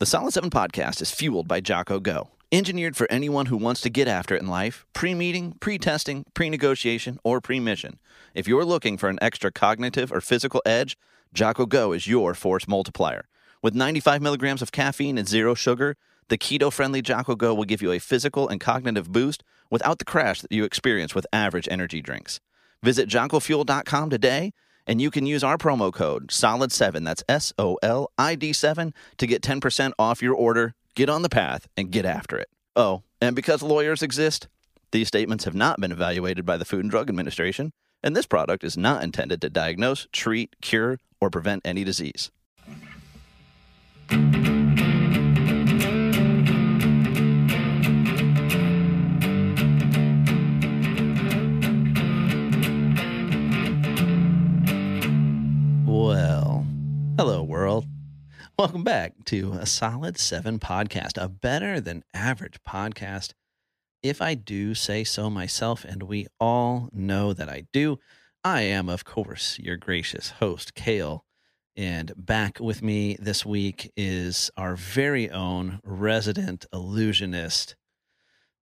The Solid 7 podcast is fueled by Jocko Go, engineered for anyone who wants to get after it in life, pre-meeting, pre-testing, pre-negotiation, or pre-mission. If you're looking for an extra cognitive or physical edge, Jocko Go is your force multiplier. With 95 milligrams of caffeine and zero sugar, the keto-friendly Jocko Go will give you a physical and cognitive boost without the crash that you experience with average energy drinks. Visit JockoFuel.com today, and you can use our promo code SOLID7, that's SOLID7, to get 10% off your order. Get on the path and get after it. Oh, and because lawyers exist, these statements have not been evaluated by the Food and Drug Administration, and this product is not intended to diagnose, treat, cure, or prevent any disease. Well, hello, world. Welcome back to a Solid 7 podcast, a better than average podcast, if I do say so myself, and we all know that I do. I am, of course, your gracious host, Kale, and back with me this week is our very own resident illusionist,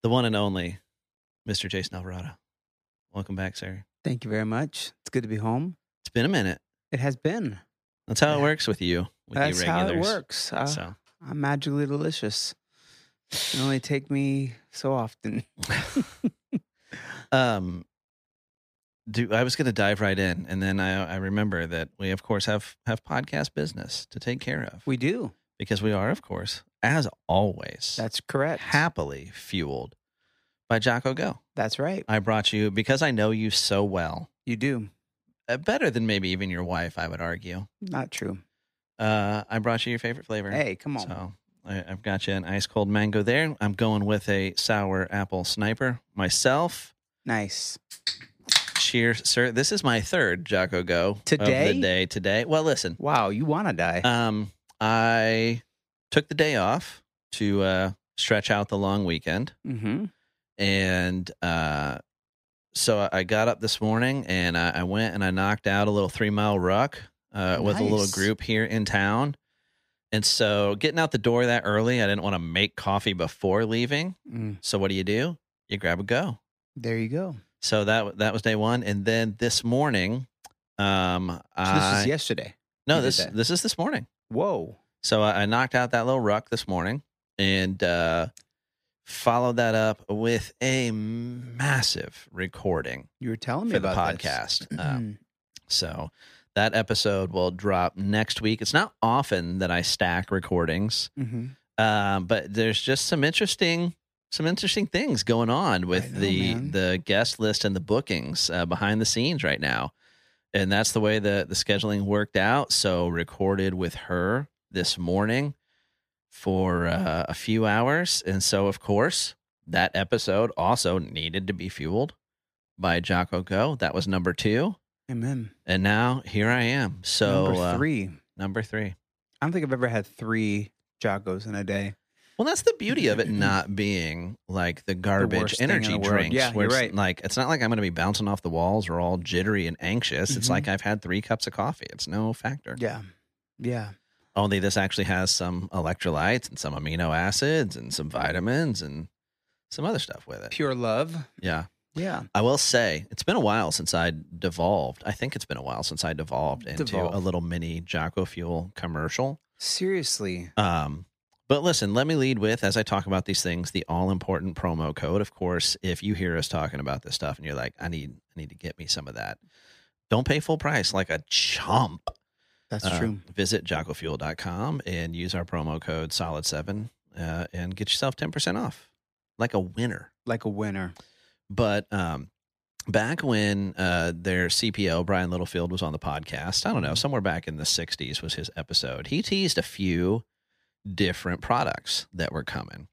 the one and only Mr. Jason Alvarado. Welcome back, sir. Thank you very much. It's good to be home. It's been a minute. It has been. That's how it works with you. That's you regulars. How it works. I'm magically delicious. It can only take me so often. I was going to dive right in, and then I remember that we, of course, have podcast business to take care of. We do. Because we are, of course, as always. That's correct. Happily fueled by Jocko Go. That's right. I brought you, because I know you so well. You do. Better than maybe even your wife, I would argue. Not true. I brought you your favorite flavor. Hey, come on. So I've got you an ice-cold mango there. I'm going with a sour apple sniper myself. Nice. Cheers, sir. This is my third Jocko Go today? Of the day today. Well, listen. Wow, you want to die. I took the day off to stretch out the long weekend. Mm-hmm. And... So I got up this morning, and I went and I knocked out a little 3 mile ruck with a little group here in town. And so getting out the door that early, I didn't want to make coffee before leaving. Mm. So what do? You grab a Go. There you go. So that was day one. And then this morning. So this is yesterday. No, this is this morning. Whoa. So I knocked out that little ruck this morning and followed that up with a massive recording. You were telling me for about the podcast. So that episode will drop next week. It's not often that I stack recordings, mm-hmm. But there's just some interesting things going on with the guest list and the bookings behind the scenes right now, and that's the way the scheduling worked out. So recorded with her this morning for a few hours. And so, of course, that episode also needed to be fueled by Jocko Go. That was number 2. Amen. And now here I am. So number three. I don't think I've ever had 3 Jockos in a day. Well, that's the beauty of it not being like the garbage energy drinks. Yeah, where you're right. Like, it's not like I'm going to be bouncing off the walls or all jittery and anxious. Mm-hmm. It's like I've had 3 cups of coffee. It's no factor. Yeah. Yeah. Only this actually has some electrolytes and some amino acids and some vitamins and some other stuff with it. Pure love. Yeah. Yeah. I will say, it's been a while since I devolved. I think it's been a while since I devolved into a little mini Jocko Fuel commercial. Seriously. But listen, let me lead with, as I talk about these things, the all-important promo code. Of course, if you hear us talking about this stuff and you're like, I need to get me some of that, don't pay full price like a chump. That's true. Visit JockoFuel.com and use our promo code SOLID7 and get yourself 10% off. Like a winner. But back when their CPO, Brian Littlefield, was on the podcast, I don't know, somewhere back in the 60s was his episode. He teased a few different products that were coming.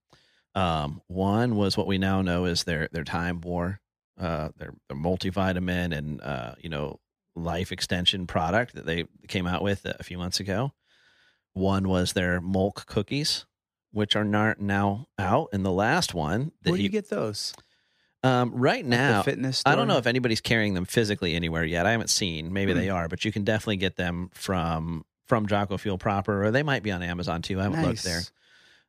One was what we now know as their Time War, their multivitamin and, life extension product that they came out with a few months ago. One was their Milk cookies, which are now out. And the last one, where do you get those? Right now, the fitness store? I don't know if anybody's carrying them physically anywhere yet. I haven't seen. Maybe they are, but you can definitely get them from from Jocko Fuel proper, or they might be on Amazon too. I haven't looked there.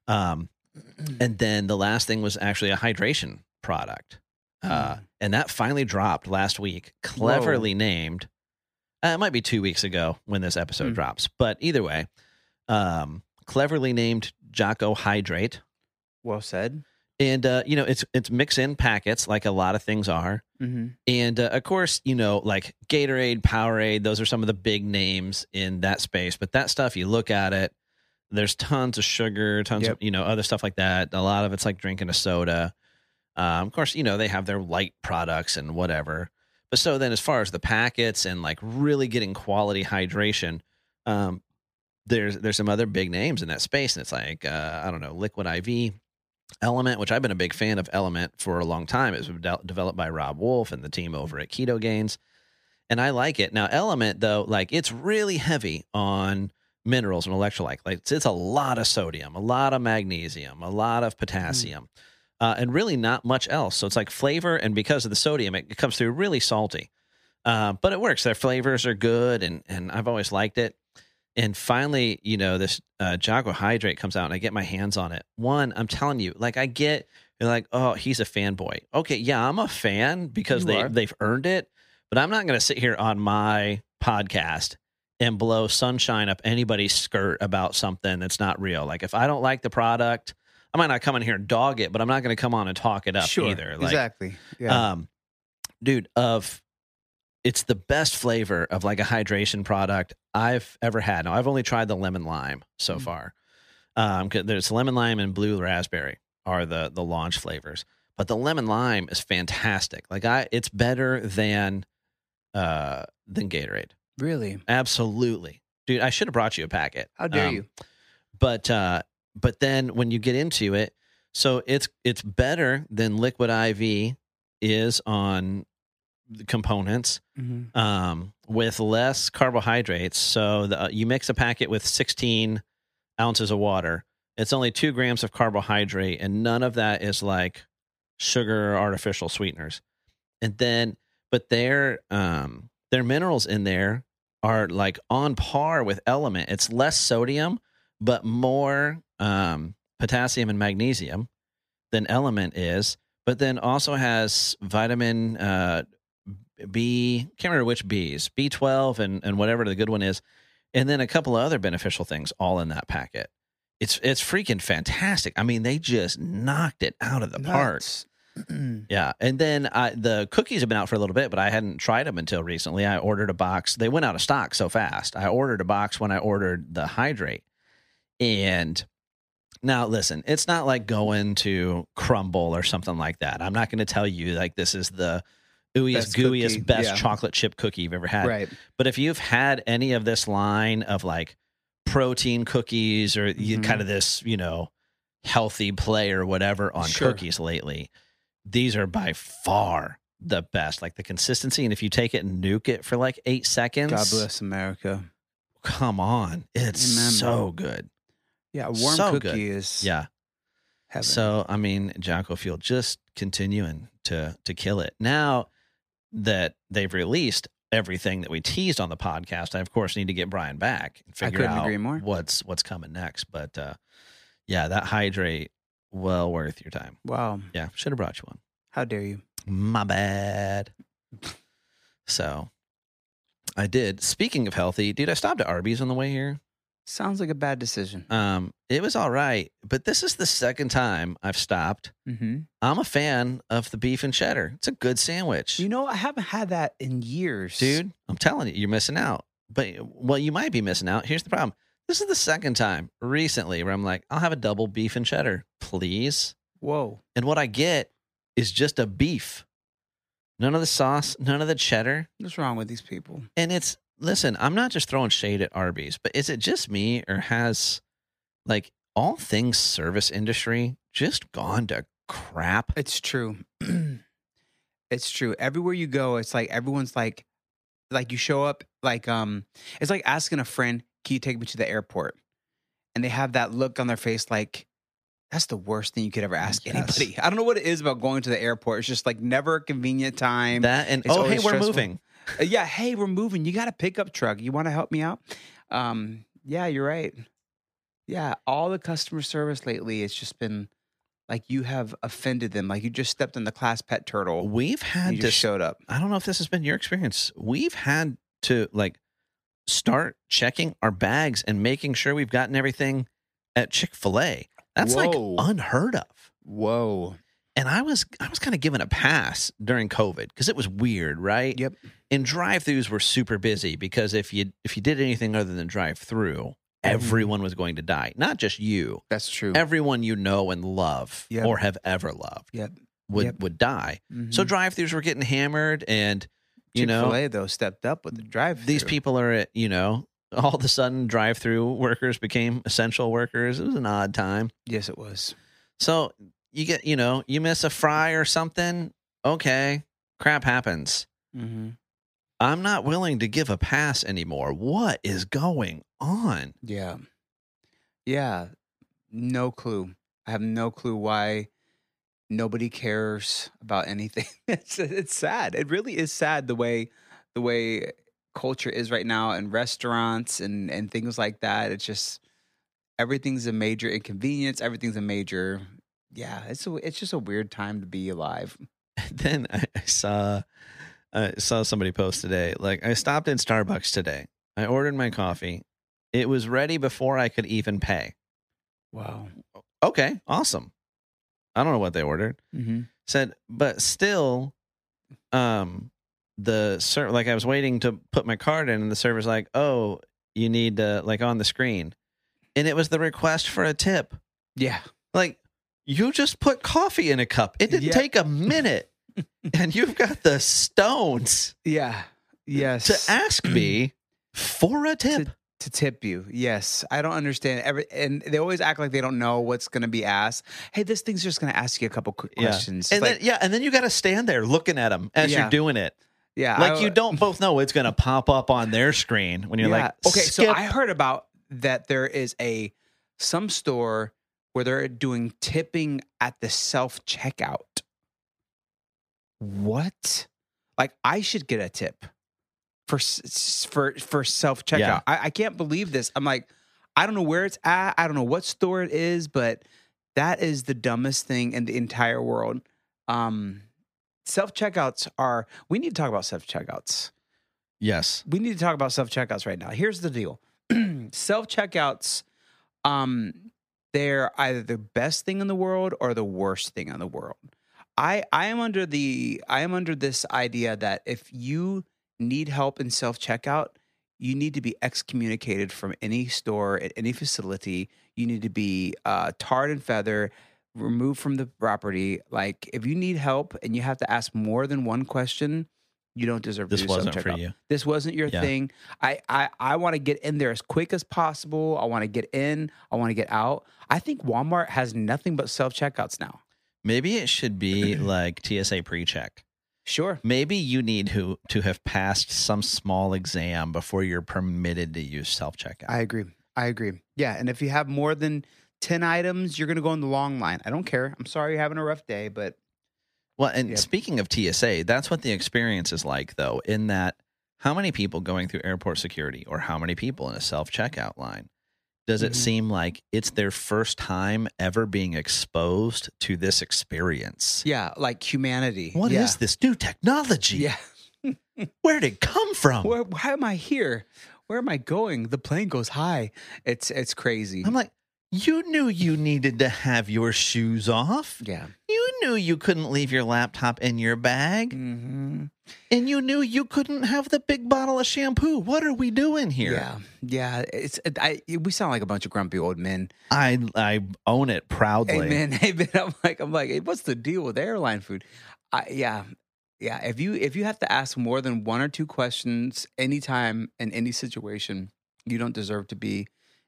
And then the last thing was actually a hydration product. And that finally dropped last week, cleverly named. It might be 2 weeks ago when this episode drops, but either way, cleverly named Jocko Hydrate. Well said. And, you know, it's mix in packets like a lot of things are. And, of course, you know, like Gatorade, Powerade, those are some of the big names in that space. But that stuff, you look at it, there's tons of sugar, tons of, you know, other stuff like that. A lot of it's like drinking a soda. Of course, you know, they have their light products and whatever. But so then as far as the packets and like really getting quality hydration, there's some other big names in that space. And it's like, I don't know, Liquid IV. LMNT, which I've been a big fan of LMNT for a long time. It was developed by Rob Wolf and the team over at Keto Gains. And I like it. Now, LMNT, though, like it's really heavy on minerals and electrolytes. Like, it's a lot of sodium, a lot of magnesium, a lot of potassium, and really not much else. So it's like flavor. And because of the sodium, it comes through really salty. But it works. Their flavors are good. And I've always liked it. And finally, you know, this Jocko Hydrate comes out and I get my hands on it. One, I'm telling you, like I get, you're like, oh, he's a fanboy. Okay, yeah, I'm a fan because they've earned it. But I'm not going to sit here on my podcast and blow sunshine up anybody's skirt about something that's not real. Like if I don't like the product, I might not come in here and dog it, but I'm not going to come on and talk it up either. Like, exactly. Yeah. Dude, it's the best flavor of like a hydration product I've ever had. Now, I've only tried the lemon lime so far. There's lemon lime and blue raspberry are the launch flavors, but the lemon lime is fantastic. Like it's better than Gatorade. Really? Absolutely. Dude, I should have brought you a packet. How dare you? But then when you get into it, so it's better than Liquid IV is on the components, with less carbohydrates. So you mix a packet with 16 ounces of water. It's only 2 grams of carbohydrate, and none of that is like sugar or artificial sweeteners. And then, but their minerals in there are like on par with LMNT. It's less sodium, but more potassium and magnesium than LMNT is. But then also has vitamin B, can't remember which B's, B12 and whatever the good one is. And then a couple of other beneficial things all in that packet. It's freaking fantastic. I mean, they just knocked it out of the park. Yeah. And then the cookies have been out for a little bit, but I hadn't tried them until recently. I ordered a box. They went out of stock so fast. I ordered a box when I ordered the Hydrate. And now, listen, it's not like going to Crumble or something like that. I'm not going to tell you like this is the ooeyest, gooeyest, best chocolate chip cookie you've ever had. Right. But if you've had any of this line of like protein cookies or kind of this, you know, healthy play or whatever on cookies lately, these are by far the best. Like the consistency. And if you take it and nuke it for like 8 seconds. God bless America. Come on. It's so good. Yeah. A warm cookie is. Yeah. Heaven. So, I mean, Jocko Fuel just continuing to kill it. Now that they've released everything that we teased on the podcast, I, of course, need to get Brian back and figure out what's coming next. But, yeah, that Hydrate, well worth your time. Wow. Yeah, should have brought you one. How dare you? My bad. So, I did. Speaking of healthy, dude, I stopped at Arby's on the way here. Sounds like a bad decision. It was all right, but this is the second time I've stopped. I'm a fan of the beef and cheddar. It's a good sandwich. You know, I haven't had that in years. Dude, I'm telling you, you're missing out. But, well, you might be missing out. Here's the problem. This is the second time recently where I'm like, I'll have a double beef and cheddar, please. Whoa. And what I get is just a beef. None of the sauce, none of the cheddar. What's wrong with these people? And it's... Listen, I'm not just throwing shade at Arby's, but is it just me or has like all things service industry just gone to crap? It's true. It's true. Everywhere you go, it's like everyone's like you show up like it's like asking a friend, can you take me to the airport? And they have that look on their face like that's the worst thing you could ever ask anybody. I don't know what it is about going to the airport. It's just like never a convenient time. That and it's hey, we're stressful. Moving. Yeah, hey, we're moving. You got a pickup truck. You want to help me out? Yeah, you're right. Yeah, all the customer service lately, it's just been like you have offended them. Like you just stepped on the class pet turtle. We've had to showed up. I don't know if this has been your experience. We've had to like start checking our bags and making sure we've gotten everything at Chick-fil-A. That's like unheard of. Whoa. And I was kind of given a pass during COVID because it was weird, right? Yep. And drive-thrus were super busy because if you did anything other than drive-thru, everyone was going to die. Not just you. That's true. Everyone you know and love or have ever loved would die. Mm-hmm. So drive-thrus were getting hammered, and you know, Chick-fil-A though stepped up with the drive-thru. These people are, you know, all of a sudden drive-thru workers became essential workers. It was an odd time. Yes, it was. So you get, you know, you miss a fry or something. Okay, crap happens. Mm-hmm. I'm not willing to give a pass anymore. What is going on? Yeah. Yeah. No clue. I have no clue why nobody cares about anything. It's sad. It really is sad the way culture is right now, and restaurants and things like that. It's just everything's a major inconvenience. Everything's a major. Yeah. It's just a weird time to be alive. And then I saw somebody post today, like, I stopped in Starbucks today. I ordered my coffee. It was ready before I could even pay. Wow. Okay. Awesome. I don't know what they ordered. Mm-hmm. Said, but still, I was waiting to put my card in, and the server's like, oh, you need to, like, on the screen. And it was the request for a tip. Yeah. Like, you just put coffee in a cup. It didn't take a minute. And you've got the stones. Yeah. Yes. To ask me for a tip. To tip you. Yes. I don't understand. And they always act like they don't know what's going to be asked. Hey, this thing's just going to ask you a couple quick questions. And like, then you got to stand there looking at them as you're doing it. Yeah. Like you don't both know it's going to pop up on their screen when you're like, okay, skip. So I heard about that there is some store where they're doing tipping at the self-checkout. What? Like, I should get a tip for self-checkout. Yeah. I can't believe this. I'm like, I don't know where it's at. I don't know what store it is, but that is the dumbest thing in the entire world. Self-checkouts are... We need to talk about self-checkouts. Yes. We need to talk about self-checkouts right now. Here's the deal. Self-checkouts, they're either the best thing in the world or the worst thing in the world. I am under this idea that if you need help in self-checkout, you need to be excommunicated from any store at any facility. You need to be tarred and feathered, removed from the property. Like, if you need help and you have to ask more than one question, you don't deserve to do self-checkout. This wasn't for you. This wasn't your thing. I want to get in there as quick as possible. I want to get in. I want to get out. I think Walmart has nothing but self-checkouts now. Maybe it should be like TSA pre-check. Sure. Maybe you need to have passed some small exam before you're permitted to use self-checkout. I agree. Yeah, and if you have more than 10 items, you're going to go in the long line. I don't care. I'm sorry you're having a rough day, but... Well, and speaking of TSA, that's what the experience is like, though, in that how many people going through airport security or how many people in a self-checkout line? Does it seem like it's their first time ever being exposed to this experience? Yeah, like humanity. What is this new technology? Yeah. Where did it come from? Why am I here? Where am I going? The plane goes high. It's crazy. I'm like, you knew you needed to have your shoes off. Yeah. You knew you couldn't leave your laptop in your bag. Mm-hmm. And you knew you couldn't have the big bottle of shampoo. What are we doing here? Yeah. Yeah. We sound like a bunch of grumpy old men. I own it proudly. Amen. I'm like, hey, what's the deal with airline food? Yeah. If you have to ask more than one or two questions anytime in any situation, you don't deserve to be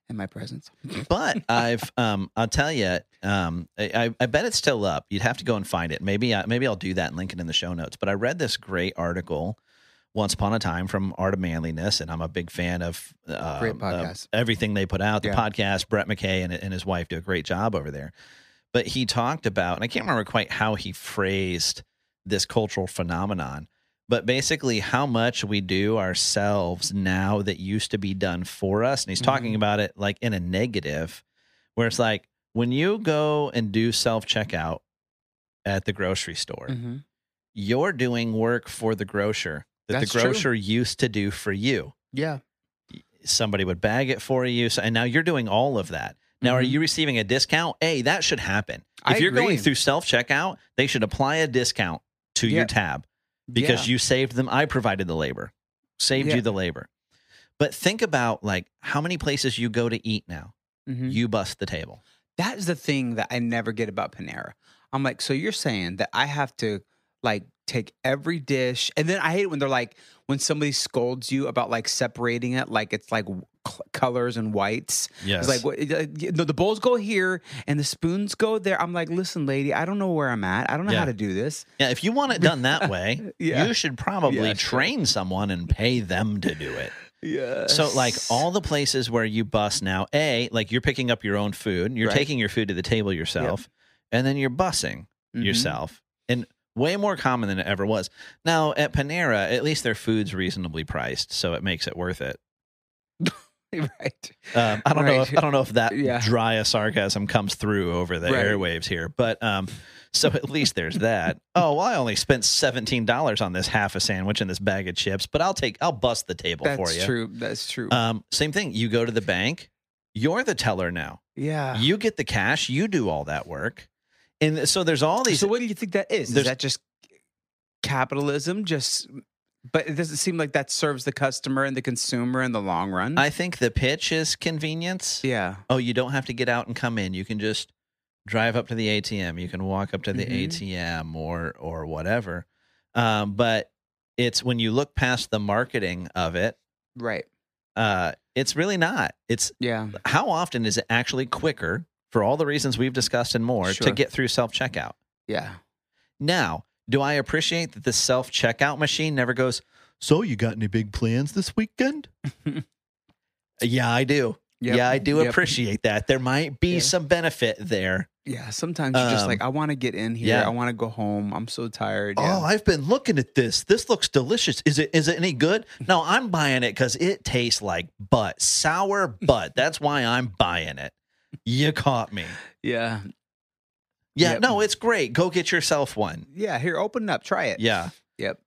in my presence. But I'll tell you, I bet it's still up. You'd have to go and find it. Maybe I'll do that and link it in the show notes. But I read this great article once upon a time from Art of Manliness, and I'm a big fan of great podcast. Everything they put out. The podcast, Brett McKay and his wife do a great job over there. But he talked about, and I can't remember quite how he phrased this cultural phenomenon, But basically how much we do ourselves now that used to be done for us. And he's talking about it like in a negative, where it's like when you go and do self-checkout at the grocery store, you're doing work for the grocer that the grocer used to do for you. Yeah. Somebody would bag it for you. So, and now you're doing all of that. Now, are you receiving a discount? Hey, that should happen. If you're going through self-checkout, they should apply a discount to your tab because you saved them. I provided the labor, saved you the labor. But think about like how many places you go to eat now. You bust the table. That is the thing that I never get about Panera. I'm like, so you're saying that I have to like take every dish. And then I hate it when they're like, when somebody scolds you about like separating it, like it's like colors and whites. Yes. It's like, no, the bowls go here and the spoons go there. I'm like, listen, lady, I don't know where I'm at. I don't know how to do this. Yeah. If you want it done that way, you should probably train someone and pay them to do it. Yes. So like all the places where you bus now, A, like you're picking up your own food, you're taking your food to the table yourself, and then you're busing yourself. And way more common than it ever was. Now, at Panera, at least their food's reasonably priced, so it makes it worth it. I don't know if that dry a sarcasm comes through over the airwaves here, but so at least there's that. Oh, well, I only spent $17 on this half a sandwich and this bag of chips, but I'll bust the table for you. That's true. That's true. Same thing. You go to the bank. You're the teller now. Yeah. You get the cash. You do all that work. And so there's all these. So what do you think that is? Is that just capitalism? But it doesn't seem like that serves the customer and the consumer in the long run. I think the pitch is convenience. Yeah. Oh, you don't have to get out and come in. You can just drive up to the ATM. You can walk up to the ATM or whatever. But it's when you look past the marketing of it. Right. It's really not. It's how often is it actually quicker? For all the reasons we've discussed and more, to get through self-checkout. Yeah. Now, do I appreciate that the self-checkout machine never goes, so you got any big plans this weekend? Yeah, I do. Yep. Yeah, I do appreciate that. There might be some benefit there. Yeah, sometimes you're just like, I want to get in here. I want to go home. I'm so tired. Yeah. Oh, I've been looking at this. This looks delicious. Is it any good? No, I'm buying it because it tastes like butt. Sour butt. That's why I'm buying it. You caught me. Yeah. Yeah. Yep. No, it's great. Go get yourself one. Yeah. Here, open up. Try it. Yeah. Yep.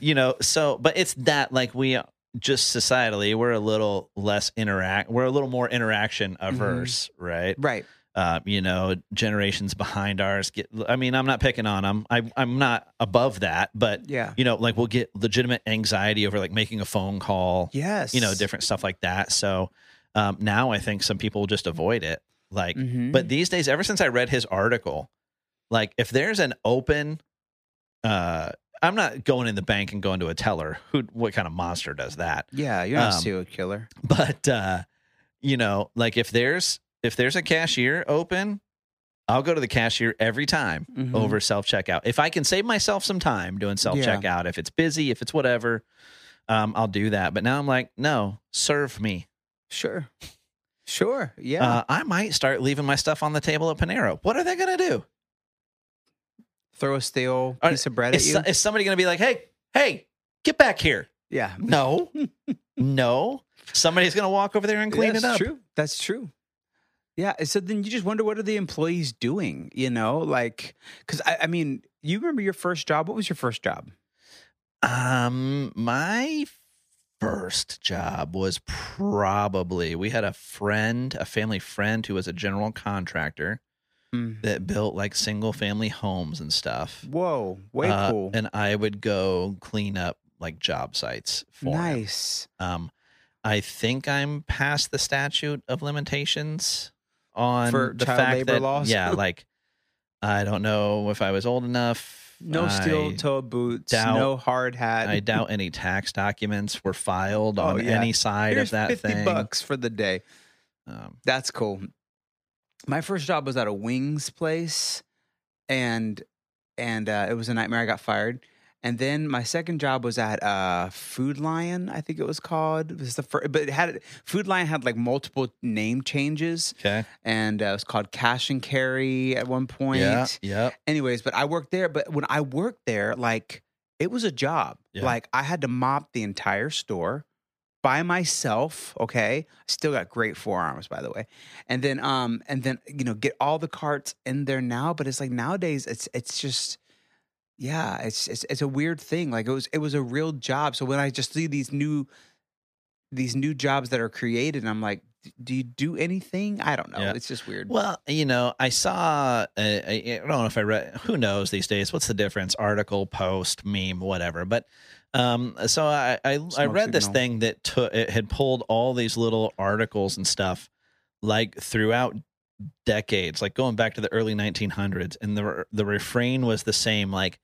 You know, so, but it's that like we just societally, we're a little less we're a little more interaction averse, right? Right. You know, generations behind ours I'm not picking on them. I'm not above that, but you know, like we'll get legitimate anxiety over like making a phone call. Yes. You know, different stuff like that. So, now I think some people just avoid it. Like, but these days, ever since I read his article, like if there's an open, I'm not going in the bank and going to a teller. What kind of monster does that? Yeah. You're not a serial killer, but, you know, like if there's a cashier open, I'll go to the cashier every time over self-checkout. If I can save myself some time doing self-checkout, if it's busy, if it's whatever, I'll do that. But now I'm like, no, serve me. Sure. Yeah. I might start leaving my stuff on the table at Panera. What are they going to do? Throw a stale piece of bread at you? Is somebody going to be like, hey, get back here? Yeah. No. Somebody's going to walk over there and clean it up. That's true. Yeah. So then you just wonder, what are the employees doing? You know, like, because I mean, you remember your first job? What was your first job? My first job was probably, we had a family friend who was a general contractor that built like single family homes and stuff. Whoa, way cool. And I would go clean up like job sites for him. I think I'm past the statute of limitations on for the child fact labor that, laws. Yeah, like I don't know if I was old enough. No steel-toed boots, no hard hat. I doubt any tax documents were filed on any side of that thing. $50 for the day. That's cool. My first job was at a wings place, and it was a nightmare. I got fired. And then my second job was at Food Lion, I think it was called. It was the first, but Food Lion had like multiple name changes. Okay, and it was called Cash and Carry at one point. Yeah. Anyways, but I worked there. But when I worked there, like It was a job. Yeah. Like, I had to mop the entire store by myself, okay? I still got great forearms, by the way. And then you know, get all the carts in there now, but it's like nowadays it's just yeah, it's a weird thing. Like it was a real job. So when I just see these new jobs that are created, I'm like, do you do anything? I don't know. Yeah. It's just weird. Well, you know, I saw, I don't know if I read, who knows these days, what's the difference? Article, post, meme, whatever. But so I read this thing that it had pulled all these little articles and stuff like throughout decades, like going back to the early 1900s. And the refrain was the same, like,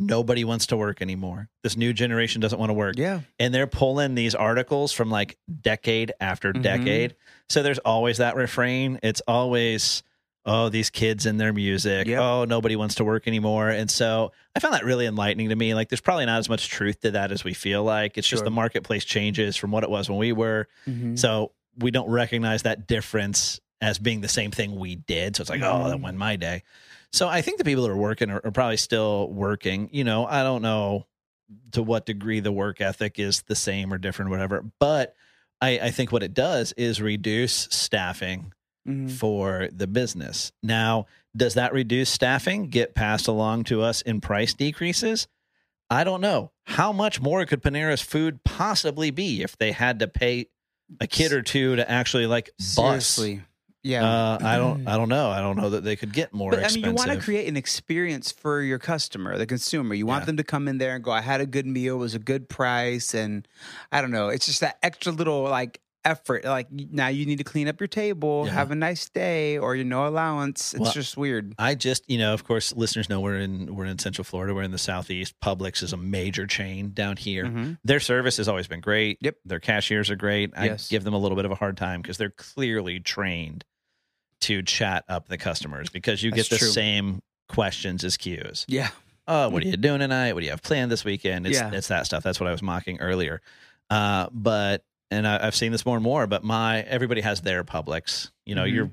nobody wants to work anymore. This new generation doesn't want to work. Yeah. And they're pulling these articles from like decade after decade. So there's always that refrain. It's always, oh, these kids and their music. Yep. Oh, nobody wants to work anymore. And so I found that really enlightening to me. Like there's probably not as much truth to that as we feel like. It's just the marketplace changes from what it was when we were. So we don't recognize that difference as being the same thing we did. So it's like, oh, that won my day. So I think the people that are working are probably still working. You know, I don't know to what degree the work ethic is the same or different, or whatever. But I think what it does is reduce staffing for the business. Now, does that reduced staffing get passed along to us in price decreases? I don't know. How much more could Panera's food possibly be if they had to pay a kid or two to actually like bus? Seriously. Yeah, I don't know. I don't know that they could get more expensive. I mean, you want to create an experience for your customer, the consumer. You want them to come in there and go, I had a good meal, it was a good price. And I don't know. It's just that extra little like effort. Like now you need to clean up your table, have a nice day, or no allowance. It's just weird. I just, you know, of course, listeners know we're in Central Florida. We're in the Southeast. Publix is a major chain down here. Their service has always been great. Yep. Their cashiers are great. I give them a little bit of a hard time because they're clearly trained to chat up the customers because you get the same questions as cues. Yeah. Oh, what are you doing tonight? What do you have planned this weekend? It's that stuff. That's what I was mocking earlier. I've seen this more and more, but everybody has their Publix. You know, you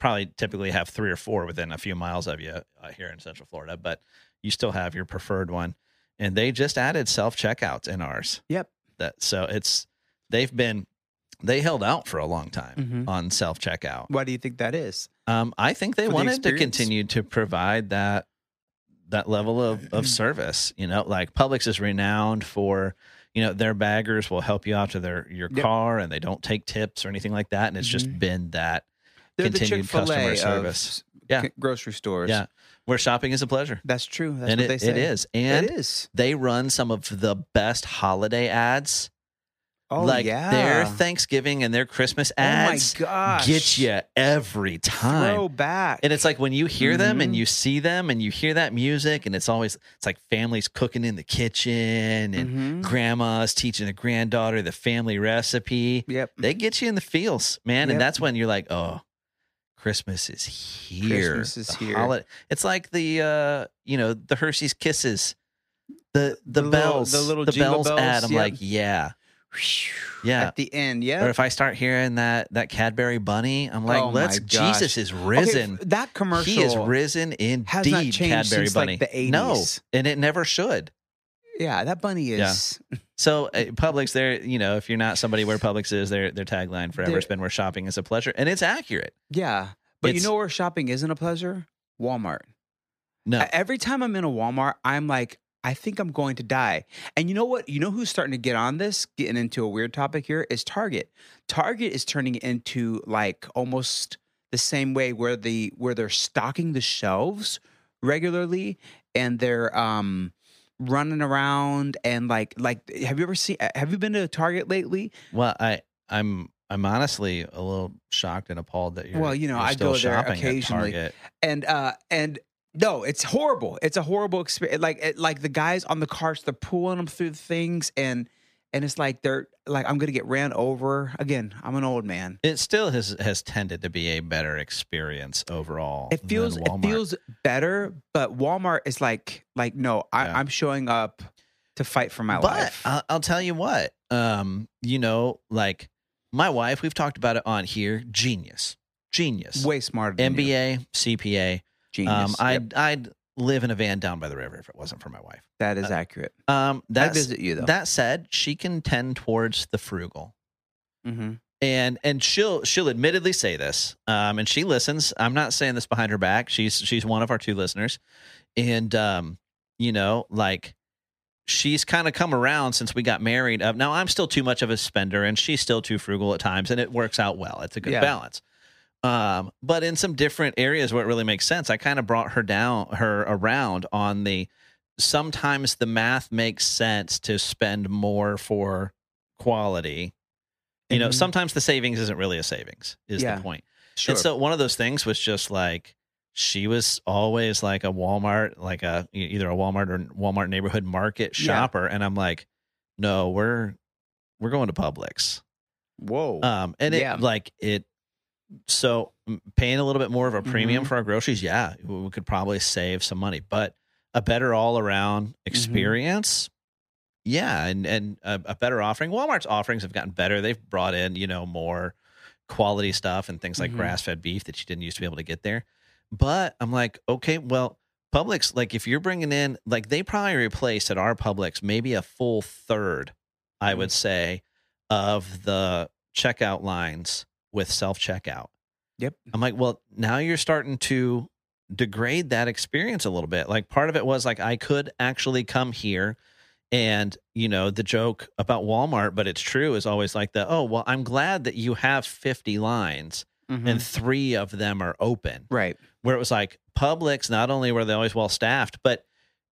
probably typically have three or four within a few miles of you here in Central Florida, but you still have your preferred one. And they just added self-checkouts in ours. Yep. They held out for a long time on self-checkout. Why do you think that is? I think they wanted to continue to provide that level of service. You know, like Publix is renowned for, you know, their baggers will help you out to your car, and they don't take tips or anything like that. And it's just been that they're continued customer service. Grocery stores. Yeah. Where shopping is a pleasure. That's true. That's what they say. It is. And it is. They run some of the best holiday ads. Oh, like their Thanksgiving and their Christmas ads get you every time. Throwback. And it's like when you hear them and you see them and you hear that music, and it's like families cooking in the kitchen and grandma's teaching a granddaughter the family recipe. Yep. They get you in the feels, man. Yep. And that's when you're like, oh, Christmas is here. Christmas is here. It's like the Hershey's Kisses, the bells, the bells ad. I'm like, yeah. At the end, yeah. Or if I start hearing that Cadbury bunny, I'm like, Jesus is risen. Okay, that commercial. He is risen indeed, has not changed Cadbury since bunny. Like the 80s. No, and it never should. Yeah, that bunny is. Yeah. So Publix, they're, you know, if you're not somebody where Publix is, their tagline forever has been where shopping is a pleasure, and it's accurate. Yeah, but you know where shopping isn't a pleasure? Walmart. No. Every time I'm in a Walmart, I'm like, I think I'm going to die. And you know what? You know who's starting to get on this, getting into a weird topic here, is Target. Target is turning into like almost the same way where they're stocking the shelves regularly and they're running around and like have you been to a Target lately? Well, I'm honestly a little shocked and appalled that you're, well, you know, I go there occasionally. And no, it's horrible. It's a horrible experience. Like the guys on the carts, they're pulling them through things, and it's like they're like, I'm gonna get ran over again. I'm an old man. It still has tended to be a better experience overall. It feels better, but Walmart is like no, I'm showing up to fight for my life. But I'll tell you what, you know, like my wife, we've talked about it on here. Genius, way smarter than MBA, you. CPA. Genius. I'd live in a van down by the river if it wasn't for my wife. That is accurate. That's, I visit you, though. That said, she can tend towards the frugal. Mm-hmm. And she'll admittedly say this, and she listens. I'm not saying this behind her back. She's one of our two listeners. And, you know, like, she's kind of come around since we got married. Now, I'm still too much of a spender, and she's still too frugal at times, and it works out well. It's a good balance. But in some different areas where it really makes sense, I kind of brought her around on the, sometimes the math makes sense to spend more for quality. You know, sometimes the savings isn't really a savings is the point. Sure. And so one of those things was just like, she was always like a Walmart, like either a Walmart or Walmart neighborhood market shopper. And I'm like, no, we're going to Publix. Whoa. And so paying a little bit more of a premium for our groceries. Yeah. We could probably save some money, but a better all around experience. Yeah. And a better offering. Walmart's offerings have gotten better. They've brought in, you know, more quality stuff and things like grass-fed beef that you didn't used to be able to get there. But I'm like, okay, well, Publix, like if you're bringing in, like they probably replaced at our Publix maybe a full third, I would say, of the checkout lines with self-checkout. Yep. I'm like, well, now you're starting to degrade that experience a little bit. Like part of it was like, I could actually come here. And, you know, the joke about Walmart, but it's true, is always like the, oh, well, I'm glad that you have 50 lines and 3 of them are open. Right. Where it was like Publix, not only were they always well-staffed, but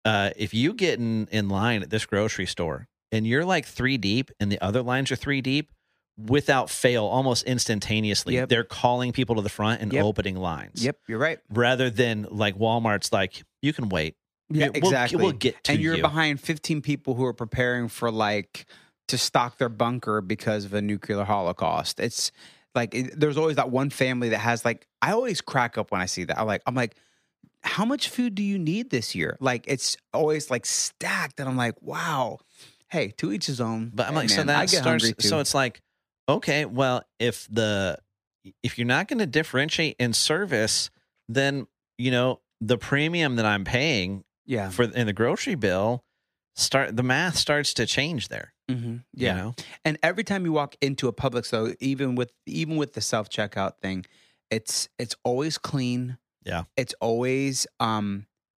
if you get in line at this grocery store and you're like 3 deep and the other lines are 3 deep, without fail, almost instantaneously, they're calling people to the front and opening lines. Yep, you're right. Rather than like Walmart's like, you can wait. Yeah, exactly. We'll get to you. And you're behind 15 people who are preparing for like to stock their bunker because of a nuclear holocaust. It's like there's always that one family that has like, I always crack up when I see that. I'm like, how much food do you need this year? Like it's always like stacked, and I'm like, wow. Hey, to each his own. But I'm like, man, so that starts. So it's like, okay, well, if you're not going to differentiate in service, then you know the premium that I'm paying. Yeah, for in the grocery bill, the math starts to change there. Mm-hmm. Yeah, you know? And every time you walk into a Publix, though, even with the self checkout thing, it's always clean. Yeah, it's always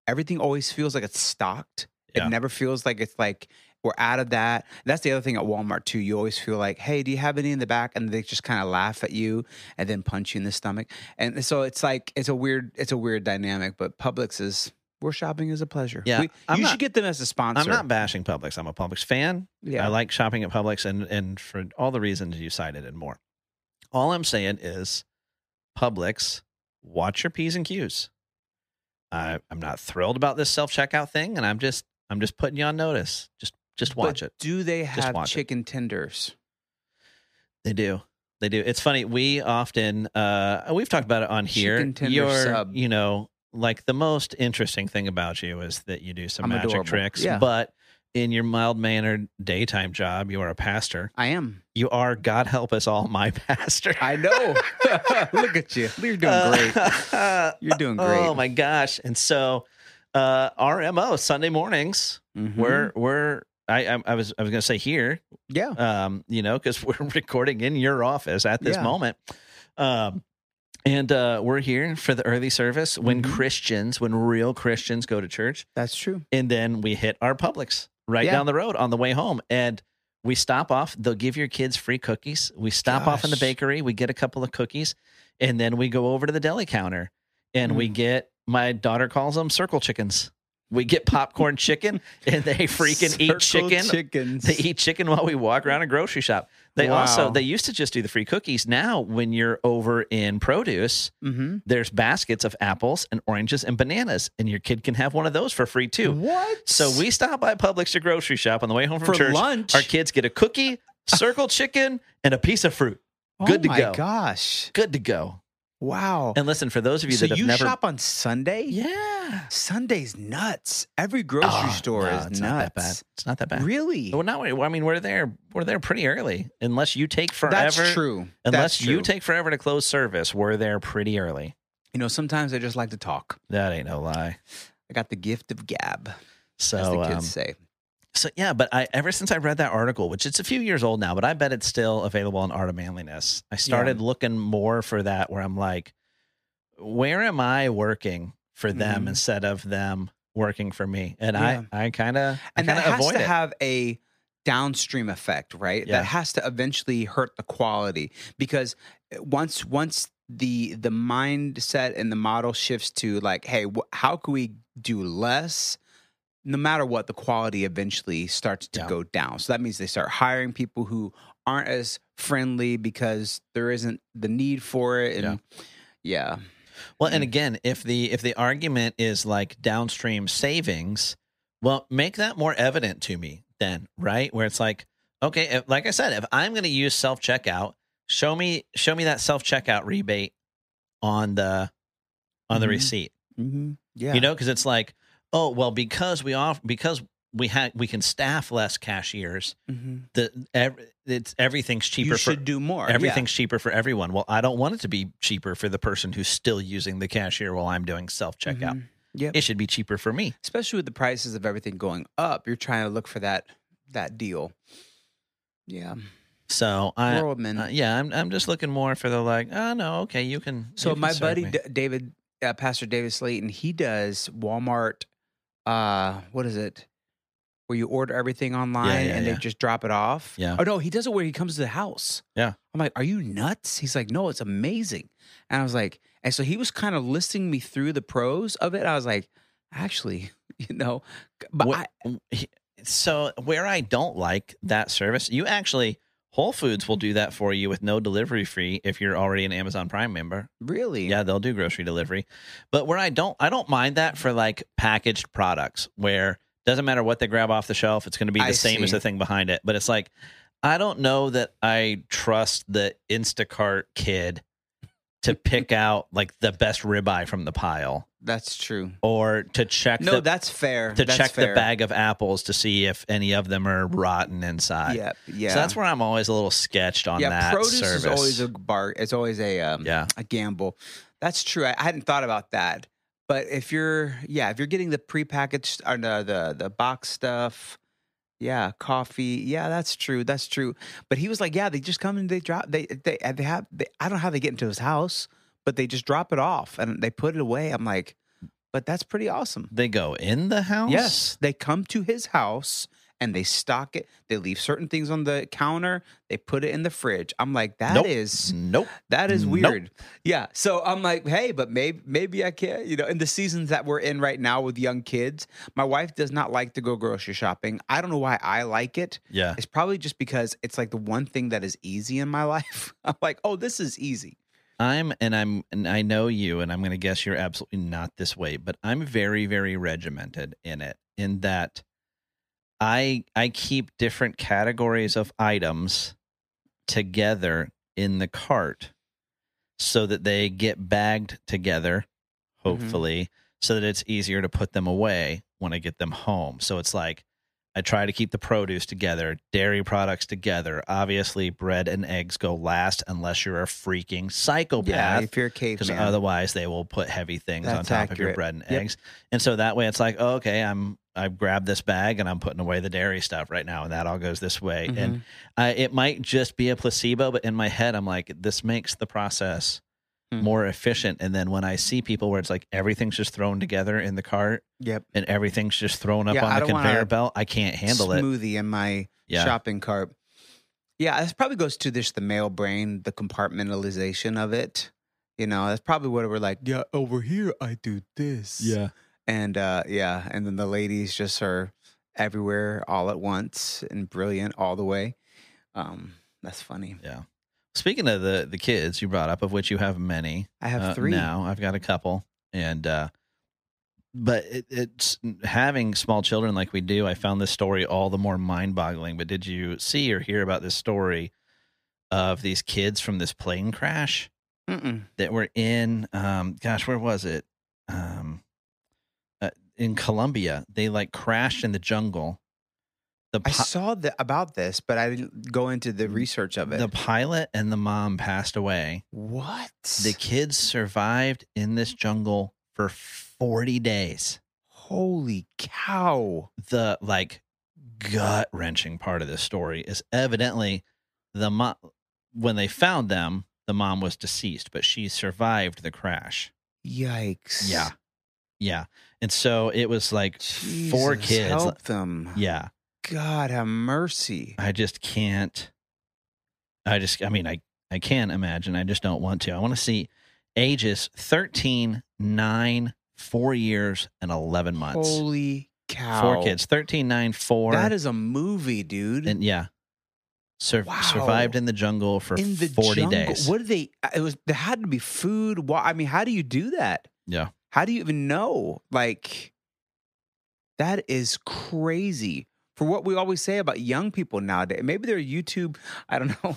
everything always feels like it's stocked. Yeah. It never feels like it's like we're out of that. That's the other thing at Walmart too. You always feel like, hey, do you have any in the back? And they just kind of laugh at you and then punch you in the stomach. And so it's like it's a weird dynamic. But Publix is. We're shopping is a pleasure. Yeah, you should get them as a sponsor. I'm not bashing Publix. I'm a Publix fan. Yeah. I like shopping at Publix and for all the reasons you cited and more. All I'm saying is Publix, watch your P's and Q's. I'm not thrilled about this self-checkout thing, and I'm just putting you on notice. Just watch it. Do they have chicken tenders? They do. They do. It's funny. We often we've talked about it on here. Chicken tender sub. You know, like the most interesting thing about you is that you do some magic tricks, but in your mild-mannered daytime job, you are a pastor. I am. You are, God help us all, my pastor. I know. Look at you. You're doing great. You're doing great. Oh my gosh! And so, our MO Sunday mornings. Mm-hmm. I was gonna say here. Yeah. You know, because we're recording in your office at this moment. And we're here for the early service when real Christians go to church. That's true. And then we hit our Publix right down the road on the way home. And we stop off. They'll give your kids free cookies. We stop off in the bakery. We get a couple of cookies. And then we go over to the deli counter. And we get, my daughter calls them circle chickens. We get popcorn chicken, and they freaking eat chicken. Chickens. They eat chicken while we walk around a grocery shop. They they used to just do the free cookies. Now, when you're over in produce, there's baskets of apples and oranges and bananas, and your kid can have one of those for free too. What? So we stop by Publix to grocery shop on the way home from church. Lunch. Our kids get a cookie, circle chicken, and a piece of fruit. Good to go. Oh my gosh. Good to go. Wow. And listen, for those of you that have never... So you shop on Sunday? Yeah. Sunday's nuts. Every grocery store is nuts. It's not that bad. Really? Well, we're there pretty early. Unless you take forever. That's true. You take forever to close service, we're there pretty early. You know, sometimes I just like to talk. That ain't no lie. I got the gift of gab, so, as the kids say. So, yeah, but ever since I read that article, which it's a few years old now, but I bet it's still available on Art of Manliness, I started looking more for that, where I'm like, where am I working for them instead of them working for me? And I kind of avoid it. And that has to have a downstream effect, right? Yeah. That has to eventually hurt the quality, because once the mindset and the model shifts to like, hey, how can we do less? No matter what, the quality eventually starts to go down. So that means they start hiring people who aren't as friendly because there isn't the need for it. And well, and again, if the argument is like downstream savings, well, make that more evident to me then, right? Where it's like, okay, like I said, if I'm going to use self-checkout, show me that self-checkout rebate on the receipt. Mm-hmm. Yeah. You know, because it's like, oh, well, because we can staff less cashiers, everything's cheaper. You should do more. Everything's cheaper for everyone. Well, I don't want it to be cheaper for the person who's still using the cashier while I'm doing self-checkout. Mm-hmm. Yep. It should be cheaper for me. Especially with the prices of everything going up, you're trying to look for that deal. Yeah. So I'm just looking more for the like, oh, no, okay, you can. So my buddy David... Pastor David Slayton, he does Walmart, what is it, where you order everything online they just drop it off? Yeah. Oh, no, he does it where he comes to the house. Yeah. I'm like, are you nuts? He's like, no, it's amazing. And I was like, and so he was kind of listing me through the pros of it. I was like, actually, you know. But so where I don't like that service, you actually, Whole Foods will do that for you with no delivery fee if you're already an Amazon Prime member. Really? Yeah, they'll do grocery delivery. But where I don't mind that for like packaged products, where it doesn't matter what they grab off the shelf, it's going to be the same as the thing behind it. But it's like, I don't know that I trust the Instacart kid to pick out like the best ribeye from the pile. That's true. Or to check. No, that's fair. To check the bag of apples to see if any of them are rotten inside. Yeah, yeah. So that's where I'm always a little sketched on that service. Yeah, produce is always a bar. It's always a gamble. That's true. I hadn't thought about that. But if you're getting the prepackaged or the box stuff. Yeah, coffee. Yeah, that's true. That's true. But he was like, yeah, they just come and they drop. They I don't know how they get into his house, but they just drop it off and they put it away. I'm like, but that's pretty awesome. They go in the house? Yes. They come to his house and they stock it. They leave certain things on the counter. They put it in the fridge. I'm like, that is weird. Nope. Yeah. So I'm like, hey, but maybe I can, you know, in the seasons that we're in right now with young kids, my wife does not like to go grocery shopping. I don't know why I like it. Yeah. It's probably just because it's like the one thing that is easy in my life. I'm like, oh, this is easy. And I know you, and I'm going to guess you're absolutely not this way, but I'm very, very regimented in it, in that I keep different categories of items together in the cart so that they get bagged together, hopefully, so that it's easier to put them away when I get them home. So it's like I try to keep the produce together, dairy products together. Obviously, bread and eggs go last unless you're a freaking psychopath. Yeah, if you're a caveman. Because otherwise they will put heavy things on top of your bread and eggs. And so that way it's like, oh, okay, I've grabbed this bag and I'm putting away the dairy stuff right now, and that all goes this way. And it might just be a placebo, but in my head, I'm like, this makes the process more efficient. And then when I see people where it's like everything's just thrown together in the cart and everything's just thrown up on the conveyor belt, I can't handle it. Smoothie in my shopping cart. Yeah, this probably goes to the male brain, the compartmentalization of it. You know, that's probably what we're like, yeah, over here I do this. Yeah. And and then the ladies just are everywhere all at once and brilliant all the way. That's funny. Yeah. Speaking of the kids you brought up, of which you have many. I have three. Now I've got a couple. And but it's having small children like we do, I found this story all the more mind-boggling. But did you see or hear about this story of these kids from this plane crash that were in, where was it? In Colombia, they like crashed in the jungle. I saw about this, but I didn't go into the research of it. The pilot and the mom passed away. What? The kids survived in this jungle for 40 days. holy cow. The like gut-wrenching part of this story is evidently the mom, when they found them, the mom was deceased, but she survived the crash. Yikes. Yeah. Yeah. And so it was like Jesus, 4 kids. Help them. Yeah. God have mercy. I just can't. I can't imagine. I just don't want to. I want to see ages 13, 9, 4 years, and 11 months. Holy cow. 4 kids. 13, 9, 4. That is a movie, dude. And yeah. Survived in the jungle for 40 days. What did they? It was, there had to be food. I mean, how do you do that? Yeah. How do you even know? Like, that is crazy. For what we always say about young people nowadays. Maybe they're YouTube. I don't know.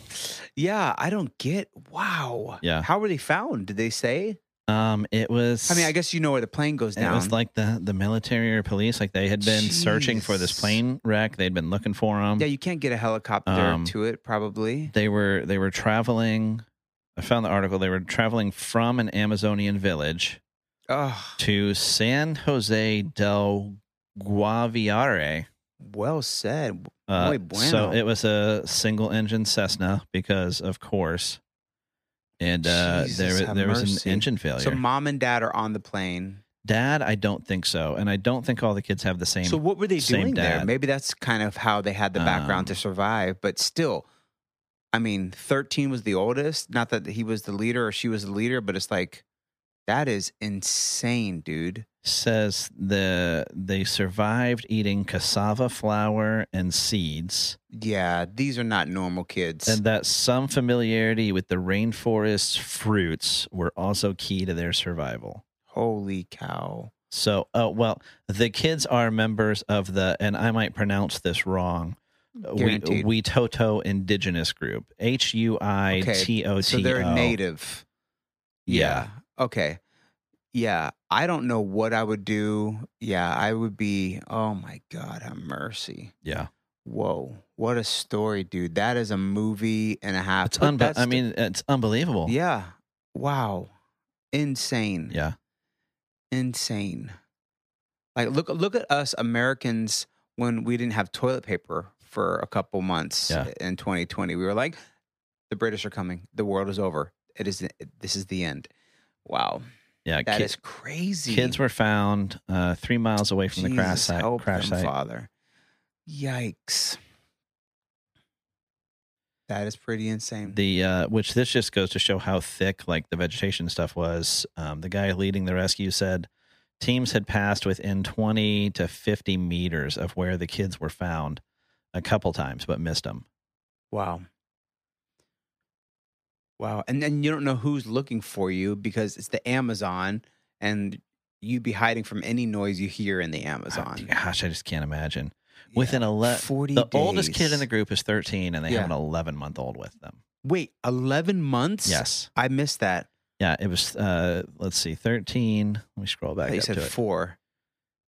Yeah, I don't get. Wow. Yeah. How were they found? Did they say? It was. I mean, I guess you know where the plane goes down. It was like the military or police. Like they had been searching for this plane wreck. They'd been looking for them. Yeah, you can't get a helicopter to it. Probably. They were traveling. I found the article. They were traveling from an Amazonian village to San Jose del Guaviare. Well said. Muy bueno. So it was a single-engine Cessna because, of course, and there was an engine failure. So mom and dad are on the plane. Dad, I don't think so, and I don't think all the kids have the same. So what were they doing there? Maybe that's kind of how they had the background to survive, but still, I mean, 13 was the oldest. Not that he was the leader or she was the leader, but it's like, that is insane, dude. Says they survived eating cassava flour and seeds. Yeah, these are not normal kids. And that some familiarity with the rainforest's fruits were also key to their survival. Holy cow. So, the kids are members of the, and I might pronounce this wrong, Huitoto Indigenous Group. Huitto. So they're native. Yeah. Okay. Yeah, I don't know what I would do. Yeah, I would be, oh my God, have mercy. Yeah. Whoa, what a story, dude. That is a movie and a half. It's it's unbelievable. Yeah. Wow. Insane. Yeah. Insane. Like, look at us Americans when we didn't have toilet paper for a couple months in 2020. We were like, the British are coming. The world is over. This is the end. Wow. Yeah, that is crazy. Kids were found 3 miles away from the crash site. Help them, Father. Yikes. That is pretty insane. Which this just goes to show how thick like the vegetation stuff was. The guy leading the rescue said teams had passed within 20 to 50 meters of where the kids were found a couple times, but missed them. Wow. Wow. And then you don't know who's looking for you because it's the Amazon and you'd be hiding from any noise you hear in the Amazon. Gosh, I just can't imagine. Yeah. Within 40 days. The oldest kid in the group is 13 and they have an 11-month-old with them. Wait, 11 months? Yes. I missed that. Yeah, it was, 13. Let me scroll back up to it. You said 4.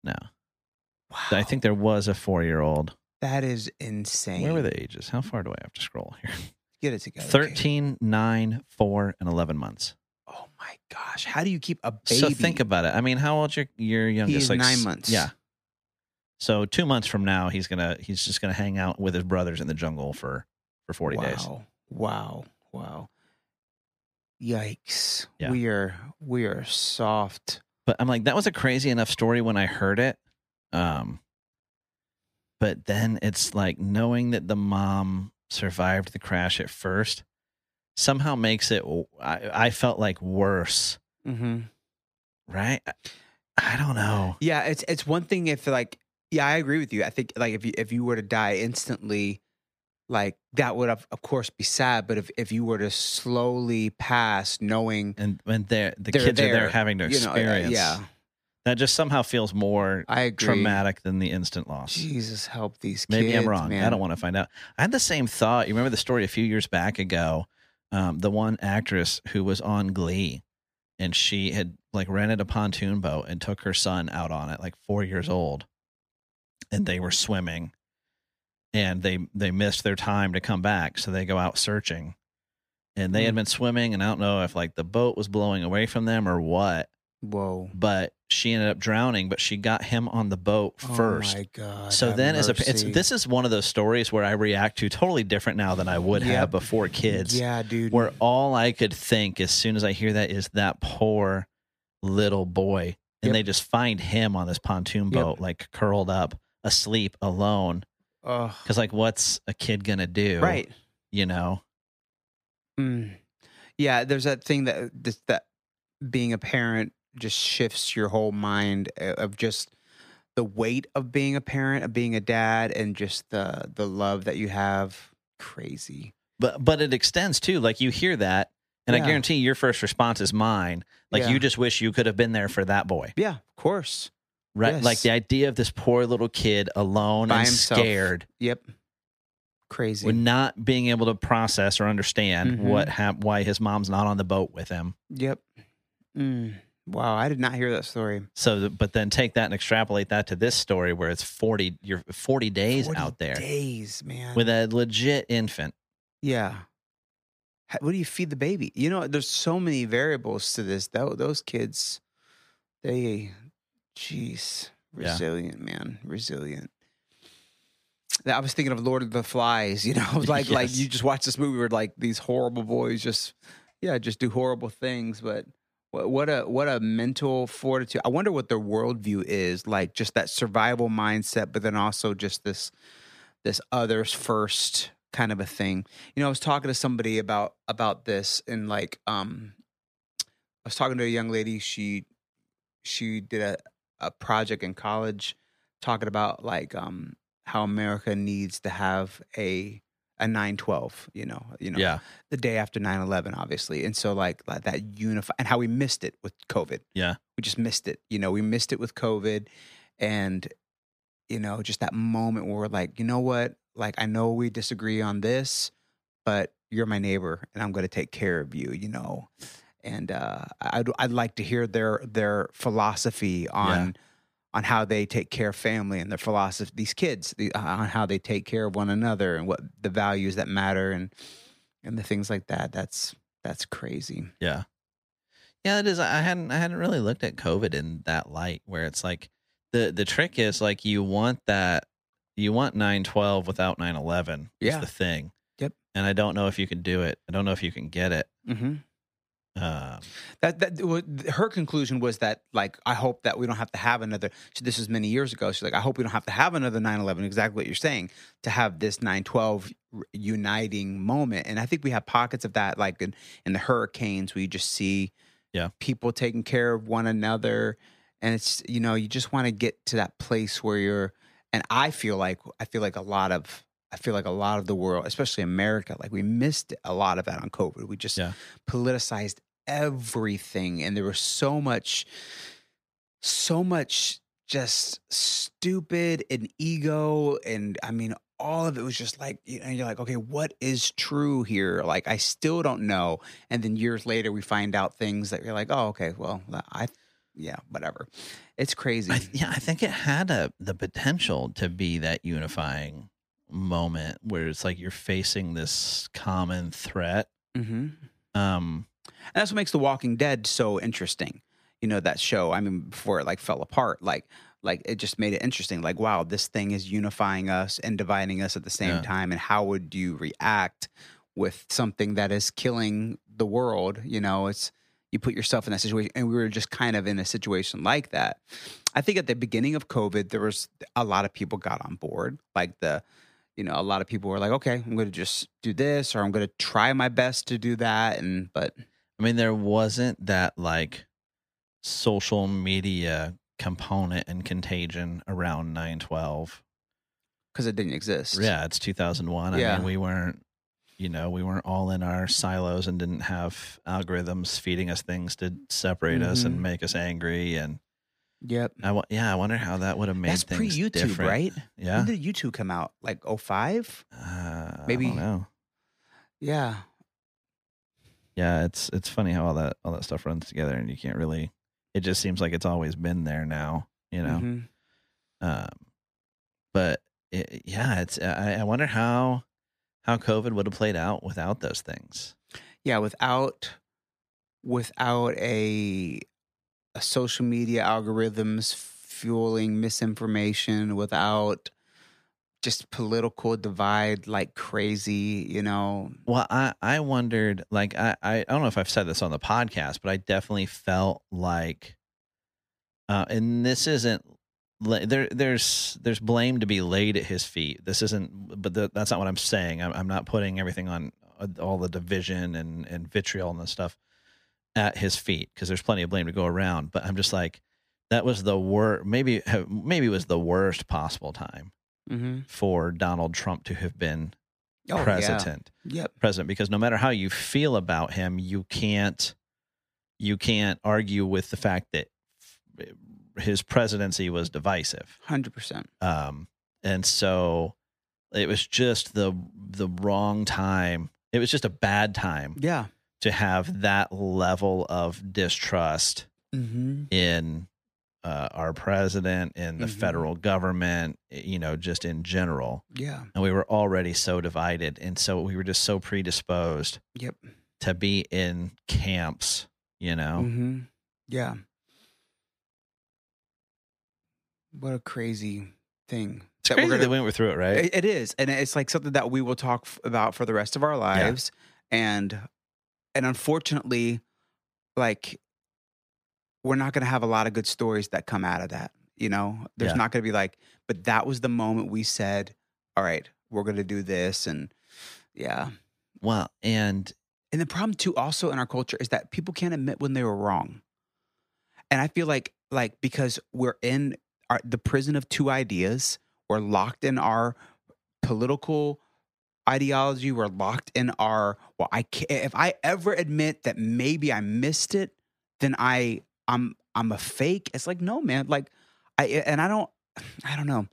No. Wow. So I think there was a 4-year-old. That is insane. Where were the ages? How far do I have to scroll here? Get it together. 13, 9, 4, and 11 months. Oh my gosh. How do you keep a baby? So think about it. I mean, how old's your youngest? He's like 9 months. Yeah. So 2 months from now, he's just gonna hang out with his brothers in the jungle for 40 days. Wow. Yikes. Yeah. We are soft. But I'm like, that was a crazy enough story when I heard it. But then it's like knowing that the mom survived the crash at first somehow makes it, I felt like, worse. Mm-hmm. Right? I don't know. Yeah, it's one thing if like, yeah, I agree with you. I think like if you were to die instantly, like that would of course be sad, but if you were to slowly pass knowing and the kids are there having to experience, that just somehow feels more traumatic than the instant loss. Jesus, help these kids. Maybe I'm wrong. Man. I don't want to find out. I had the same thought. You remember the story a few years back ago, the one actress who was on Glee, and she had like rented a pontoon boat and took her son out on it, like 4 years old, and they were swimming, and they missed their time to come back, so they go out searching, and they had been swimming, and I don't know if like the boat was blowing away from them or what. Whoa. But she ended up drowning, but she got him on the boat first. Oh my God. So then this is one of those stories where I react to totally different now than I would have before kids. Yeah, dude. Where all I could think as soon as I hear that is that poor little boy. And they just find him on this pontoon boat, like curled up, asleep, alone. Because, like, what's a kid going to do? Right. You know? Mm. Yeah, there's that thing that being a parent just shifts your whole mind of just the weight of being a parent, of being a dad, and just the love that you have. Crazy. But it extends, too. Like, you hear that, and I guarantee your first response is mine. Like, you just wish you could have been there for that boy. Yeah, of course. Right? Yes. Like, the idea of this poor little kid alone by himself, scared. Yep. Crazy. With not being able to process or understand why his mom's not on the boat with him. Yep. Mm. Wow, I did not hear that story. So, but then take that and extrapolate that to this story where it's 40 days 40 out there. Days, man. With a legit infant. Yeah. What do you feed the baby? You know, there's so many variables to this. Those kids, resilient, man, resilient. I was thinking of Lord of the Flies, you know, like like you just watch this movie where like these horrible boys just do horrible things. But what a mental fortitude. I wonder what their worldview is, like just that survival mindset, but then also just this others first kind of a thing. You know, I was talking to somebody about this, and like I was talking to a young lady. She did a project in college talking about like how America needs to have a 9/12, the day after 9/11, obviously. And so like that unify, and how we missed it with COVID. Yeah. We just missed it. You know, we missed it with COVID, and, you know, just that moment where we're like, you know what? Like, I know we disagree on this, but you're my neighbor and I'm going to take care of you, you know? And I'd like to hear their philosophy on how they take care of family, and their philosophy, these kids, on how they take care of one another, and what the values that matter, and the things like that. That's crazy. Yeah. Yeah, it is. I hadn't really looked at COVID in that light, where it's like the trick is like you want 9/12 without 9/11 is the thing. Yep. And I don't know if you can do it. I don't know if you can get it. Mm-hmm. Her conclusion was that, like, I hope that we don't have to have another. So this was many years ago. She's like, I hope we don't have to have another 9/11. Exactly what you're saying, to have this 9/12 uniting moment. And I think we have pockets of that, like in the hurricanes, we just see people taking care of one another, and it's, you know, you just want to get to that place where you're. And I feel like a lot of the world, especially America, like we missed a lot of that on COVID. We just politicized everything, and there was so much just stupid and ego, and I mean, all of it was just like, you know, you're like, okay, what is true here? Like, I still don't know. And then years later, we find out things that you're like, oh, okay, well, whatever. It's crazy. I think it had the potential to be that unifying moment where it's like you're facing this common threat. Mm-hmm. And that's what makes The Walking Dead so interesting. You know, that show, I mean, before it like fell apart, like it just made it interesting. Like, wow, this thing is unifying us and dividing us at the same time. And how would you react with something that is killing the world? You know, it's, you put yourself in that situation, and we were just kind of in a situation like that. I think at the beginning of COVID, there was a lot of people got on board, like you know, a lot of people were like, okay, I'm going to just do this, or I'm going to try my best to do that. But I mean, there wasn't that like social media component and contagion around 9/12. Cause it didn't exist. Yeah. It's 2001. Yeah. I mean, we weren't all in our silos and didn't have algorithms feeding us things to separate us and make us angry. And I wonder how that would have made things pre-YouTube, different. Right? Yeah. When did YouTube come out? Like 2005? Maybe. I don't know. Yeah. Yeah, it's funny how all that stuff runs together, and you can't really. It just seems like it's always been there now, you know. Mm-hmm. But it's. I wonder how COVID would have played out without those things. Yeah, without a social media algorithms fueling misinformation without just political divide like crazy, you know? Well, I wondered, like, I don't know if I've said this on the podcast, but I definitely felt like, and this isn't, there's blame to be laid at his feet. This isn't, but that's not what I'm saying. I'm not putting everything on all the division and vitriol and this stuff at his feet, because there's plenty of blame to go around. But I'm just like, that was the worst, maybe it was the worst possible time for Donald Trump to have been president. Yeah. Yep. President, because no matter how you feel about him, you can't argue with the fact that his presidency was divisive. 100%. And so it was just the wrong time. It was just a bad time. Yeah. To have that level of distrust in our president, in the federal government, you know, just in general. Yeah. And we were already so divided. And so we were just so predisposed to be in camps, you know? Yeah. What a crazy thing. It's crazy that we went through it, right? It is. And it's like something that we will talk about for the rest of our lives. Yeah. And unfortunately, like, we're not going to have a lot of good stories that come out of that, you know? There's not going to be like, but that was the moment we said, all right, we're going to do this. And Well, and the problem too also in our culture is that people can't admit when they were wrong. And I feel like because we're in the prison of two ideas, we're locked in our political ideology, we're locked in our, well, I can't, if I ever admit that maybe I missed it, then I'm a fake. It's like, no, man, like I don't know.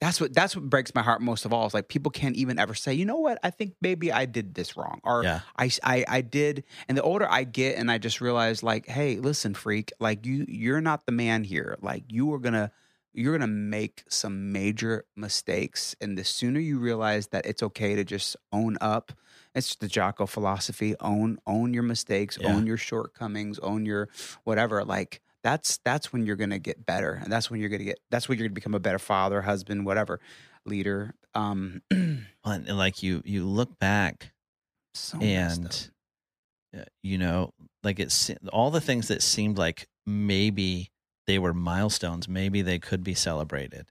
That's what breaks my heart most of all. It's like people can't even ever say, you know what, I think maybe I did this wrong, or I did. And the older I get, and I just realize, like, hey, listen, freak, like you're not the man here. Like you're gonna make some major mistakes, and the sooner you realize that it's okay to just own up. It's the Jocko philosophy: own your mistakes, own your shortcomings, own your whatever. Like that's when you're gonna get better, and that's when you're gonna become a better father, husband, whatever, leader. And like you look back, so and you know, like it's all the things that seemed like maybe they were milestones, maybe they could be celebrated.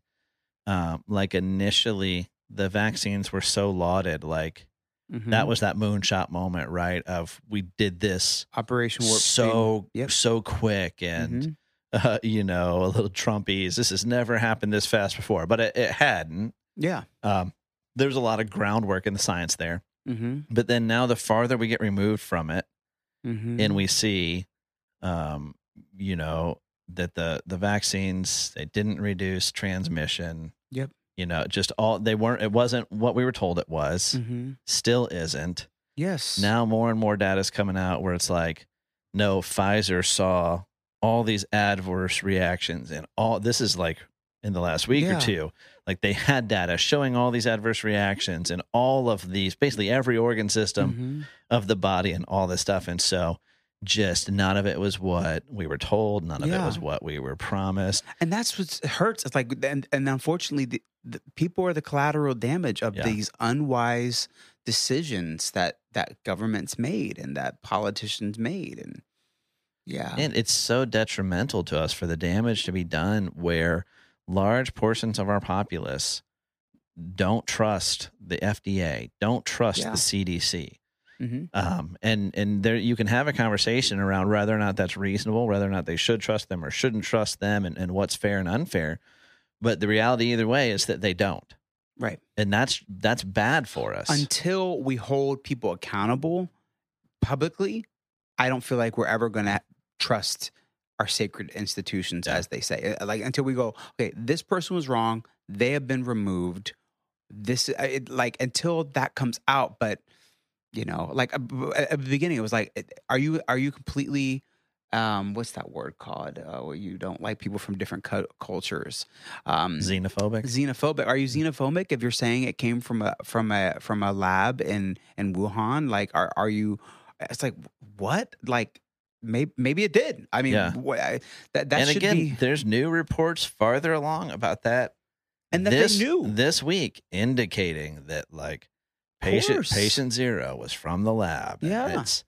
Like initially, the vaccines were so lauded, like. That was that moonshot moment, right? Of we did this Operation Warp so quick, and you know, a little Trumpies. This has never happened this fast before, but it hadn't. Yeah, there's a lot of groundwork in the science there, but then now the farther we get removed from it, and we see, you know, that the vaccines, they didn't reduce transmission. Yep. You know, just all they weren't. It wasn't what we were told it was. Still isn't. Yes. Now more and more data is coming out where it's like, no, Pfizer saw all these adverse reactions, and all this is like in the last week or two. Like they had data showing all these adverse reactions and all of these, basically every organ system of the body and all this stuff. And so, just none of it was what we were told. None of it was what we were promised. And that's what hurts. It's like, and unfortunately, the people are the collateral damage of these unwise decisions that governments made and that politicians made. And and it's so detrimental to us for the damage to be done where large portions of our populace don't trust the FDA, don't trust the CDC. And there you can have a conversation around whether or not that's reasonable, whether or not they should trust them or shouldn't trust them, and what's fair and unfair. But the reality either way is that they don't. Right. And that's bad for us. Until we hold people accountable publicly, I don't feel like we're ever going to trust our sacred institutions, as they say. Like until we go, okay, this person was wrong. They have been removed. Until that comes out, but... You know, like at the beginning, it was like, are you completely, what's that word called? Where you don't like people from different cultures. Xenophobic. Are you xenophobic if you're saying it came from a lab in Wuhan? Like, are you? It's like what? Like maybe it did. I mean, that should again, be. And again, there's new reports farther along about that. And that they knew this week, indicating that like patient zero was from the lab. Yeah. It's,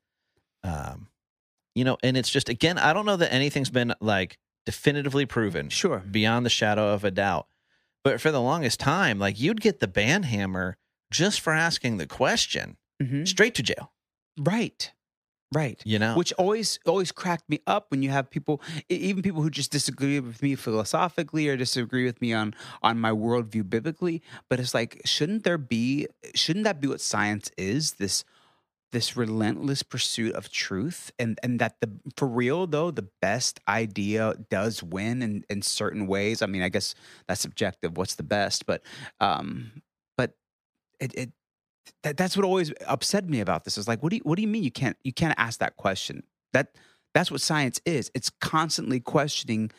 you know, and it's just, again, I don't know that anything's been like definitively proven beyond the shadow of a doubt. But for the longest time, like you'd get the ban hammer just for asking the question straight to jail. Right. Right. You know, which always cracked me up when you have people, even people who just disagree with me philosophically or disagree with me on my worldview biblically. But it's like, shouldn't that be what science is? This relentless pursuit of truth, and that for real though, the best idea does win in certain ways. I mean, I guess that's subjective. What's the best? But it That's what always upset me about this. Is like, what do you mean you can't ask that question? That's what science is. It's constantly questioning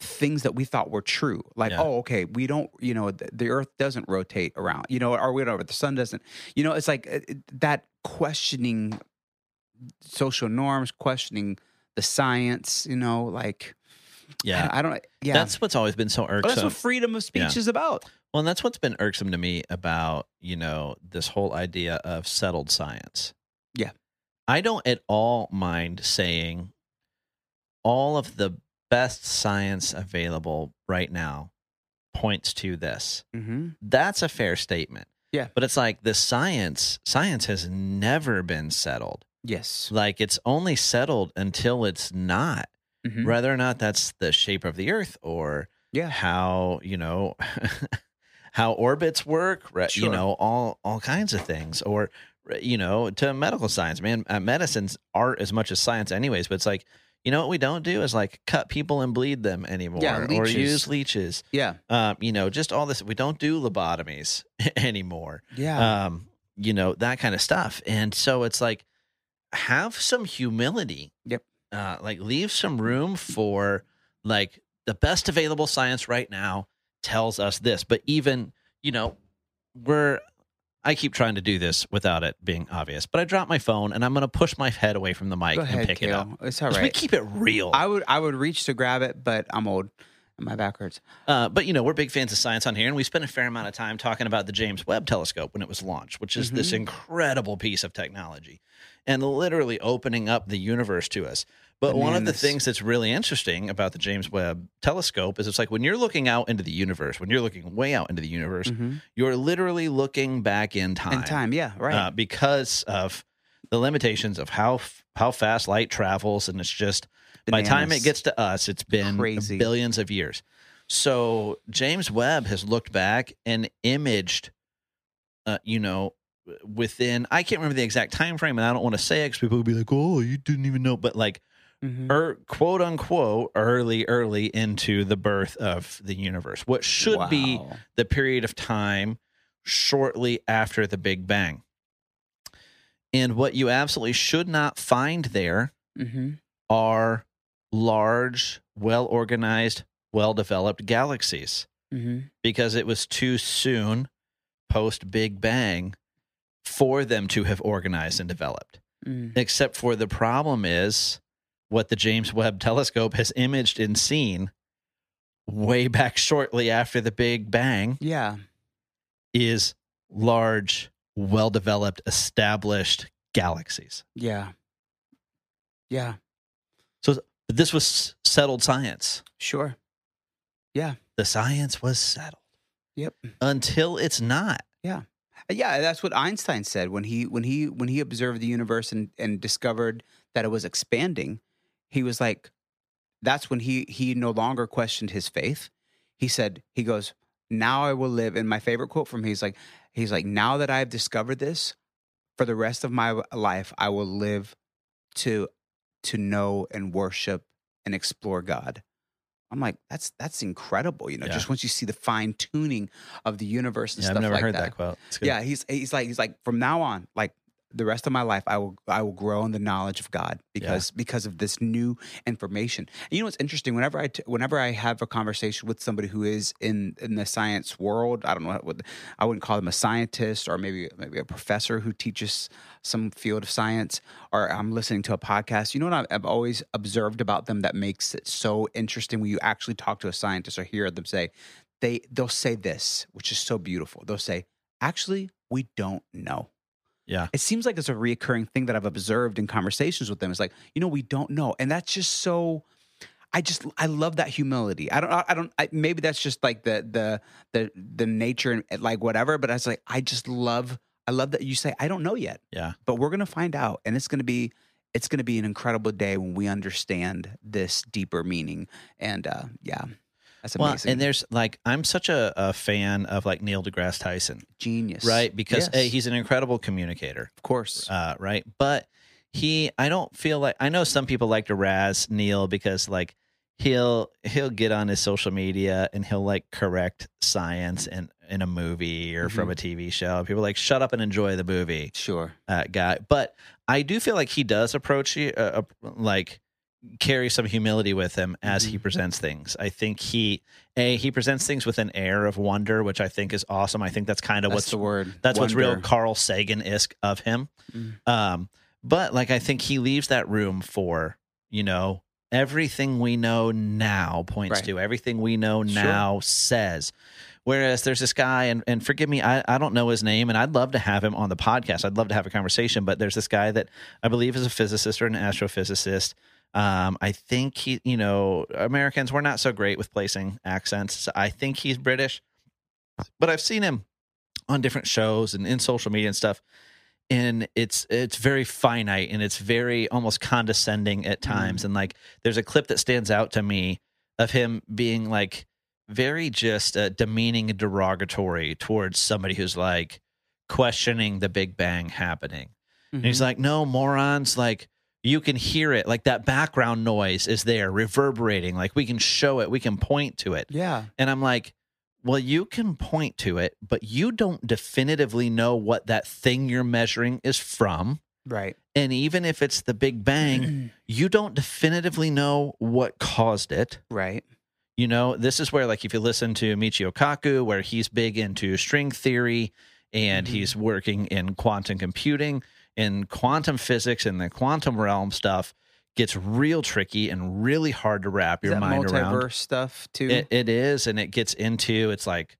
things that we thought were true. Like, oh, okay, we don't, you know, the Earth doesn't rotate around, you know, or whatever, the sun doesn't, you know. It's like that questioning social norms, questioning the science, you know, like, I don't. That's what's always been so irksome. But that's what freedom of speech is about. Well, and that's what's been irksome to me about, you know, this whole idea of settled science. Yeah. I don't at all mind saying all of the best science available right now points to this. Mm-hmm. That's a fair statement. Yeah. But it's like the science has never been settled. Yes. Like it's only settled until it's not, whether or not that's the shape of the Earth or how, you know... how orbits work, you know, all kinds of things, or, you know, to medical science, man, medicine's art as much as science anyways, but it's like, you know, what we don't do is like cut people and bleed them anymore or use leeches. Yeah. You know, just all this, we don't do lobotomies anymore. Yeah. You know, that kind of stuff. And so it's like, have some humility. Yep. Like leave some room for like the best available science right now tells us this, but even, you know, I keep trying to do this without it being obvious, but I dropped my phone and I'm going to push my head away from the mic and pick it up. It's all right. We keep it real. I would reach to grab it, but I'm old and my back hurts. But you know, we're big fans of science on here, and we spent a fair amount of time talking about the James Webb telescope when it was launched, which is this incredible piece of technology and literally opening up the universe to us. But one of the things that's really interesting about the James Webb telescope is it's like when you're looking out into the universe, when you're looking way out into the universe, you're literally looking back in time. Because of the limitations of how fast light travels, and it's just bananas. By the time it gets to us, it's been billions of years. So James Webb has looked back and imaged, you know, within, I can't remember the exact time frame, and I don't want to say it because people will be like, oh, you didn't even know, but like, quote unquote, early into the birth of the universe, what should be the period of time shortly after the Big Bang. And what you absolutely should not find there are large, well-organized, well-developed galaxies, because it was too soon post-Big Bang for them to have organized and developed. Except for the problem is... what the James Webb telescope has imaged and seen way back shortly after the Big Bang is large, well-developed, established galaxies. Yeah. Yeah. So this was settled science. Sure. Yeah. The science was settled. Yep. Until it's not. Yeah. Yeah, that's what Einstein said when he observed the universe and discovered that it was expanding. He was like, that's when he no longer questioned his faith. He said, he goes, now I will live. And my favorite quote from him, he's like, now that I've discovered this, for the rest of my life, I will live to know and worship and explore God. I'm like, that's incredible. You know, just once you see the fine tuning of the universe and stuff like that. I've never heard that quote. Yeah. He's like, from now on, like, the rest of my life, I will grow in the knowledge of God because of this new information. And you know what's interesting? Whenever I have a conversation with somebody who is in the science world, I don't know what I wouldn't call them a scientist, or maybe a professor who teaches some field of science, or I'm listening to a podcast. You know what I've always observed about them that makes it so interesting when you actually talk to a scientist or hear them say, they'll say this, which is so beautiful. They'll say, actually, we don't know. Yeah. It seems like it's a reoccurring thing that I've observed in conversations with them. It's like, you know, we don't know. And that's just so, I love that humility. I don't, maybe that's just like the nature and like whatever, but I was like, I love that you say, I don't know yet. Yeah. But we're going to find out. And it's going to be an incredible day when we understand this deeper meaning. And yeah. That's amazing. Well, and there's like, I'm such a fan of like Neil deGrasse Tyson. Genius. Right? Because yes. He's an incredible communicator. Of course. Right? But I don't feel like, I know some people like to razz Neil because like he'll get on his social media and he'll like correct science in a movie or from a TV show. People are like, shut up and enjoy the movie. Sure. Guy. But I do feel like he does approach you like, carry some humility with him as he presents things. I think he presents things with an air of wonder, which I think is awesome. I think that's kind of what's the word. That's wonder. What's real Carl Sagan-esque of him. Mm. But like, I think he leaves that room for, you know, everything we know now points to, everything we know now says. Whereas there's this guy, and forgive me, I don't know his name, and I'd love to have him on the podcast. I'd love to have a conversation, but there's this guy that I believe is a physicist or an astrophysicist. I think he, you know, Americans, we're not so great with placing accents. So I think he's British, but I've seen him on different shows and in social media and stuff. And it's very finite and it's very almost condescending at times. And like, there's a clip that stands out to me of him being like very just demeaning and derogatory towards somebody who's like questioning the Big Bang happening. Mm-hmm. And he's like, no, morons, like, you can hear it, like that background noise is there reverberating. Like we can show it, we can point to it. Yeah. And I'm like, well, you can point to it, but you don't definitively know what that thing you're measuring is from. Right. And even if it's the Big Bang, you don't definitively know what caused it. Right. You know, this is where like if you listen to Michio Kaku, where he's big into string theory and he's working in quantum computing, in quantum physics and the quantum realm stuff gets real tricky and really hard to wrap your mind around. Multiverse stuff too. It is, and it gets into it's like,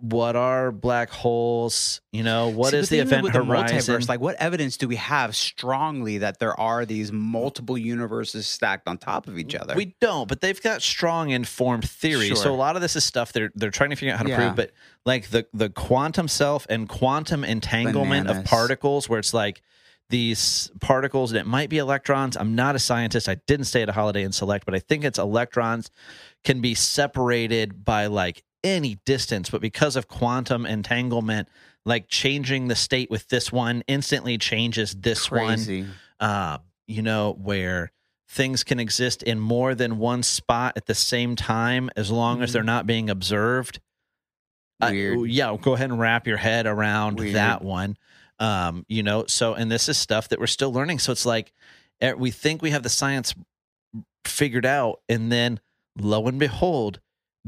what are black holes? You know, what is the event horizon? Multiverse, like, what evidence do we have strongly that there are these multiple universes stacked on top of each other? We don't, but they've got strong informed theory. Sure. So a lot of this is stuff they're trying to figure out how to prove. But like the quantum self and quantum entanglement of particles, where it's like these particles, and it might be electrons. I'm not a scientist. I didn't stay at a Holiday Inn Select, but I think it's electrons can be separated by like any distance, but because of quantum entanglement, like changing the state with this one instantly changes this one. You know, where things can exist in more than one spot at the same time as long as they're not being observed. Weird. Yeah, go ahead and wrap your head around that one. You know, so, and this is stuff that we're still learning. So it's like, we think we have the science figured out, and then lo and behold,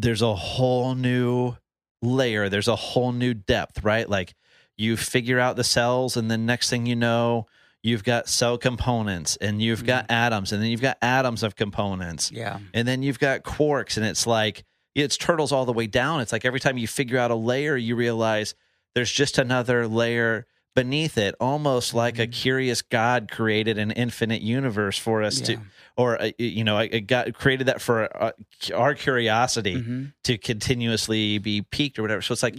there's a whole new layer. There's a whole new depth, right? Like you figure out the cells, and then next thing you know, you've got cell components, and you've got atoms, and then you've got atoms of components. Yeah. And then you've got quarks, and it's like, it's turtles all the way down. It's like every time you figure out a layer, you realize there's just another layer beneath it, almost like a curious God created an infinite universe for us to, or, you know, God created that for our curiosity to continuously be piqued or whatever. So it's like,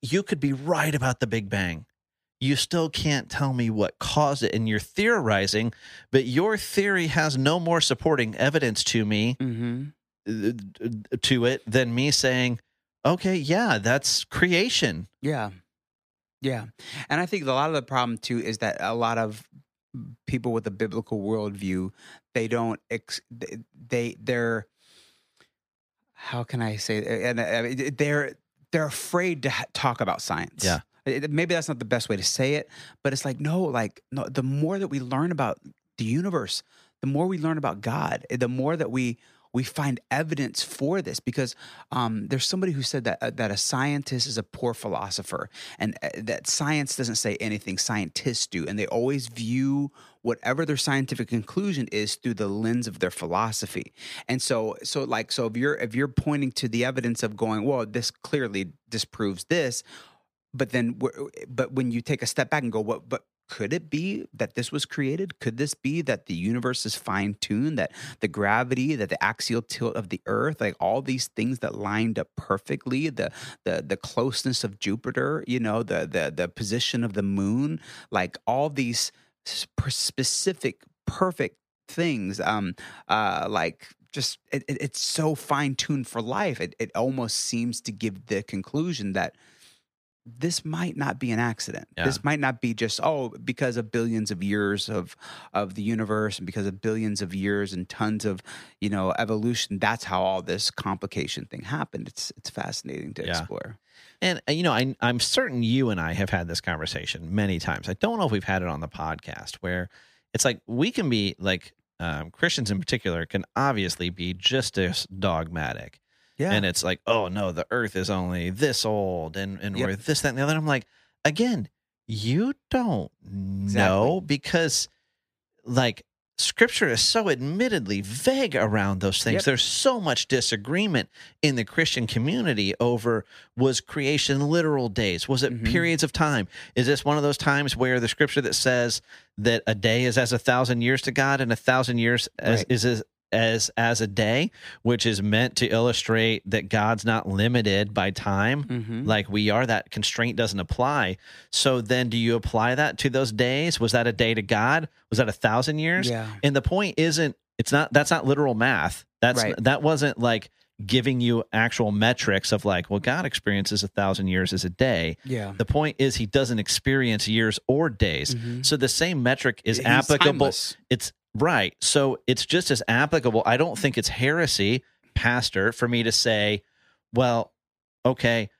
you could be right about the Big Bang. You still can't tell me what caused it, and you're theorizing, but your theory has no more supporting evidence to me to it than me saying, okay, yeah, that's creation. Yeah. Yeah. And I think a lot of the problem too is that a lot of people with a biblical worldview, they don't, they're, how can I say, and they're afraid to talk about science. Yeah. Maybe that's not the best way to say it, but it's like, no, the more that we learn about the universe, the more we learn about God, the more that we find evidence for this, because there's somebody who said that that a scientist is a poor philosopher, and that science doesn't say anything, scientists do, and they always view whatever their scientific conclusion is through the lens of their philosophy. And so if you're pointing to the evidence of going, well, this clearly disproves this, but when you take a step back and go, what, but could it be that this was created? Could this be that the universe is fine-tuned, that the gravity, that the axial tilt of the Earth, like all these things that lined up perfectly, the closeness of Jupiter, you know, the position of the moon, like all these specific, perfect things, like just it's so fine-tuned for life. It almost seems to give the conclusion that this might not be an accident. Yeah. This might not be just, because of billions of years of the universe, and because of billions of years and tons of, evolution, that's how all this complication thing happened. It's fascinating to explore. And, I'm certain you and I have had this conversation many times. I don't know if we've had it on the podcast, where it's like we can be like, Christians in particular can obviously be just as dogmatic. Yeah. And it's like, oh no, the Earth is only this old, and we're this, that, and the other. And I'm like, again, you don't know, because like Scripture is so admittedly vague around those things. Yep. There's so much disagreement in the Christian community over, was creation literal days? Was it periods of time? Is this one of those times where the Scripture that says that a day is as 1,000 years to God, and 1,000 years is as a day, which is meant to illustrate that God's not limited by time like we are, that constraint doesn't apply. So then do you apply that to those days? Was that a day to God? Was that 1,000 years? Yeah. And the point isn't, that's not literal math. That wasn't like giving you actual metrics of like, well, God experiences 1,000 years as a day. Yeah. The point is, he doesn't experience years or days. So the same metric is applicable. Timeless. Right. So it's just as applicable. I don't think it's heresy, pastor, for me to say, well, okay,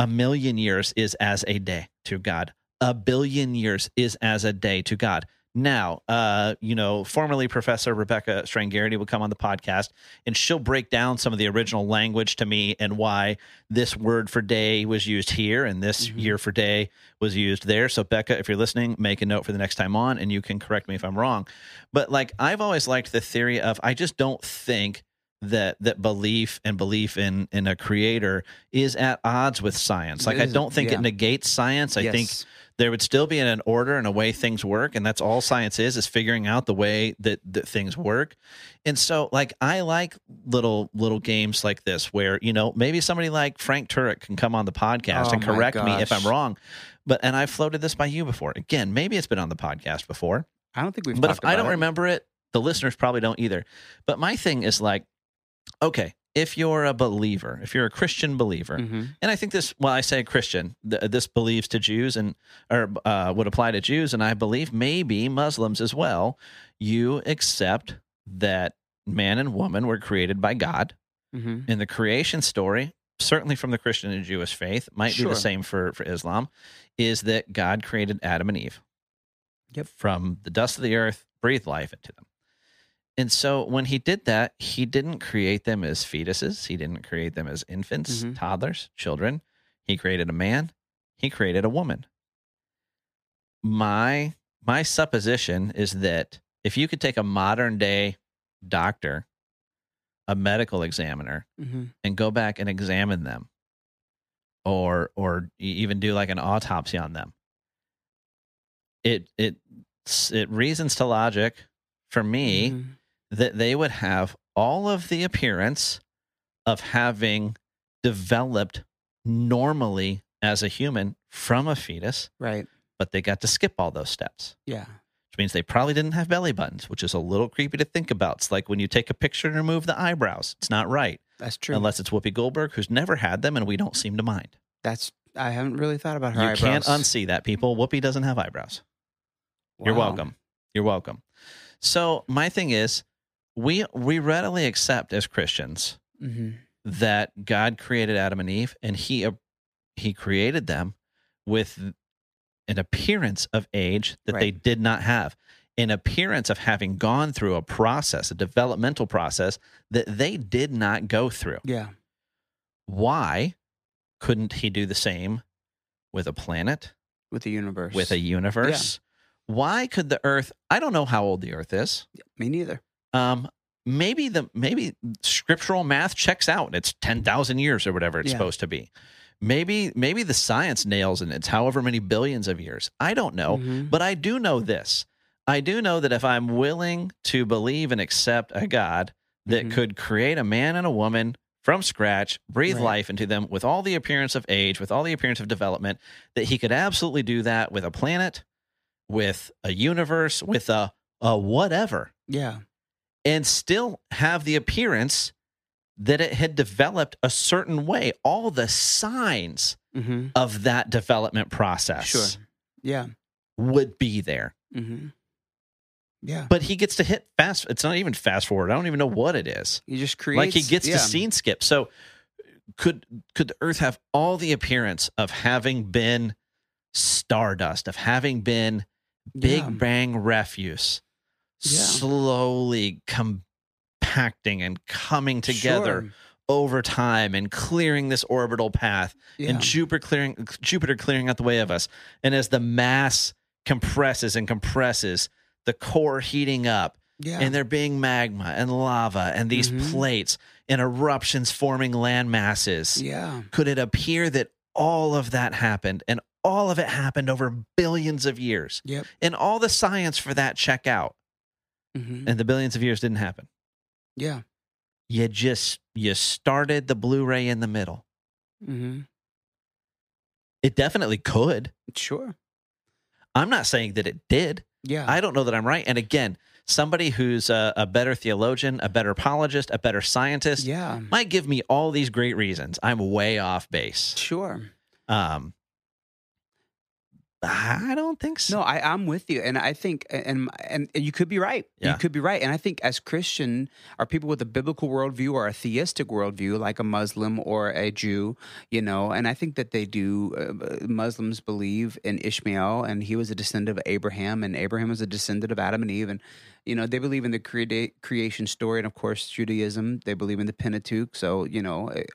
1,000,000 years is as a day to God. 1,000,000,000 years is as a day to God. Now, formerly Professor Rebecca Strangarity will come on the podcast, and she'll break down some of the original language to me and why this word for day was used here and this year for day was used there. So, Becca, if you're listening, make a note for the next time on, and you can correct me if I'm wrong. But like, I've always liked the theory of, I just don't think that belief in a creator is at odds with science. Like, I don't think it negates science. I think there would still be an order and a way things work, and that's all science is figuring out the way that things work. And so, like, I like little games like this where, maybe somebody like Frank Turek can come on the podcast and correct me if I'm wrong. And I floated this by you before. Again, maybe it's been on the podcast before. I don't think we've talked about it. But if I don't remember it, the listeners probably don't either. But my thing is like, okay, if you're a believer, if you're a Christian believer, and I think this, well, I say Christian, this believes to Jews or would apply to Jews, and I believe maybe Muslims as well, you accept that man and woman were created by God. And the creation story, certainly from the Christian and Jewish faith, might be the same for Islam, is that God created Adam and Eve. From the dust of the earth, breathed life into them. And so when he did that, he didn't create them as fetuses. He didn't create them as infants, toddlers, children. He created a man. He created a woman. My supposition is that if you could take a modern day doctor, a medical examiner, and go back and examine them, or even do like an autopsy on them, it reasons to logic for me that they would have all of the appearance of having developed normally as a human from a fetus. Right. But they got to skip all those steps. Yeah. Which means they probably didn't have belly buttons, which is a little creepy to think about. It's like when you take a picture and remove the eyebrows. It's not right. That's true. Unless it's Whoopi Goldberg, who's never had them, and we don't seem to mind. I haven't really thought about her eyebrows. You can't unsee that, people. Whoopi doesn't have eyebrows. Wow. You're welcome. So my thing is, we readily accept as Christians that God created Adam and Eve, and he created them with an appearance of age that they did not have, an appearance of having gone through a process, a developmental process that they did not go through. Yeah. Why couldn't he do the same with a planet? With a universe. With a universe. Yeah. Why could the Earth... I don't know how old the Earth is. Me neither. Maybe scriptural math checks out and it's 10,000 years or whatever it's supposed to be. Maybe the science nails and it's however many billions of years. I don't know, but I do know this. I do know that if I'm willing to believe and accept a God that could create a man and a woman from scratch, breathe life into them with all the appearance of age, with all the appearance of development, that he could absolutely do that with a planet, with a universe, with a whatever. Yeah. And still have the appearance that it had developed a certain way, all the signs of that development process would be there. Yeah. But he gets to hit fast. It's not even fast forward. I don't even know what it is. He just creates. Like he gets to scene skip. So could the Earth have all the appearance of having been stardust, of having been Big Bang refuse, slowly compacting and coming together over time and clearing this orbital path and Jupiter clearing out the way of us. And as the mass compresses and compresses, the core heating up and there being magma and lava and these plates and eruptions forming land masses. Yeah. Could it appear that all of that happened and all of it happened over billions of years? Yep. And all the science for that check out. And the billions of years didn't happen. Yeah. You started the Blu-ray in the middle. It definitely could. Sure. I'm not saying that it did. Yeah. I don't know that I'm right. And again, somebody who's a better theologian, a better apologist, a better scientist might give me all these great reasons. I'm way off base. Sure. I don't think so. No, I'm with you. And I think, and you could be right. Yeah. You could be right. And I think as Christian, or people with a biblical worldview or a theistic worldview, like a Muslim or a Jew, and I think that they do, Muslims believe in Ishmael, and he was a descendant of Abraham, and Abraham was a descendant of Adam and Eve. And, they believe in the creation story. And of course, Judaism, they believe in the Pentateuch. So,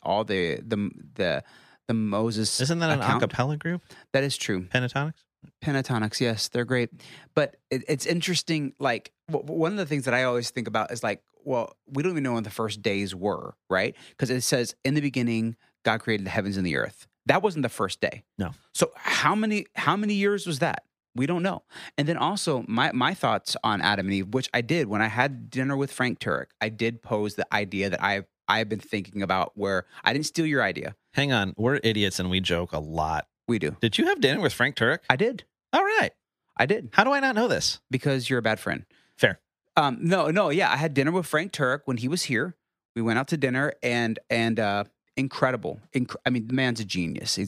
all the Moses isn't that an a cappella group? That is true. Pentatonics, yes, they're great. But it's interesting, like, one of the things that I always think about is like, well, we don't even know when the first days were, right? Because it says, in the beginning, God created the heavens and the earth. That wasn't the first day. No. So how many years was that? We don't know. And then also my thoughts on Adam and Eve, which I did when I had dinner with Frank Turek, I did pose the idea that I've been thinking about, where I didn't steal your idea. Hang on. We're idiots and we joke a lot. We do. Did you have dinner with Frank Turek? I did. All right. I did. How do I not know this? Because you're a bad friend. Fair. I had dinner with Frank Turek when he was here. We went out to dinner and incredible. The man's a genius.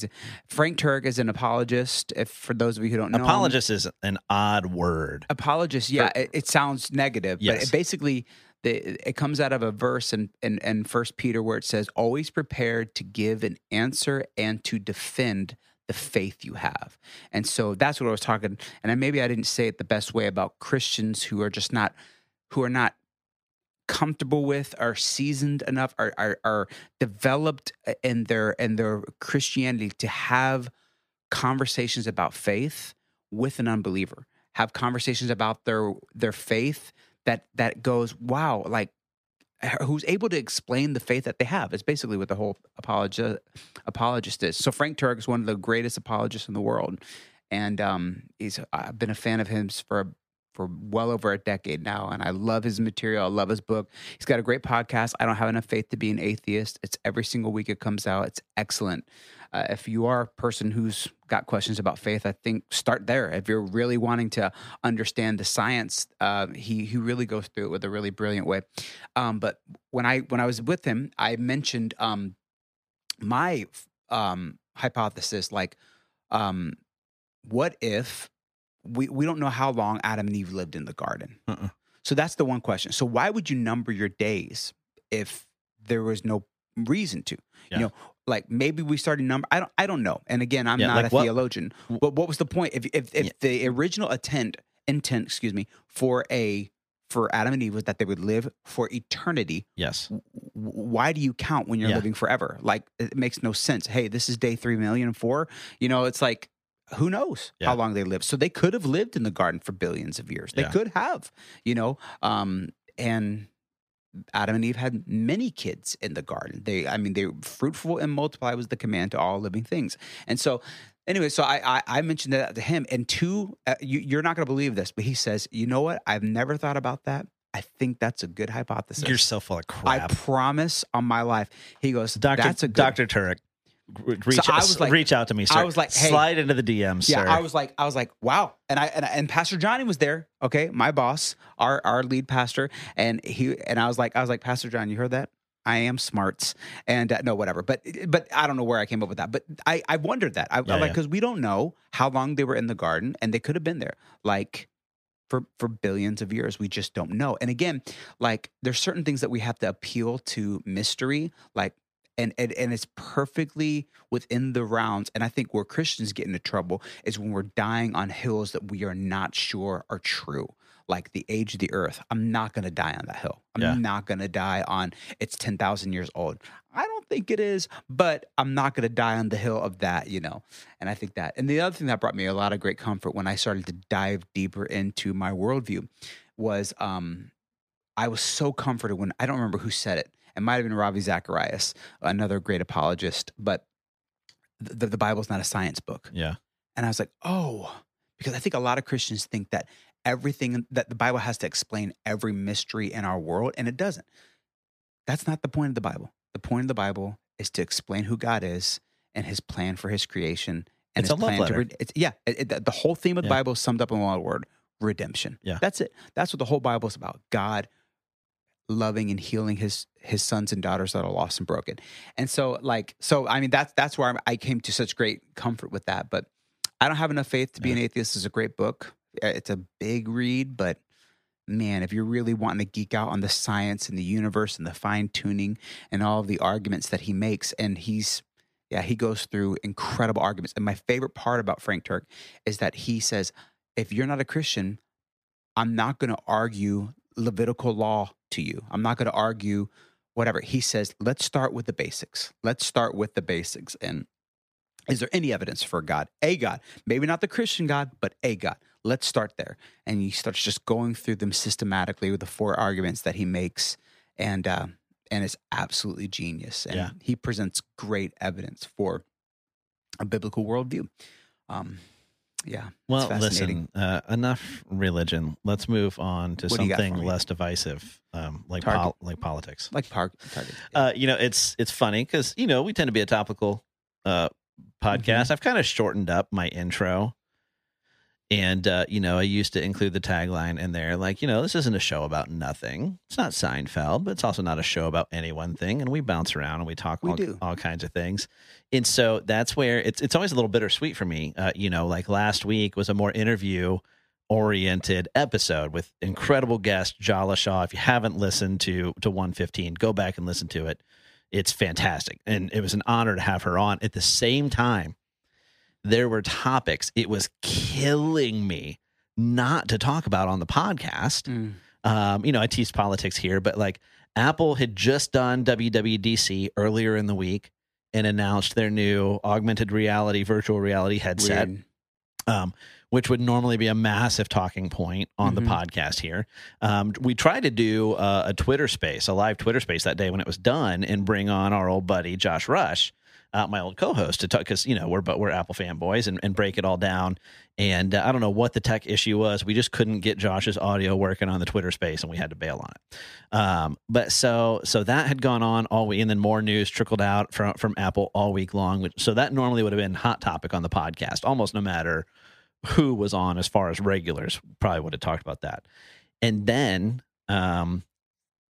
Frank Turek is an apologist. For those of you who don't know, apologist is an odd word. Apologist, yeah. It sounds negative, but it basically... It comes out of a verse in 1 Peter where it says, always prepared to give an answer and to defend the faith you have. And so that's what I was talking. And maybe I didn't say it the best way about Christians who are just not, who are not comfortable with, are seasoned enough, are developed in their Christianity to have conversations about faith with an unbeliever, have conversations about their faith that goes, wow, like, who's able to explain the faith that they have. It's basically what the whole apologist is. So Frank Turek is one of the greatest apologists in the world, and I've been a fan of him for well over a decade now, and I love his material. I love his book. He's got a great podcast, I Don't Have Enough Faith to Be an Atheist. It's every single week it comes out. It's excellent. If you are a person who's got questions about faith, I think start there. If you're really wanting to understand the science, he really goes through it with a really brilliant way. But when I was with him, I mentioned my hypothesis, like, what if we don't know how long Adam and Eve lived in the garden? So that's the one question. So why would you number your days if there was no reason to. Yeah. You know, like maybe we started number. I don't know. And again, I'm not a theologian. But what was the point? If the original intent, for Adam and Eve was that they would live for eternity. Yes. Why do you count when you're living forever? Like, it makes no sense. Hey, this is day 3,000,004. You know, it's like, who knows how long they live? So they could have lived in the garden for billions of years. They could have, you know, and Adam and Eve had many kids in the garden. They were fruitful and multiply was the command to all living things. And so anyway, so I mentioned that to him. And two, you're not going to believe this, but he says, you know what? I've never thought about that. I think that's a good hypothesis. You're so full of crap. I promise on my life. He goes, Dr. Turek. Reach out to me, sir. I was like, hey, slide into the DMs, sir. Yeah, I was like, wow. And Pastor Johnny was there. Okay, my boss, our lead pastor, and I was like, Pastor John, you heard that? I am smarts, and no, whatever. But I don't know where I came up with that. But I wondered that. Because we don't know how long they were in the garden, and they could have been there like for billions of years. We just don't know. And again, like there's certain things that we have to appeal to mystery, like. And it's perfectly within the rounds. And I think where Christians get into trouble is when we're dying on hills that we are not sure are true, like the age of the earth. I'm not going to die on that hill. I'm not going to die on it's 10,000 years old. I don't think it is, but I'm not going to die on the hill of that, you know. And I think that. And the other thing that brought me a lot of great comfort when I started to dive deeper into my worldview was I was so comforted when I don't remember who said it. It might have been Ravi Zacharias, another great apologist, but the Bible's not a science book. Yeah. And I was like, oh, because I think a lot of Christians think that everything, that the Bible has to explain every mystery in our world, and it doesn't. That's not the point of the Bible. The point of the Bible is to explain who God is and his plan for his creation. And it's his a plan love letter. The whole theme of the Bible is summed up in one word, redemption. Yeah. That's it. That's what the whole Bible is about, God loving and healing his sons and daughters that are lost and broken. And so that's where I came to such great comfort with that. But I Don't Have Enough Faith to Be an Atheist is a great book. It's a big read, but man, if you're really wanting to geek out on the science and the universe and the fine tuning and all of the arguments that he makes, and he goes through incredible arguments. And my favorite part about Frank Turek is that he says, if you're not a Christian, I'm not going to argue Levitical law to you. I'm not going to argue whatever. He says, let's start with the basics. And is there any evidence for God? A God. Maybe not the Christian God, but a God. Let's start there. And he starts just going through them systematically with the four arguments that he makes. And it's absolutely genius. And he presents great evidence for a biblical worldview. Yeah. Well, listen, enough religion. Let's move on to something less divisive, like politics. Like Target. Yeah. You know, it's funny because, you know, we tend to be a topical podcast. Mm-hmm. I've kind of shortened up my intro. And, you know, I used to include the tagline in there, like, you know, this isn't a show about nothing. It's not Seinfeld, but it's also not a show about any one thing. And we bounce around and we talk all kinds of things. And so that's where it's always a little bittersweet for me. You know, like last week was a more interview-oriented episode with incredible guest Jala Shaw. If you haven't listened to 115, go back and listen to it. It's fantastic. And it was an honor to have her on at the same time. There were topics it was killing me not to talk about on the podcast. Mm. You know, I teased politics here, but like Apple had just done WWDC earlier in the week and announced their new augmented reality, virtual reality headset, which would normally be a massive talking point on the podcast here. We tried to do a live Twitter space that day when it was done and bring on our old buddy, Josh Rush, my old co-host, to talk because, you know, we're Apple fanboys and break it all down. And I don't know what the tech issue was. We just couldn't get Josh's audio working on the Twitter space, and we had to bail on it. But so that had gone on all week, and then more news trickled out from Apple all week long. So that normally would have been hot topic on the podcast, almost no matter who was on as far as regulars. Probably would have talked about that. And then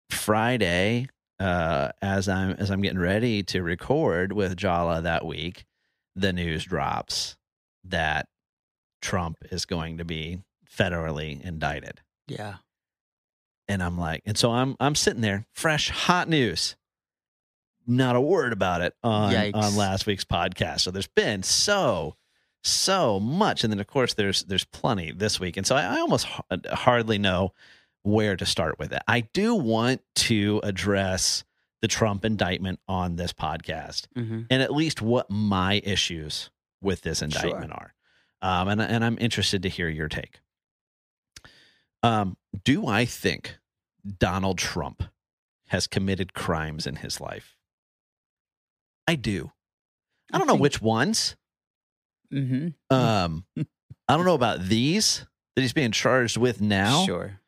Friday, as I'm getting ready to record with Jala that week, the news drops that Trump is going to be federally indicted. Yeah. And I'm like, and so I'm sitting there, fresh, hot news. not a word about it on last week's podcast. So there's been so much. And then, of course, there's plenty this week. And so I almost hardly know where to start with it. I do want to address the Trump indictment on this podcast, mm-hmm. and at least what my issues with this indictment sure. are. And I'm interested to hear your take. Do I think Donald Trump has committed crimes in his life? I do. I don't know which ones. Mm-hmm. I don't know about these that he's being charged with now. Sure.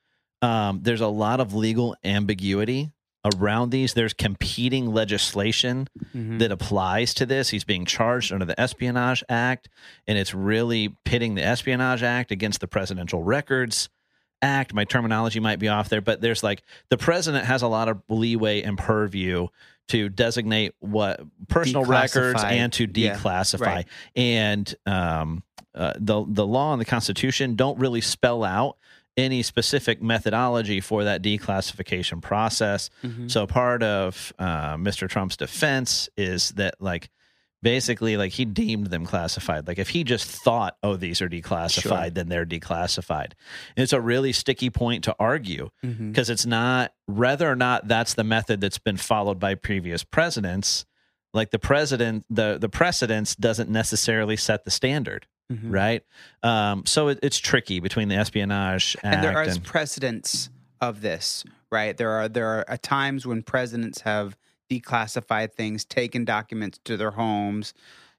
There's a lot of legal ambiguity around these. There's competing legislation mm-hmm. that applies to this. He's being charged under the Espionage Act, and it's really pitting the Espionage Act against the Presidential Records Act. My terminology might be off there, but there's like the president has a lot of leeway and purview to designate what personal records and to declassify. Yeah, right. And the law and the Constitution don't really spell out any specific methodology for that declassification process. Mm-hmm. So part of Mr. Trump's defense is that basically he deemed them classified. Like if he just thought, oh, these are declassified, sure. then they're declassified. And it's a really sticky point to argue because mm-hmm. it's not whether or not that's the method that's been followed by previous presidents. Like the president, the precedence doesn't necessarily set the standard. Mm-hmm. Right. So it's tricky between the Espionage Act and there are precedents of this, right? There are times when presidents have declassified things, taken documents to their homes.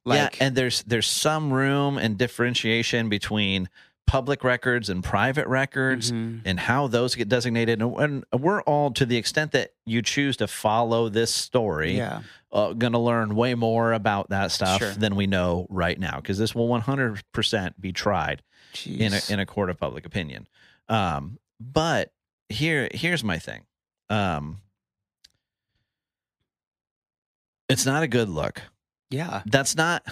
And there's some room and differentiation between public records and private records mm-hmm. and how those get designated. And we're all, to the extent that you choose to follow this story, going to learn way more about that stuff sure. than we know right now, because this will 100% be tried in a court of public opinion. But here's my thing. It's not a good look. Yeah. That's not...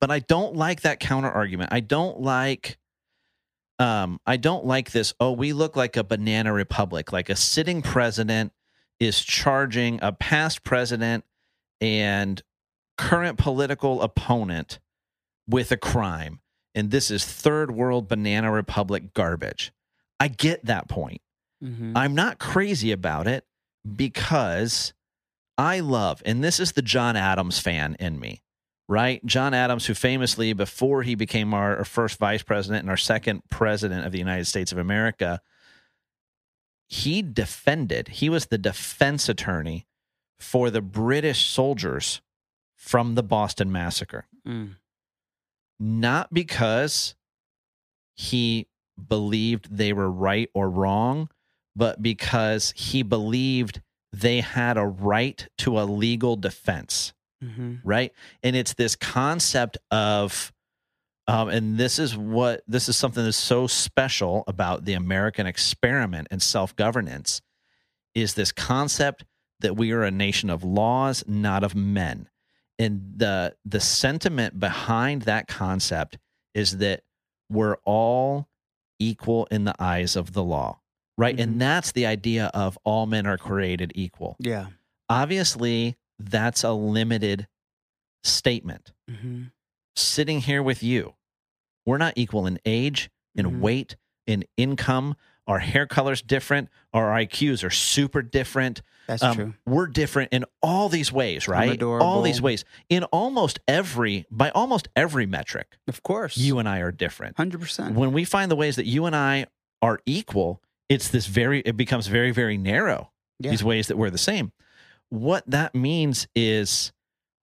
But I don't like that counter argument. I don't like this. Oh, we look like a banana republic, like a sitting president is charging a past president and current political opponent with a crime. And this is third world banana republic garbage. I get that point. Mm-hmm. I'm not crazy about it because I love, and this is the John Adams fan in me. Right? John Adams, who famously, before he became our first vice president and our second president of the United States of America, he was the defense attorney for the British soldiers from the Boston Massacre. Mm. Not because he believed they were right or wrong, but because he believed they had a right to a legal defense. Mm-hmm. Right. And it's this concept of and this is something that's so special about the American experiment and self-governance is this concept that we are a nation of laws, not of men. And the sentiment behind that concept is that we're all equal in the eyes of the law. Right. Mm-hmm. And that's the idea of all men are created equal. Yeah, obviously. That's a limited statement. Mm-hmm. Sitting here with you, we're not equal in age, in mm-hmm. weight, in income. Our hair color's different. Our IQs are super different. That's true. We're different in all these ways, right? All these ways. By almost every metric. Of course. You and I are different. 100%. When we find the ways that you and I are equal, it becomes very, very narrow. Yeah. These ways that we're the same. What that means is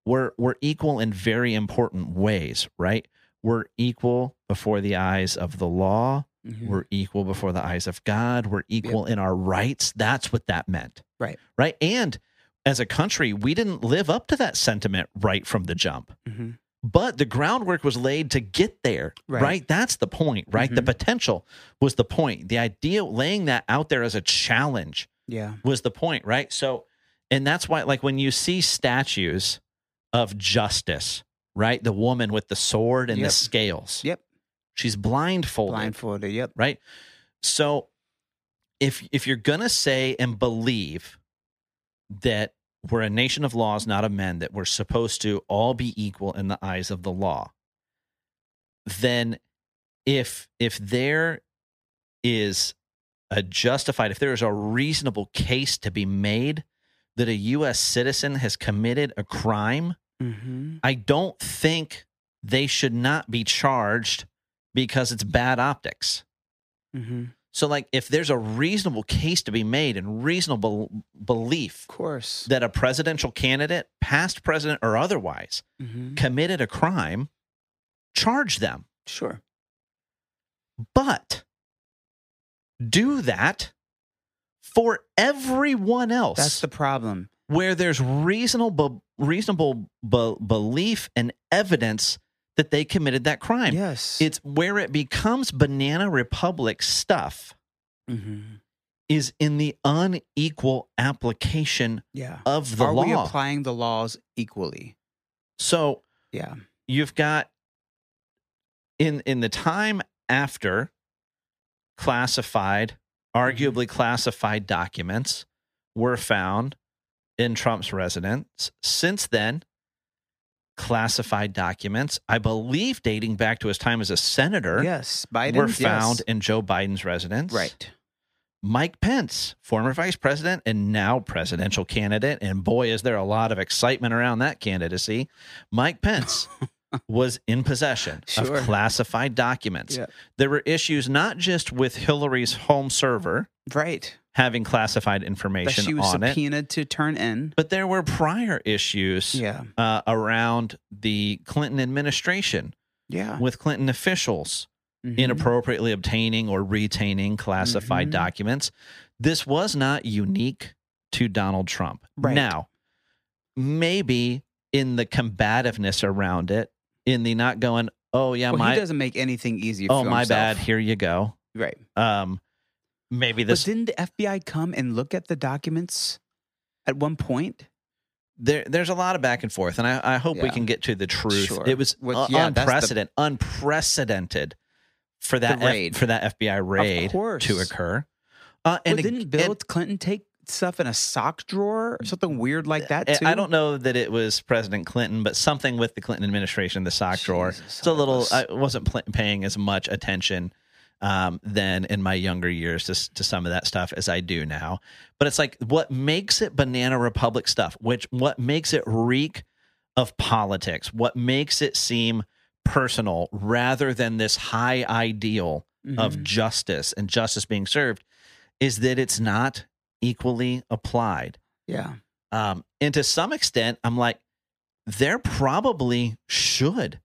we're equal in very important ways, right? We're equal before the eyes of the law. Mm-hmm. We're equal before the eyes of God. We're equal in our rights. That's what that meant. Right. Right. And as a country, we didn't live up to that sentiment right from the jump. Mm-hmm. But the groundwork was laid to get there, right? That's the point, right? Mm-hmm. The potential was the point. The idea laying that out there as a challenge was the point, right? So... And that's why, when you see statues of justice, right? The woman with the sword and the scales. Yep. She's blindfolded. Right? So if you're going to say and believe that We're a nation of laws, not of men, that we're supposed to all be equal in the eyes of the law. Then if there is a justified, if there is a reasonable case to be made that a U.S. citizen has committed a crime, I don't think they should not be charged because it's bad optics. So, like, if there's a reasonable case to be made and reasonable belief, of course, that a presidential candidate, past president or otherwise, committed a crime, charge them. Sure. But do that for everyone else. That's the problem. Where there's reasonable belief and evidence that they committed that crime. Yes. It's where it becomes Banana Republic stuff is in the unequal application of the law. Are we applying the laws equally? So you've got in the time after classified, arguably classified documents were found in Trump's residence. Since then, classified documents, I believe dating back to his time as a senator, were found in Joe Biden's residence. Right. Mike Pence, former vice president and now presidential candidate, and boy, is there a lot of excitement around that candidacy. Mike Pence was in possession of classified documents. There were issues not just with Hillary's home server having classified information on it. That she was subpoenaed to turn in. But there were prior issues around the Clinton administration with Clinton officials inappropriately obtaining or retaining classified documents. This was not unique to Donald Trump. Now, maybe in the combativeness around it, in the not going, he doesn't make anything easy for himself. Bad, here you go. Maybe this. But didn't the FBI come and look at the documents at one point? There's a lot of back and forth, and I hope we can get to the truth. It was unprecedented, unprecedented for that raid. For that FBI raid to occur. And didn't Bill Clinton take stuff in a sock drawer or something weird like that too? I don't know that it was President Clinton, but something with the Clinton administration, the sock drawer. It's a little. I wasn't paying as much attention than in my younger years to some of that stuff as I do now. But it's like, what makes it Banana Republic stuff, what makes it reek of politics, what makes it seem personal rather than this high ideal of justice and justice being served, is that it's not equally applied. And to some extent, I'm like, there probably should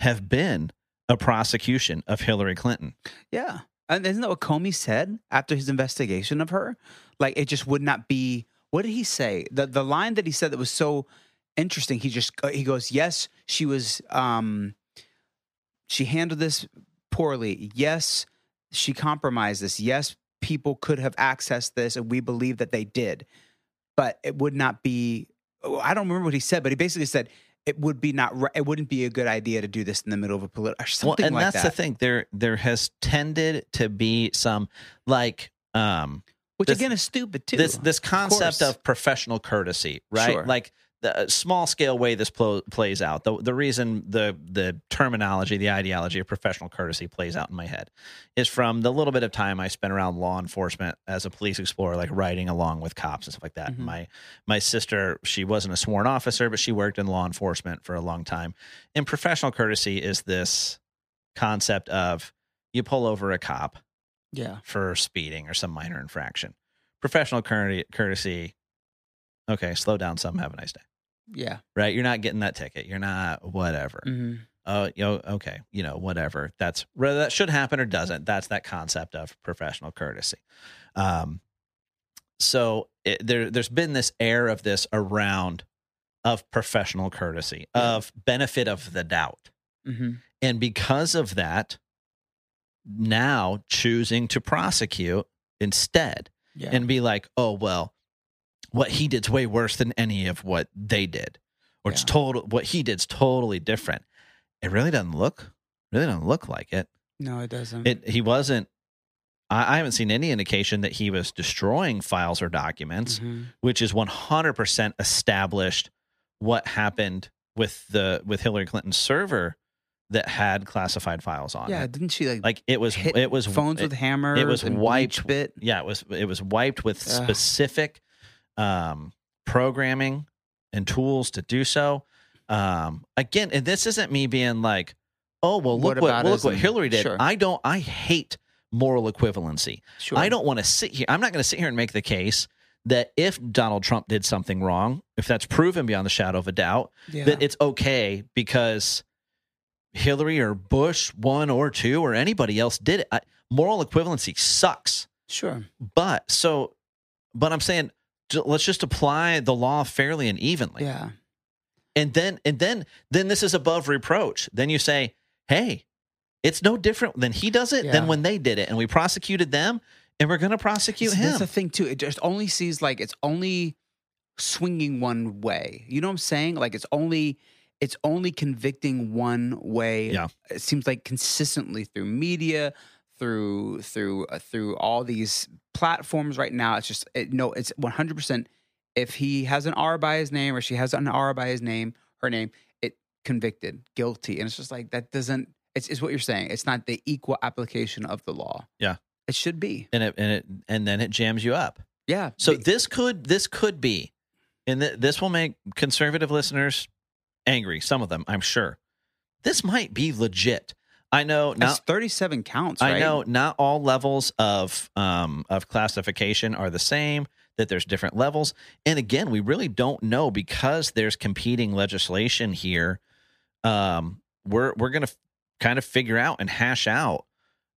have been a prosecution of Hillary Clinton. Yeah. And isn't that what Comey said after his investigation of her? Like, it just would not be, what did he say? The line that he said that was so interesting, he goes, yes, she was, she handled this poorly. Yes, she compromised this. Yes, people could have accessed this, and we believe that they did. But it would not be, I don't remember what he said, but he basically said, it wouldn't be a good idea to do this in the middle of a political or something like that. And that's the thing. There has tended to be some which again is stupid too. This concept of professional courtesy, right? Sure. Like the small scale way this plays out. The reason the terminology, the ideology of professional courtesy plays out in my head is from the little bit of time I spent around law enforcement as a police explorer, like riding along with cops and stuff like that. My sister, she wasn't a sworn officer, but she worked in law enforcement for a long time. And professional courtesy is this concept of you pull over a cop for speeding or some minor infraction. Professional courtesy, okay, slow down some, have a nice day. Yeah. Right? You're not getting that ticket. You're not whatever. Okay. You know, whatever. That's whether that should happen or doesn't. That's that concept of professional courtesy. So there's been this air of this around of professional courtesy, of benefit of the doubt. And because of that, now choosing to prosecute instead and be like, what he did's way worse than any of what they did, or it's total. What he did's totally different. It really doesn't look like it. No, it doesn't. He wasn't I haven't seen any indication that he was destroying files or documents, mm-hmm. which is 100% established what happened with Hillary Clinton's server that had classified files on it. Yeah, didn't she like it was phones with hammers? It was wiped. Yeah, it was wiped with specific programming and tools to do so. Again, and this isn't me being like, oh well, look what Hillary did. Sure. I hate moral equivalency. Sure. I don't want to sit here. I'm not going to sit here and make the case that if Donald Trump did something wrong, if that's proven beyond the shadow of a doubt, that it's okay because Hillary or Bush one or two or anybody else did it. Moral equivalency sucks. Sure. But I'm saying let's just apply the law fairly and evenly. Yeah. And then this is above reproach. Then you say, hey, it's no different than he does it than when they did it. And we prosecuted them, and we're going to prosecute him. That's the thing, too. It just only sees like it's only swinging one way. You know what I'm saying? Like it's only convicting one way. Yeah. It seems like consistently through media, through all these platforms right now. It's just it's 100%. If he has an R by his name or she has an R by his name, her name, it convicted, guilty. And it's just like that doesn't. It's what you're saying. It's not the equal application of the law. Yeah, it should be. And then it jams you up. Yeah. So this could be, and this will make conservative listeners angry. Some of them, I'm sure. This might be legit. I know not. That's 37 counts. Right? I know not all levels of classification are the same. That there's different levels, and again, we really don't know because there's competing legislation here. We're gonna kind of figure out and hash out,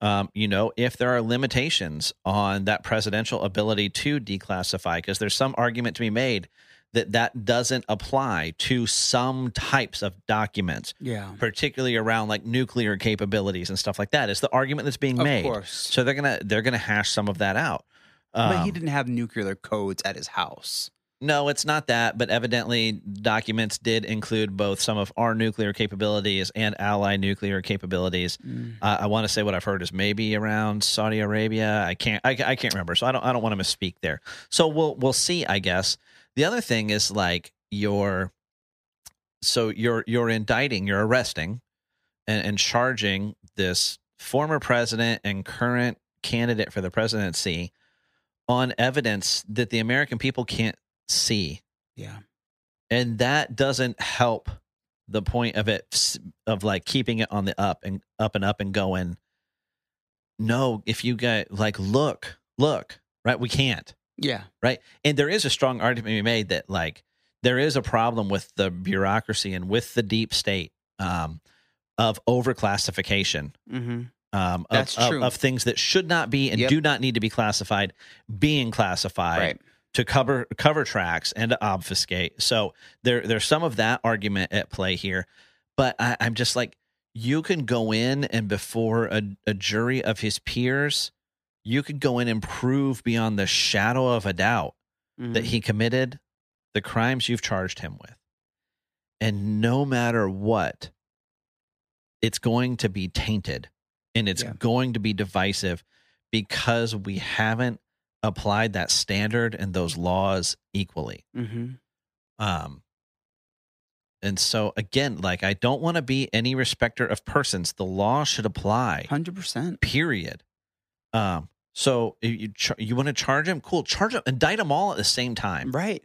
if there are limitations on that presidential ability to declassify, because there's some argument to be made that doesn't apply to some types of documents, particularly around like nuclear capabilities and stuff like that. It's the argument that's being made. Of course. So they're gonna hash some of that out. But he didn't have nuclear codes at his house. No, it's not that, but evidently documents did include both some of our nuclear capabilities and ally nuclear capabilities. Mm. I want to say what I've heard is maybe around Saudi Arabia. I can't remember, so I don't want to misspeak there. So we'll see, I guess. The other thing is like you're indicting, you're arresting, and charging this former president and current candidate for the presidency on evidence that the American people can't see. Yeah. And that doesn't help the point of it, of like keeping it on the up and going, no, if you guys like, look, right. We can't. Yeah. Right. And there is a strong argument to be made that like, there is a problem with the bureaucracy and with the deep state, of overclassification. Mm-hmm. Of things that should not be and do not need to be classified, being classified to cover tracks and to obfuscate. So there's some of that argument at play here, but I'm just like, you can go in and before a jury of his peers, you could go in and prove beyond the shadow of a doubt that he committed the crimes you've charged him with. And no matter what, it's going to be tainted. And it's going to be divisive because we haven't applied that standard and those laws equally. Mm-hmm. And so again, like I don't want to be any respecter of persons. The law should apply 100%. Period. So if you want to charge him? Cool. Charge him, indict them all at the same time. Right.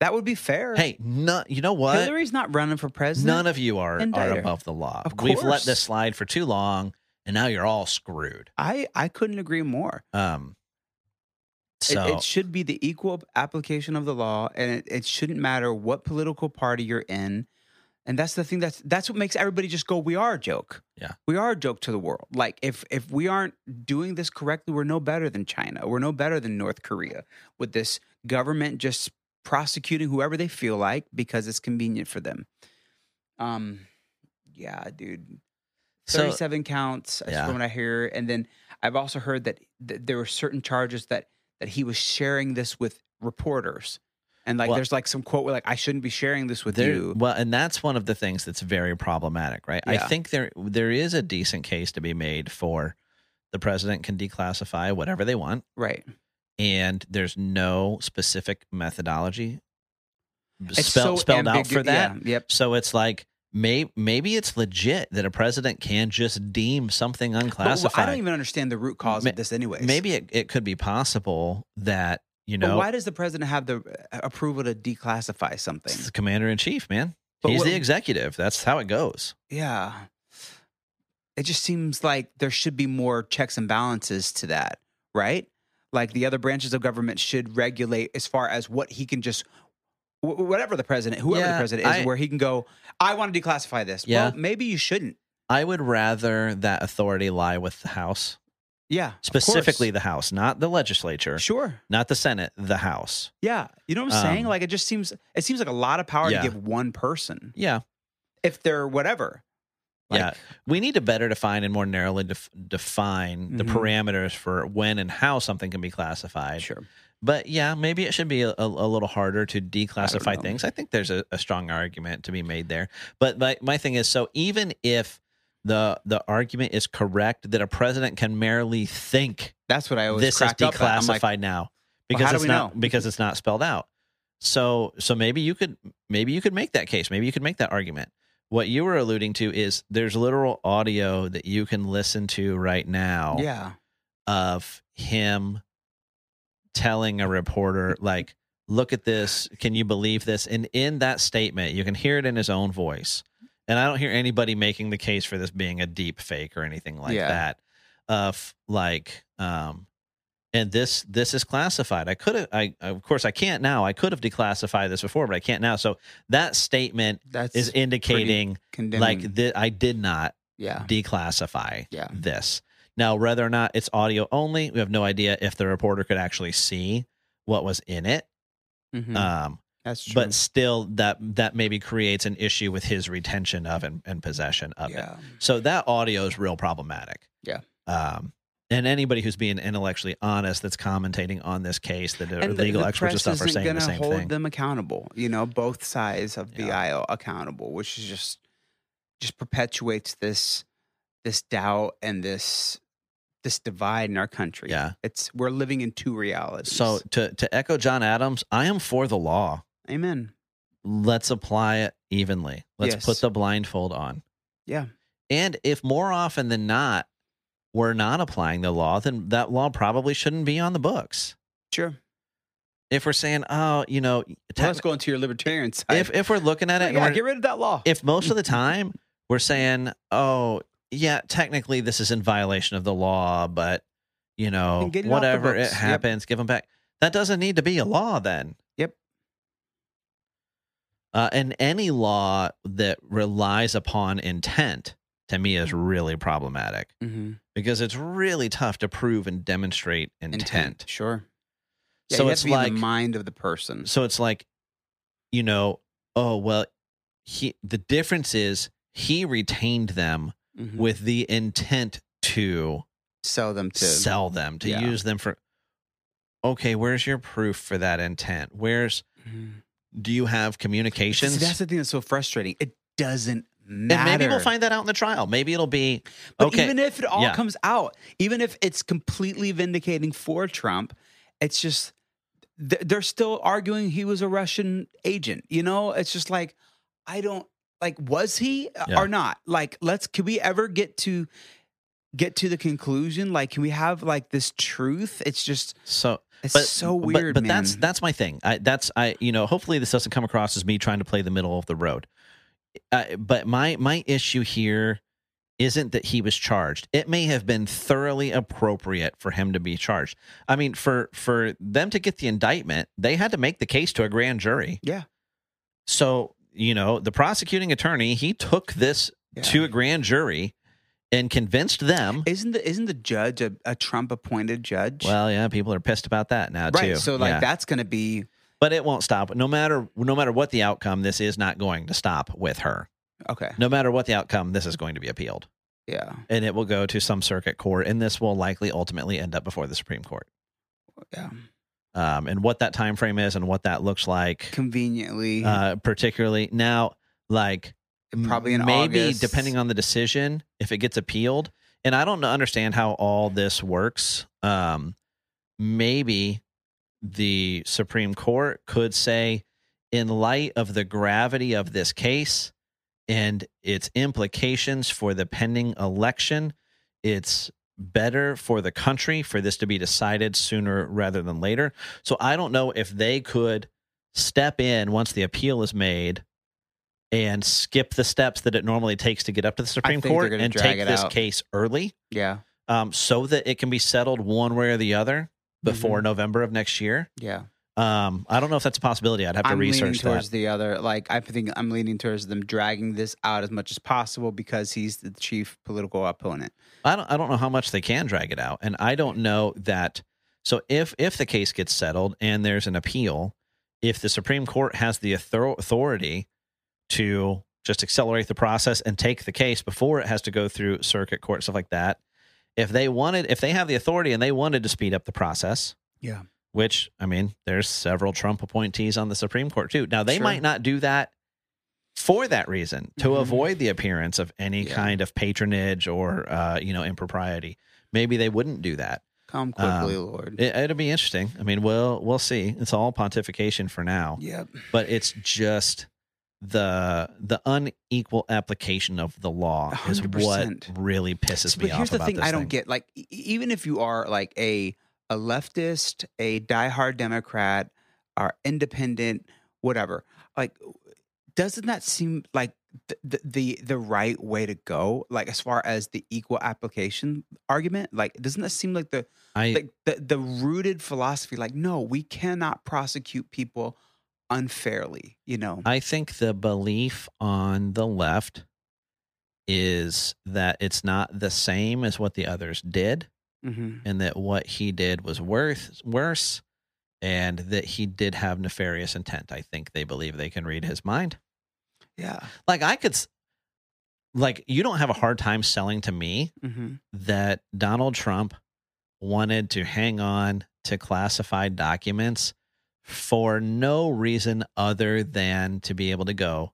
That would be fair. Hey, you know what? Hillary's not running for president. None of you are above the law. Of course. We've let this slide for too long. And now you're all screwed. I couldn't agree more. So it should be the equal application of the law, and it shouldn't matter what political party you're in. And that's the thing. That's what makes everybody just go, we are a joke. Yeah. We are a joke to the world. Like if we aren't doing this correctly, we're no better than China. We're no better than North Korea with this government just prosecuting whoever they feel like because it's convenient for them. Yeah, dude. 37 counts from what I hear. And then I've also heard that there were certain charges that he was sharing this with reporters. And like there's like some quote where like, I shouldn't be sharing this with you. Well, and that's one of the things that's very problematic, right? Yeah. I think there is a decent case to be made for The president can declassify whatever they want. Right. And there's no specific methodology spelled out for that. Yeah, yep. So it's like, maybe it's legit that a president can just deem something unclassified. But I don't even understand the root cause of this anyways. Maybe it could be possible that, you know. But why does the president have the approval to declassify something? It's the commander-in-chief, man. But he's the executive. That's how it goes. Yeah. It just seems like there should be more checks and balances to that, right? Like the other branches of government should regulate as far as what he can just – whatever the president, whoever the president is, where he can go, I want to declassify this. Yeah. Well, maybe you shouldn't. I would rather that authority lie with the House. Yeah. Specifically the House, not the legislature. Sure. Not the Senate, the House. Yeah. You know what I'm saying? Like, it seems like a lot of power to give one person. Yeah. If they're whatever. Like, yeah. We need to better define and more narrowly define the parameters for when and how something can be classified. Sure. But yeah, maybe it should be a little harder to declassify things. I think there's a strong argument to be made there. But my thing is, so even if the argument is correct that a president can merely think, that's what I always this is declassified up, like, now because well, how do we know? Because it's not spelled out. So maybe you could make that case. Maybe you could make that argument. What you were alluding to is there's literal audio that you can listen to right now. Yeah. Of him telling a reporter, like, look at this. Can you believe this? And in that statement, you can hear it in his own voice. And I don't hear anybody making the case for this being a deep fake or anything like that. Of like, and this is classified. I can't now. I could have declassified this before, but I can't now. So that statement is indicating like I did not declassify this. Now, whether or not it's audio only, we have no idea if the reporter could actually see what was in it. Mm-hmm. That's true. But still, that maybe creates an issue with his retention of and possession of it. So that audio is real problematic. Yeah. And anybody who's being intellectually honest that's commentating on this case, that legal experts and stuff are saying the same thing. Hold them accountable. You know, both sides of the aisle accountable, which is just perpetuates this doubt and this divide in our country. Yeah. We're living in two realities. So to echo John Adams, I am for the law. Amen. Let's apply it evenly. Let's put the blindfold on. Yeah. And if more often than not, we're not applying the law, then that law probably shouldn't be on the books. Sure. If we're saying, oh, you know, let's go into your libertarian side. If we're looking at it, and get rid of that law. If most of the time we're saying, oh, yeah, technically this is in violation of the law, but, you know, whatever, it happens, give them back. That doesn't need to be a law then. Yep. And any law that relies upon intent, to me, is really problematic because it's really tough to prove and demonstrate intent. Sure. Yeah, so you have to be like in the mind of the person. So it's like, you know, oh, well, the difference is he retained them with the intent to sell them, to use them for. Okay, where's your proof for that intent? Do you have communications? See, that's the thing that's so frustrating. It doesn't matter. And maybe we'll find that out in the trial. Maybe it'll be, but okay. Even if it all comes out, even if it's completely vindicating for Trump, it's just, they're still arguing he was a Russian agent. You know, it's just like, I don't. Like, was he or not? Like, can we ever get to the conclusion? Like, can we have like this truth? It's just so weird. But man. That's my thing. Hopefully this doesn't come across as me trying to play the middle of the road. But my issue here isn't that he was charged. It may have been thoroughly appropriate for him to be charged. I mean, for them to get the indictment, they had to make the case to a grand jury. Yeah. So, you know, the prosecuting attorney, he took this to a grand jury and convinced them. Isn't the judge a Trump-appointed judge? Well, yeah, people are pissed about that now, right, too. Right, so, like, that's going to be... But it won't stop. No matter what the outcome, this is not going to stop with her. Okay. No matter what the outcome, this is going to be appealed. Yeah. And it will go to some circuit court, and this will likely ultimately end up before the Supreme Court. Yeah. And what that time frame is and what that looks like. Conveniently. Particularly now, like, probably in August. Depending on the decision, if it gets appealed, And I don't understand how all this works. Maybe the Supreme Court could say, in light of the gravity of this case and its implications for the pending election, it's better for the country for this to be decided sooner rather than later. So I don't know if they could step in once the appeal is made and skip the steps that it normally takes to get up to the Supreme Court and take this case early. Yeah. So that it can be settled one way or the other before November of next year. Yeah. I don't know if that's a possibility. I'd have to research that. I'm leaning towards them dragging this out as much as possible because he's the chief political opponent. I don't know how much they can drag it out, and I don't know that. So if the case gets settled and there's an appeal, if the Supreme Court has the authority to just accelerate the process and take the case before it has to go through circuit court, stuff like that, if they have the authority and they wanted to speed up the process, yeah. Which, I mean, there's several Trump appointees on the Supreme Court, too. Now, they might not do that for that reason, to avoid the appearance of any kind of patronage or, impropriety. Maybe they wouldn't do that. Come quickly, Lord. It'll be interesting. I mean, we'll see. It's all pontification for now. Yep. But it's just the unequal application of the law 100%. Is what really pisses me off about this thing. But here's the thing I don't get. Like, even if you are, like, a leftist, a diehard Democrat, or independent, whatever. Like, doesn't that seem like the right way to go? Like, as far as the equal application argument, like, doesn't that seem like the rooted philosophy? Like, no, we cannot prosecute people unfairly. You know, I think the belief on the left is that it's not the same as what the others did. Mm-hmm. And that what he did was worse, and that he did have nefarious intent. I think they believe they can read his mind. Yeah. Like, you don't have a hard time selling to me that Donald Trump wanted to hang on to classified documents for no reason other than to be able to go,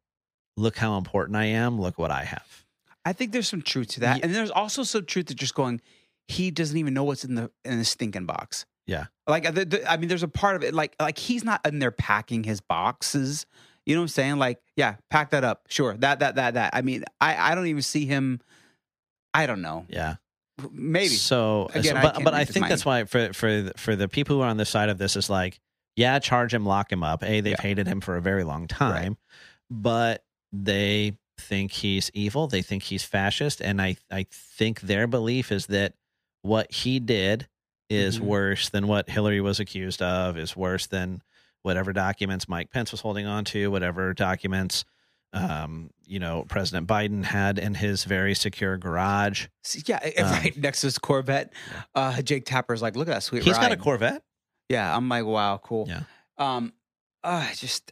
look how important I am, look what I have. I think there's some truth to that. Yeah. And there's also some truth to just going, he doesn't even know what's in the stinking box. Yeah. Like, there's a part of it. Like he's not in there packing his boxes. You know what I'm saying? Like, yeah, pack that up. Sure. That. I mean, I don't even see him. I don't know. Yeah. Maybe. So, again, but I think that's why for the people who are on the side of this is like, yeah, charge him, lock him up. They've hated him for a very long time, but they think he's evil. They think he's fascist. And I think their belief is that what he did is worse than what Hillary was accused of, is worse than whatever documents Mike Pence was holding on to, whatever documents, President Biden had in his very secure garage. Yeah, right next to his Corvette. Jake Tapper's like, look at that sweet He's got a Corvette? Yeah, I'm like, wow, cool. Yeah. I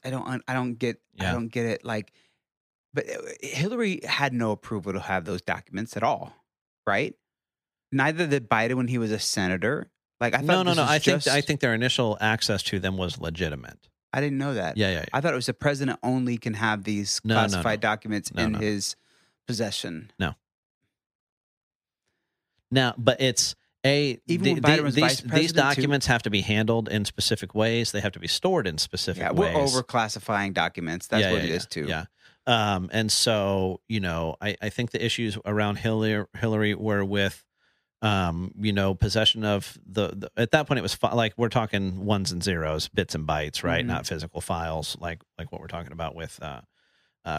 don't get it. Like, but Hillary had no approval to have those documents at all, right? Neither did Biden when he was a senator. Like, I thought no. I think their initial access to them was legitimate. I didn't know that. Yeah. I thought it was the president only can have these classified documents in his possession. No. Now, but it's these documents have to be handled in specific ways. They have to be stored in specific ways. We're overclassifying documents. That's what it is too. Yeah. And so, I think the issues around Hillary were with possession of the at that point it was like we're talking ones and zeros, bits and bytes, right? Not physical files like what we're talking about with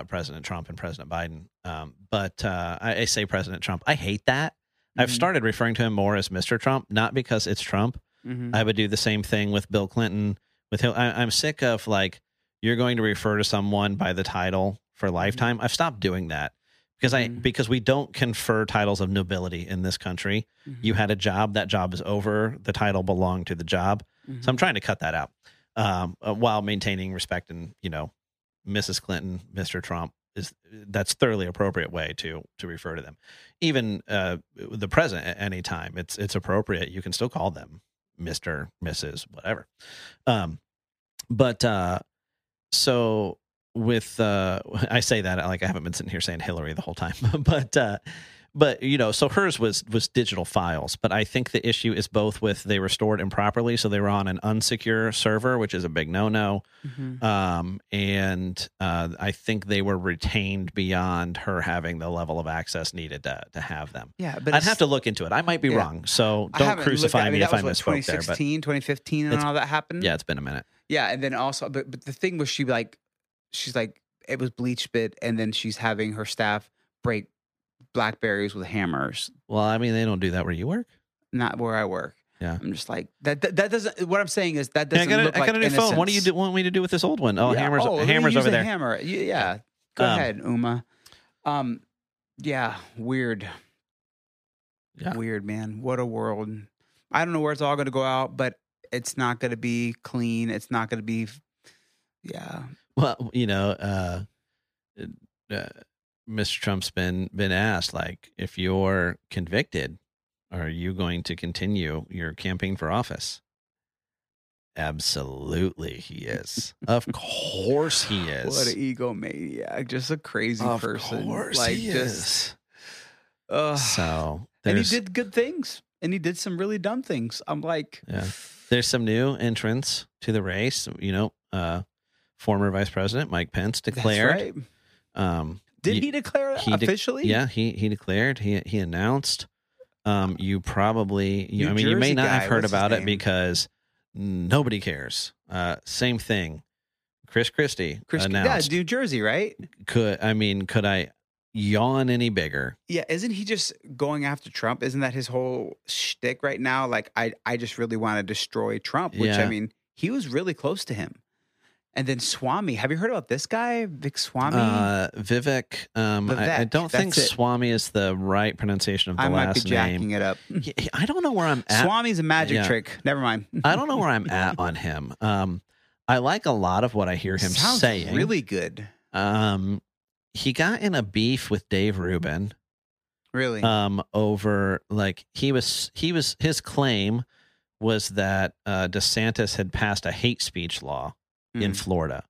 President Trump and President Biden. I say President Trump. I hate that. I've started referring to him more as Mr. Trump, not because it's Trump. I would do the same thing with Bill Clinton. I'm sick of like you're going to refer to someone by the title for lifetime. I've stopped doing that. Because we don't confer titles of nobility in this country. You had a job. That job is over. The title belonged to the job. So I'm trying to cut that out while maintaining respect. And, Mrs. Clinton, Mr. Trump, that's thoroughly appropriate way to refer to them. Even the president at any time, it's appropriate. You can still call them Mr., Mrs., whatever. So... I say that like I haven't been sitting here saying Hillary the whole time, but But, you know, so hers was digital files. But I think the issue is both with they were stored improperly. So they were on an unsecure server, which is a big no-no. Mm-hmm. And I think they were retained beyond her having the level of access needed to have them. Yeah, but I'd have to look into it. I might be wrong. So don't crucify me if I misspoke there. 2016, 2015 and all that happened. Yeah, it's been a minute. Yeah. And then also, but the thing was she's like, it was bleach bit. And then she's having her staff break blackberries with hammers. Well, I mean, they don't do that where you work. Not where I work. Yeah, I'm just like that doesn't. What I'm saying is that doesn't. I got a new phone. What do you want me to do with this old one? Oh, yeah. hammers over there. Hammer. Yeah. Go ahead, Uma. Yeah. Weird. Yeah. Weird, man. What a world. I don't know where it's all going to go out, but it's not going to be clean. It's not going to be. Yeah. Well, you know. Mr. Trump's been asked, like, if you're convicted, are you going to continue your campaign for office? Absolutely, he is. Of course, he is. What an egomaniac! Just a crazy person. Of course, he is. And he did good things, and he did some really dumb things. I'm like, yeah. There's some new entrants to the race. You know, former Vice President Mike Pence declared. That's right. Did he declare officially? Yeah, he declared. He announced. You probably, you, I mean, Jersey you may not guy, have heard about it because nobody cares. Same thing. Chris Christie announced. Yeah, New Jersey, right? Could I yawn any bigger? Yeah, isn't he just going after Trump? Isn't that his whole shtick right now? Like, I just really want to destroy Trump, which, yeah. I mean, he was really close to him. And then Swami. Have you heard about this guy, Swami? Vivek. I don't think Swami is the right pronunciation of the last name. I might be jacking it up. I don't know where I'm at. Swami's a magic trick. Never mind. I don't know where I'm at on him. I like a lot of what I hear him saying. Sounds really good. He got in a beef with Dave Rubin. Really? Over, like, he was his claim was that DeSantis had passed a hate speech law in Florida.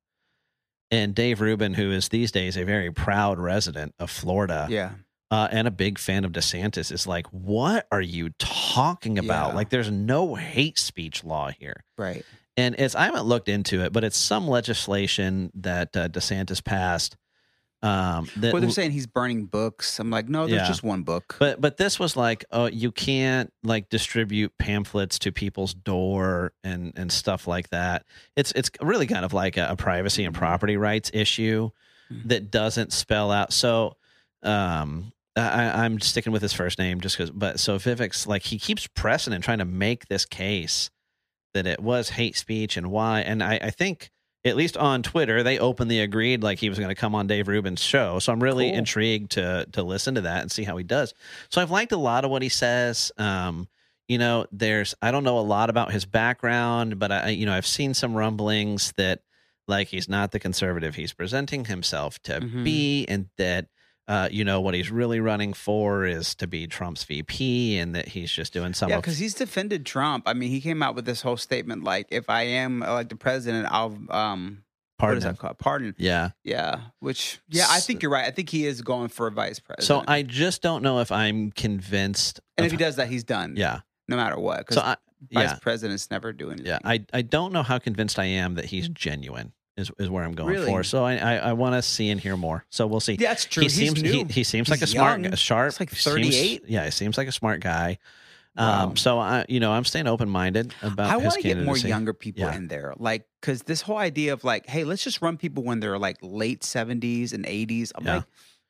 And Dave Rubin, who is these days a very proud resident of Florida, and a big fan of DeSantis, is like, what are you talking about? Yeah. Like, there's no hate speech law here. Right. And I haven't looked into it, but it's some legislation that DeSantis passed. They're saying he's burning books. I'm like, no, there's just one book. But this was like, oh, you can't like distribute pamphlets to people's door and stuff like that. It's really kind of like a privacy and property rights issue that doesn't spell out. So, I'm sticking with his first name just because. But so Vivek's like, he keeps pressing and trying to make this case that it was hate speech and why. And I think, at least on Twitter, they openly agreed like he was going to come on Dave Rubin's show. So I'm really intrigued to listen to that and see how he does. So I've liked a lot of what he says. You know, I don't know a lot about his background, but I've seen some rumblings that like he's not the conservative he's presenting himself to be, and that you know, what he's really running for is to be Trump's VP, and that he's just doing something. Yeah, because he's defended Trump. I mean, he came out with this whole statement like, if I am elected president, I'll pardon. What is that called? Pardon. Yeah. Yeah. Which, yeah, I think you're right. I think he is going for a vice president. So I just don't know if I'm convinced. And if he does that, he's done. Yeah. No matter what. Because vice presidents never do anything. Yeah. I don't know how convinced I am that he's genuine. Is where I'm going for. So I want to see and hear more. So we'll see. Yeah, that's true. He seems like a smart guy, sharp. It's like 38. He seems like a smart guy. Wow. So I'm staying open-minded about his candidacy. I want to get more younger people in there. Like, because this whole idea of like, hey, let's just run people when they're like late 70s and 80s. I'm like,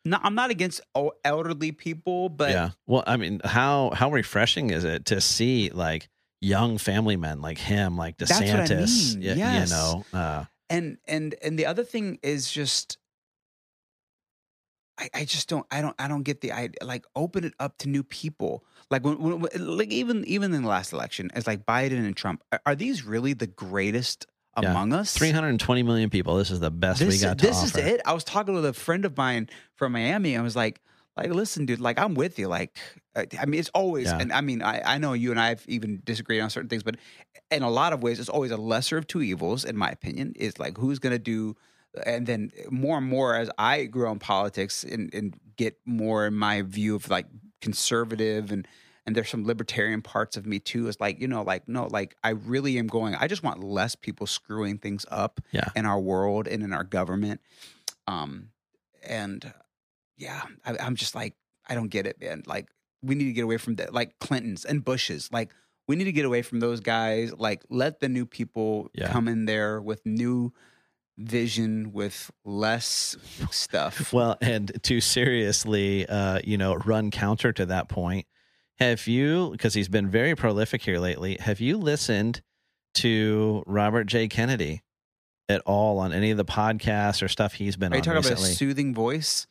no, I'm not against elderly people, but well, I mean, how refreshing is it to see like young family men like him, like DeSantis? That's what I mean. You know. And the other thing is just, I don't get the idea. Like, open it up to new people. Like even in the last election, it's like Biden and Trump. Are these really the greatest among us? 320 million people. This is the best we got to offer. This is it. I was talking with a friend of mine from Miami. I was like, listen, dude, like, I'm with you. Like, I mean, it's always, and I mean, I know you and I have even disagreed on certain things, but in a lot of ways, it's always a lesser of two evils, in my opinion, is like, who's going to do, and then more and more as I grow in politics and get more in my view of like conservative and there's some libertarian parts of me too. It's like, you know, like, no, like I really am going, I just want less people screwing things up in our world and in our government. And yeah, I'm just like, I don't get it, man. Like we need to get away from that, like Clintons and Bushes. Like we need to get away from those guys. Like let the new people come in there with new vision, with less stuff. Well, and to seriously, you know, run counter to that point. Have you, because he's been very prolific here lately, have you listened to Robert J. Kennedy at all on any of the podcasts or stuff he's been on recently? Are you talking about a soothing voice?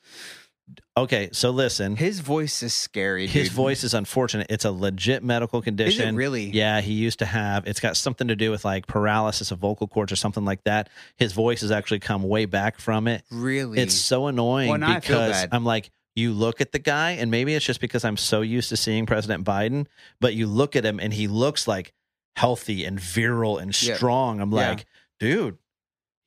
Okay, so listen. His voice is scary, dude. His voice is unfortunate. It's a legit medical condition. Is it really? Yeah, he used to have, it's got something to do with like paralysis of vocal cords or something like that. His voice has actually come way back from it. Really? It's so annoying because I'm like, you look at the guy, and maybe it's just because I'm so used to seeing President Biden, but you look at him and he looks like healthy and virile and strong. I'm like, dude.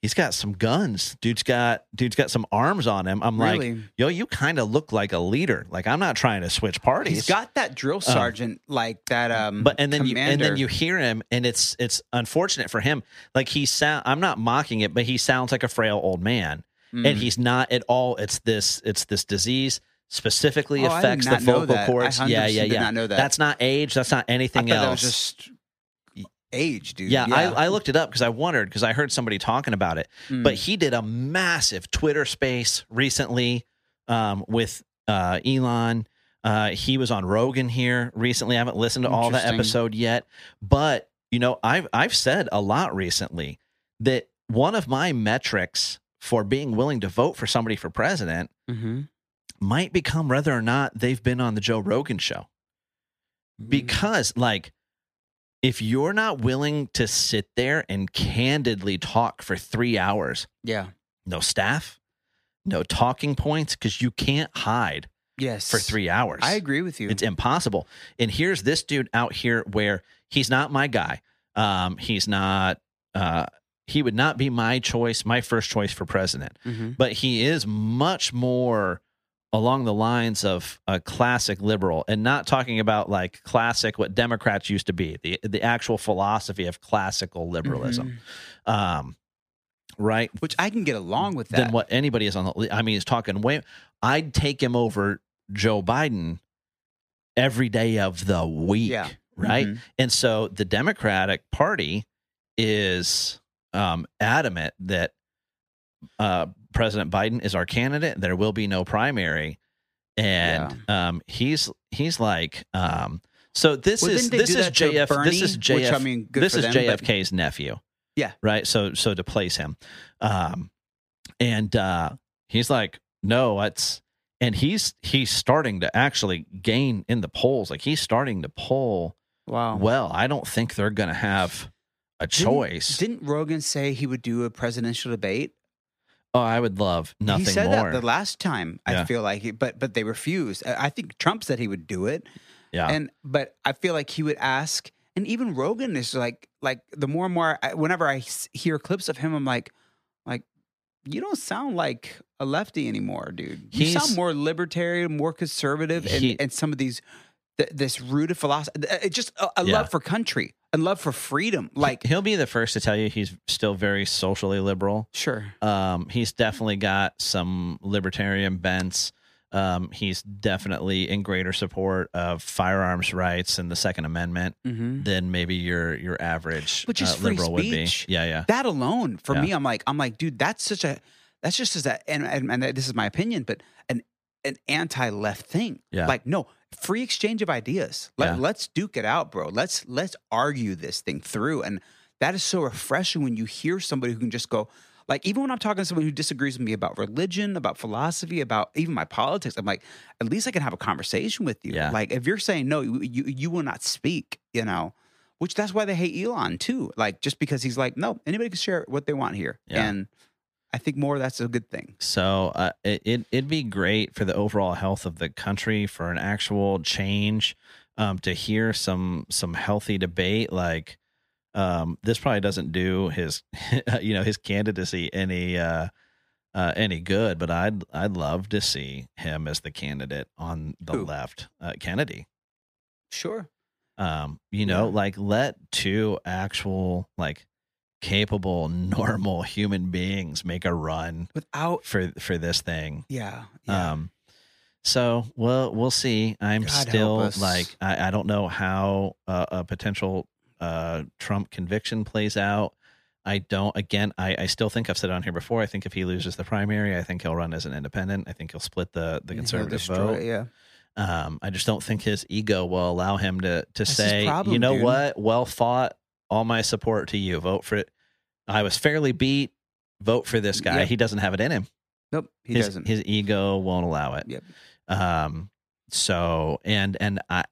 He's got some guns. Dude's got some arms on him. I'm really? Like, yo, you kind of look like a leader. Like I'm not trying to switch parties. He's got that drill sergeant like that. But and then you hear him, and it's unfortunate for him. Like he sound. I'm not mocking it, but he sounds like a frail old man, and he's not at all. It's this disease. Specifically affects the vocal cords. I did not know that. That's not age. That's not anything else. That was just age, dude. Yeah, I looked it up because I wondered, because I heard somebody talking about it. But he did a massive Twitter space recently with Elon. He was on Rogan here recently. I haven't listened to all that episode yet, but you know, I've said a lot recently that one of my metrics for being willing to vote for somebody for president might become whether or not they've been on the Joe Rogan show, because like, if you're not willing to sit there and candidly talk for 3 hours, no staff, no talking points, because you can't hide for 3 hours. I agree with you. It's impossible. And here's this dude out here where he's not my guy. He's not, he would not be my choice, my first choice for president, but he is much more along the lines of a classic liberal, and not talking about like classic, what Democrats used to be, the actual philosophy of classical liberalism. Right. Which I can get along with that. Than what anybody is on the, I mean, he's talking way, I'd take him over Joe Biden every day of the week. Yeah. Right. And so the Democratic Party is adamant that, President Biden is our candidate. There will be no primary, and he's like so. This is JFK. Which, I mean, this is JFK's nephew. Yeah, right. So to place him, and he's like, no, it's, and he's starting to actually gain in the polls. Like he's starting to poll. Wow. Well, I don't think they're going to have a choice. Didn't Rogan say he would do a presidential debate? Oh, I would love nothing more. He said more. That the last time, I feel like, but they refused. I think Trump said he would do it. Yeah. But I feel like he would ask, and even Rogan is like the more and more, whenever I hear clips of him, I'm like, you don't sound like a lefty anymore, dude. You sound more libertarian, more conservative, and some of these, this rooted philosophy, just a love for country. And love for freedom. Like he'll be the first to tell you he's still very socially liberal. Sure. He's definitely got some libertarian bents. He's definitely in greater support of firearms rights and the Second Amendment than maybe your average liberal would be. Yeah. That alone for me, I'm like, dude, that's just this is my opinion, but an anti-left thing. Yeah. Like, no. Free exchange of ideas. Let's duke it out, bro. Let's argue this thing through. And that is so refreshing when you hear somebody who can just go, like, even when I'm talking to someone who disagrees with me about religion, about philosophy, about even my politics, I'm like, at least I can have a conversation with you. Yeah. Like, if you're saying, no, you will not speak, you know, which that's why they hate Elon too. Like, just because he's like, no, anybody can share what they want here. Yeah. And I think more that's a good thing. So it'd be great for the overall health of the country for an actual change, to hear some healthy debate. Like this probably doesn't do his candidacy any any good, but I'd love to see him as the candidate on the left. Kennedy. Sure. Like let two actual like capable, normal human beings make a run for this thing. Yeah. Yeah. So, well, we'll see. I'm still like, I don't know how a potential Trump conviction plays out. I still think I've said it on here before. I think if he loses the primary, I think he'll run as an independent. I think he'll split the conservative vote. Yeah. I just don't think his ego will allow him to say, problem, you know dude. What? Well fought. All my support to you. Vote for it. I was fairly beat. Vote for this guy. Yep. He doesn't have it in him. Nope. He doesn't. His ego won't allow it. Yep. So, and I,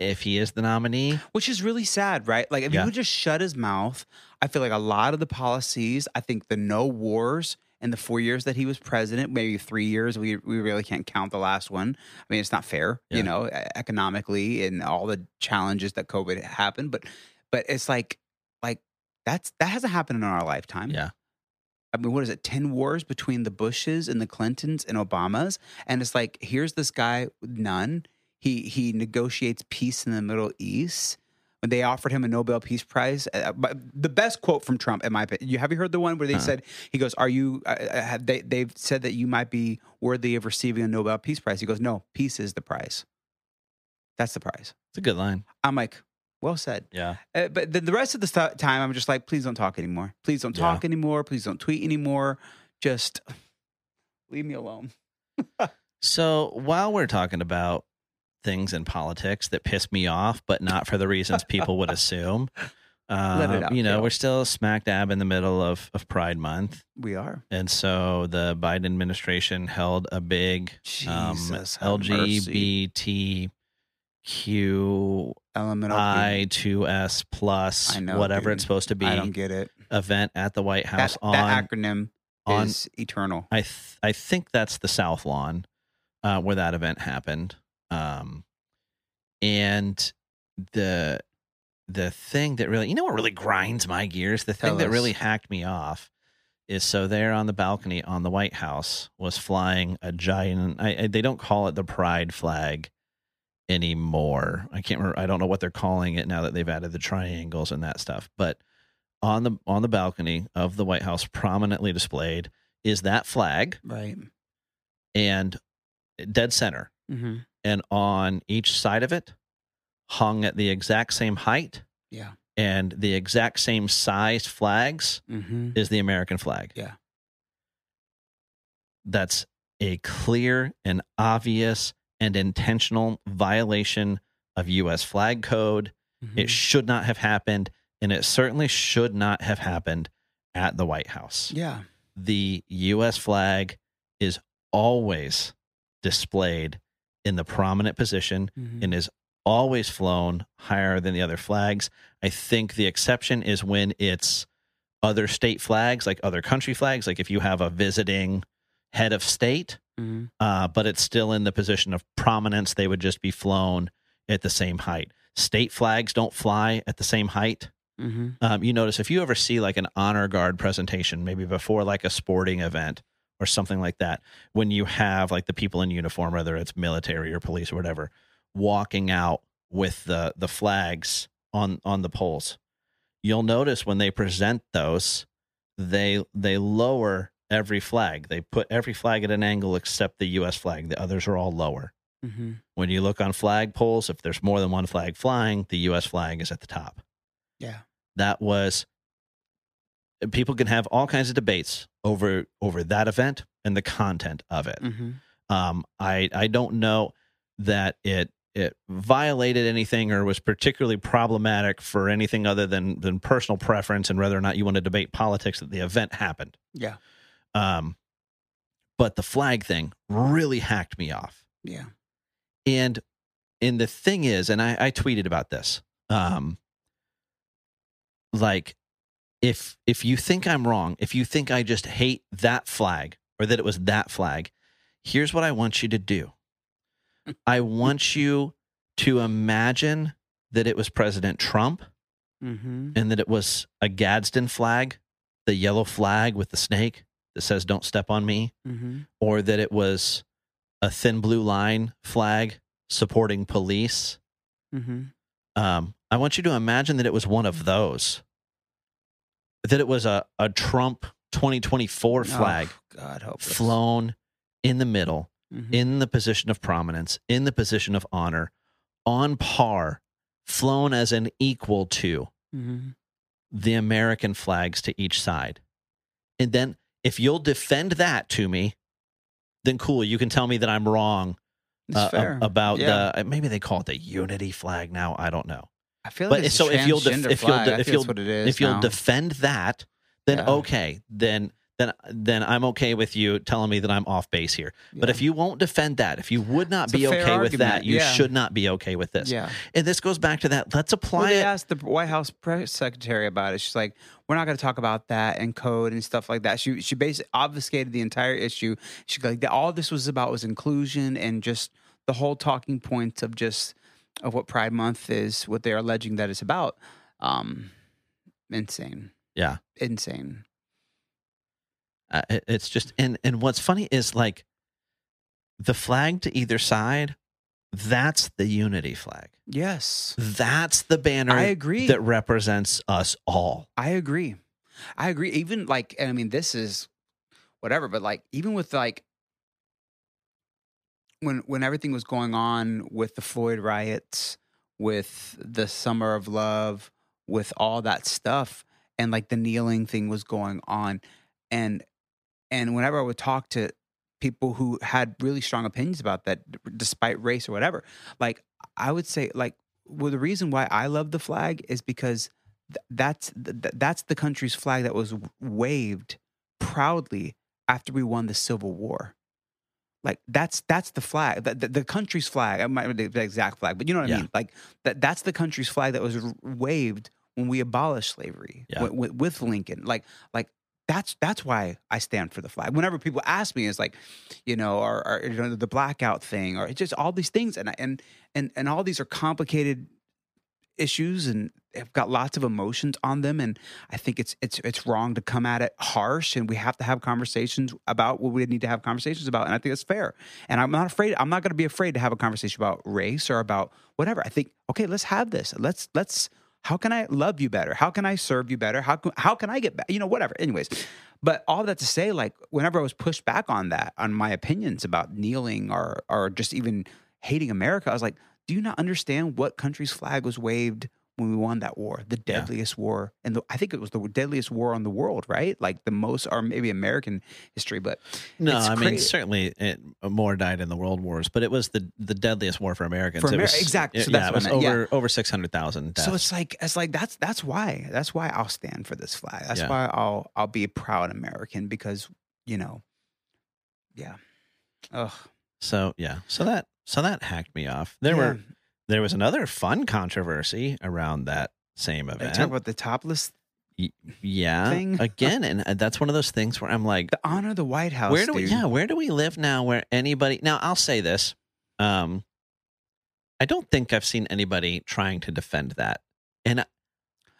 if he is the nominee, which is really sad, right? Like if you would just shut his mouth, I feel like a lot of the policies, I think the no wars in the 4 years that he was president, maybe 3 years, we really can't count the last one. I mean, it's not fair, economically and all the challenges that COVID happened, but it's like that hasn't happened in our lifetime. Yeah. I mean, what is it? 10 wars between the Bushes and the Clintons and Obamas. And it's like, here's this guy, none. He negotiates peace in the Middle East. When they offered him a Nobel Peace Prize, the best quote from Trump, in my opinion, have you heard the one where they said, he goes, are you, they've said that you might be worthy of receiving a Nobel Peace Prize. He goes, no, peace is the prize. That's the prize. It's a good line. I'm like, well said. Yeah. But then the rest of the time, I'm just like, please don't talk anymore. Please don't talk anymore. Please don't tweet anymore. Just leave me alone. So while we're talking about things in politics that piss me off, but not for the reasons people would assume, we're still smack dab in the middle of Pride Month. We are. And so the Biden administration held a big LGBTQ I2S plus it's supposed to be. I don't get it. Event at the White House that acronym is eternal. I think that's the South Lawn where that event happened. And the thing that really, you know, what really grinds my gears, the thing that really hacked me off is so there on the balcony on the White House was flying a giant. They don't call it the pride flag anymore. I can't remember. I don't know what they're calling it now that they've added the triangles and that stuff. But on the balcony of the White House, prominently displayed is that flag, right? And dead center, mm-hmm. and on each side of it, hung at the exact same height, yeah, and the exact same size flags mm-hmm. is the American flag, yeah. That's a clear and obvious and intentional violation of U.S. flag code. Mm-hmm. It should not have happened, and it certainly should not have happened at the White House. Yeah. The U.S. flag is always displayed in the prominent position mm-hmm. and is always flown higher than the other flags. I think the exception is when it's other state flags, like other country flags, like if you have a visiting head of state, mm-hmm. But it's still in the position of prominence. They would just be flown at the same height. State flags don't fly at the same height. Mm-hmm. You notice if you ever see like an honor guard presentation, maybe before like a sporting event or something like that, when you have like the people in uniform, whether it's military or police or whatever, walking out with the flags on the poles, you'll notice when they present those, they lower every flag. They put every flag at an angle except the U.S. flag. The others are all lower. Mm-hmm. When you look on flag poles, if there's more than one flag flying, the U.S. flag is at the top. Yeah. That was, people can have all kinds of debates over that event and the content of it. Mm-hmm. I don't know that it violated anything or was particularly problematic for anything other than personal preference and whether or not you want to debate politics that the event happened. Yeah. But the flag thing really hacked me off. Yeah. And the thing is, and I tweeted about this, like if you think I'm wrong, if you think I just hate that flag or that it was that flag, here's what I want you to do. I want you to imagine that it was President Trump mm-hmm. and that it was a Gadsden flag, the yellow flag with the snake. that says don't step on me, or that it was a thin blue line flag supporting police. I want you to imagine that it was one of those, that it was a Trump 2024 flag flown in the middle, in the position of prominence, in the position of honor, on par, flown as an equal to the American flags to each side. And then if you'll defend that to me, then cool, you can tell me that I'm wrong about the, maybe they call it the unity flag now. I don't know. I feel like it's a transgender flag. I feel that's what it is. If you'll defend that, then okay, then I'm okay with you telling me that I'm off base here. But if you won't defend that, if you would not be okay with that, you should not be okay with this. And this goes back to that. Let's apply it. They asked the White House press secretary about it. She's like, we're not going to talk about that and code and stuff like that. She basically obfuscated the entire issue. She like, all this was about was inclusion and just the whole talking points of just of what Pride Month is, what they're alleging that it's about. Insane. Yeah. Insane. It's just, and what's funny is like the flag to either side, that's the unity flag. Yes. That's the banner. I agree. That represents us all. I agree. Even like, and I mean, this is whatever, but like, even with like, when everything was going on with the Floyd riots, with the Summer of Love, with all that stuff, and like the kneeling thing was going on, and whenever I would talk to people who had really strong opinions about that, despite race or whatever, like I would say, like, well, the reason why I love the flag is because that's the country's flag that was waved proudly after we won the Civil War. Like that's the flag, the country's flag. I might not the exact flag, but you know what I mean. Like that's the country's flag that was waved when we abolished slavery with Lincoln. Like. That's why I stand for the flag. Whenever people ask me, it's like, you know, or you know, the blackout thing, or just all these things, and all these are complicated issues, and have got lots of emotions on them. And I think it's wrong to come at it harsh, and we have to have conversations about what we need to have conversations about. And I think that's fair. And I'm not afraid. I'm not going to be afraid to have a conversation about race or about whatever. I think, okay, let's have this. Let's. How can I love you better? How can I serve you better? How can I get better? You know, whatever. Anyways, but all that to say, like, whenever I was pushed back on that, on my opinions about kneeling or just even hating America, I was like, do you not understand what country's flag was waved when we won that war? The deadliest war. And I think it was the deadliest war on the world, right? Like the most, or maybe American history, but no, I mean, certainly more died in the world wars, but it was the deadliest war for Americans. For America, exactly. So that's what it was, over 600,000 deaths. So it's like, that's why I'll stand for this flag. That's why I'll be a proud American, because, you know, Ugh. So that hacked me off. There was another fun controversy around that same event. Are you talking about the topless thing? Again, and that's one of those things where I'm like... The honor of the White House, where do we live now where anybody... Now, I'll say this. I don't think I've seen anybody trying to defend that. And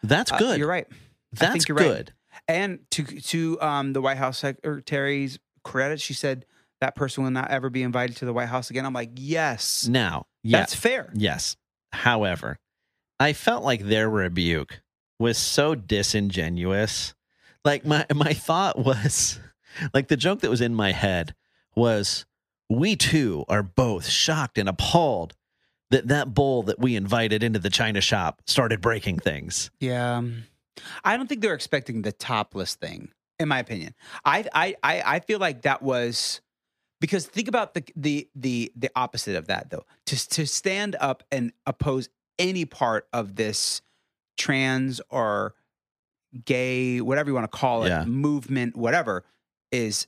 that's good. You're right. That's good. Right. And to the White House Secretary's credit, she said, that person will not ever be invited to the White House again. I'm like, yes. Now... Yes. That's fair. Yes. However, I felt like their rebuke was so disingenuous. Like my thought was, like the joke that was in my head was, we too are both shocked and appalled that bull that we invited into the China shop started breaking things. Yeah. I don't think they were expecting the topless thing, in my opinion. I feel like that was... Because think about the opposite of that, though. To stand up and oppose any part of this trans or gay, whatever you want to call it, movement, whatever, is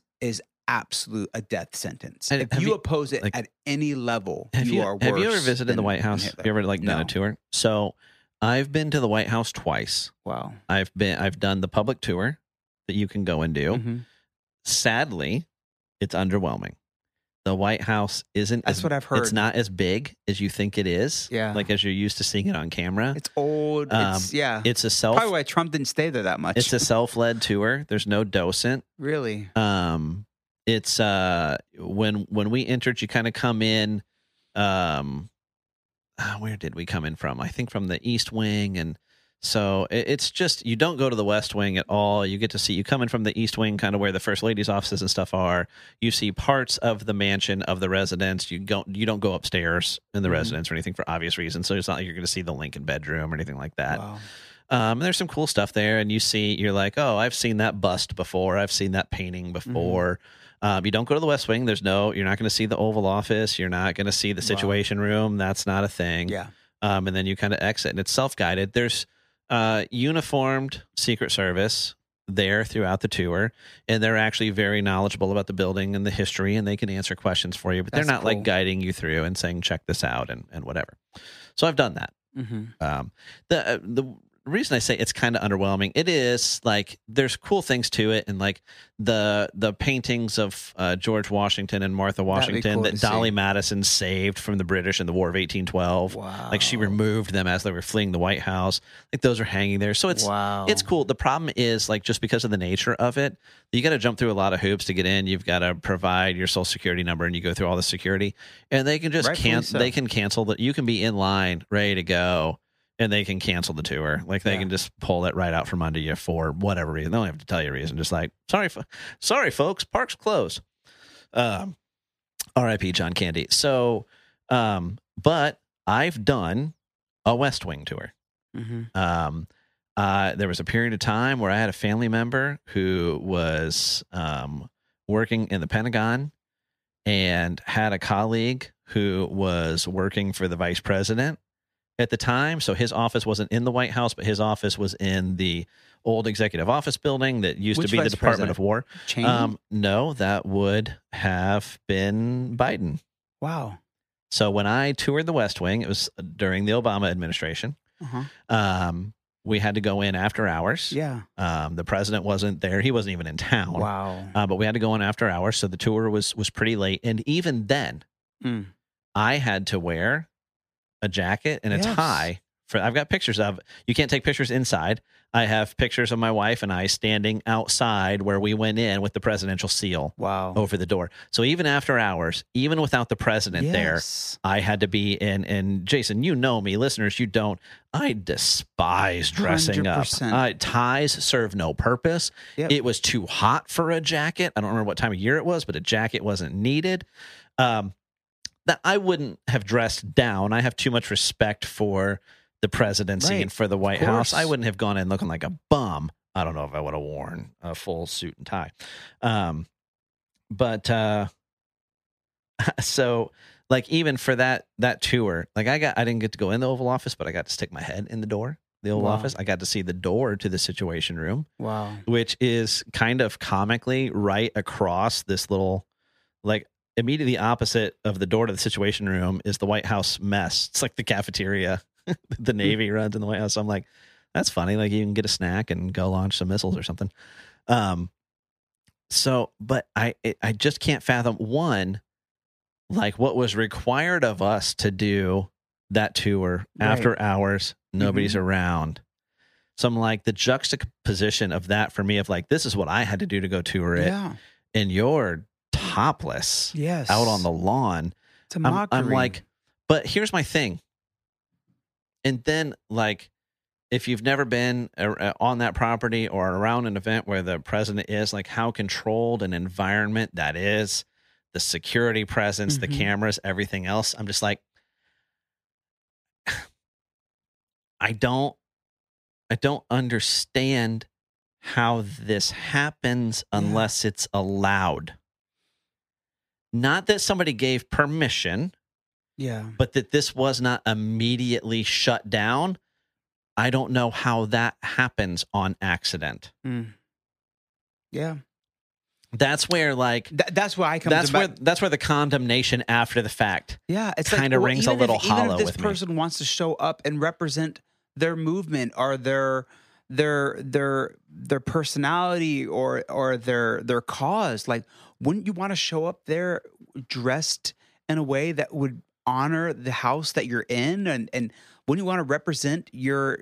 absolute a death sentence. And if you oppose it, like, at any level, you are worse. Have you ever visited the White House? Have you ever done a tour? So I've been to the White House twice. Wow. I've done the public tour that you can go and do. Sadly, it's underwhelming. The White House isn't. That's what I've heard. It's not as big as you think it is. Yeah. Like as you're used to seeing it on camera. It's old. It's a self. Probably why Trump didn't stay there that much. It's a self-led tour. There's no docent. Really? It's when we entered, you kind of come in. Where did we come in from? I think from the East Wing, and so it's just you don't go to the West Wing at all. You get to see you come in from the East Wing, kind of where the First Lady's offices and stuff are. You see parts of the mansion of the residence. You don't go upstairs in the residence or anything for obvious reasons. So it's not like you're going to see the Lincoln bedroom or anything like that. Wow. And there's some cool stuff there, and you're like, oh, I've seen that bust before. I've seen that painting before. Mm-hmm. You don't go to the West Wing. You're not going to see the Oval Office. You're not going to see the Situation Room. That's not a thing. Yeah. And then you kind of exit, and it's self-guided. There's uniformed Secret Service there throughout the tour, and they're actually very knowledgeable about the building and the history, and they can answer questions for you, but they're not like guiding you through and saying, check this out and whatever. So I've done that. Mm-hmm. The reason I say it's kind of underwhelming, it is like there's cool things to it, and like the paintings of George Washington and Martha Washington that Dolly Madison saved from the British in the War of 1812. Wow. Like she removed them as they were fleeing the White House. Like those are hanging there. So it's cool. The problem is like just because of the nature of it, you got to jump through a lot of hoops to get in. You've got to provide your social security number, and you go through all the security, and they can just they can cancel that. You can be in line ready to go, and they can cancel the tour. Like they can just pull it right out from under you for whatever reason. They don't have to tell you a reason. Just like, sorry, folks, park's closed. R.I.P. John Candy. So, but I've done a West Wing tour. Mm-hmm. There was a period of time where I had a family member who was working in the Pentagon and had a colleague who was working for the vice president at the time. So his office wasn't in the White House, but his office was in the old executive office building that used to be the Department of War. No, that would have been Biden. Wow. So when I toured the West Wing, it was during the Obama administration. Uh-huh. We had to go in after hours. Yeah. The president wasn't there. He wasn't even in town. Wow. But we had to go in after hours. So the tour was pretty late. And even then I had to wear a jacket and a tie. I've got pictures of. You can't take pictures inside. I have pictures of my wife and I standing outside where we went in with the presidential seal over the door. So even after hours, even without the president there, I had to be in. And Jason, you know me, listeners, you don't. I despise dressing 100%. Up. Ties serve no purpose. Yep. It was too hot for a jacket. I don't remember what time of year it was, but a jacket wasn't needed. That I wouldn't have dressed down. I have too much respect for the presidency and for the White House. I wouldn't have gone in looking like a bum. I don't know if I would have worn a full suit and tie. So like even for that tour, like I didn't get to go in the Oval Office, but I got to stick my head in the door. The Oval Office. I got to see the door to the Situation Room. Wow. Which is kind of comically right across this little immediately opposite of the door to the Situation Room is the White House mess. It's like the cafeteria, the Navy runs in the White House. So I'm like, that's funny. Like you can get a snack and go launch some missiles or something. But I just can't fathom what was required of us to do that tour after hours. Nobody's around. So I'm like the juxtaposition of that for me of like, this is what I had to do to go tour it. Yeah. And you're topless out on the lawn. It's a mockery. I'm like, but here's my thing. And then like, if you've never been on that property or around an event where the president is, like how controlled an environment that is, the security presence, the cameras, everything else. I'm just like, I don't understand how this happens unless it's allowed. Not that somebody gave permission, but that this was not immediately shut down. I don't know how that happens on accident. Mm. Yeah, that's where that's where the condemnation after the fact. Yeah, it's kind of rings a little hollow. If this person wants to show up and represent their movement or their personality or their cause, like. Wouldn't you want to show up there dressed in a way that would honor the house that you're in, and wouldn't you want to represent your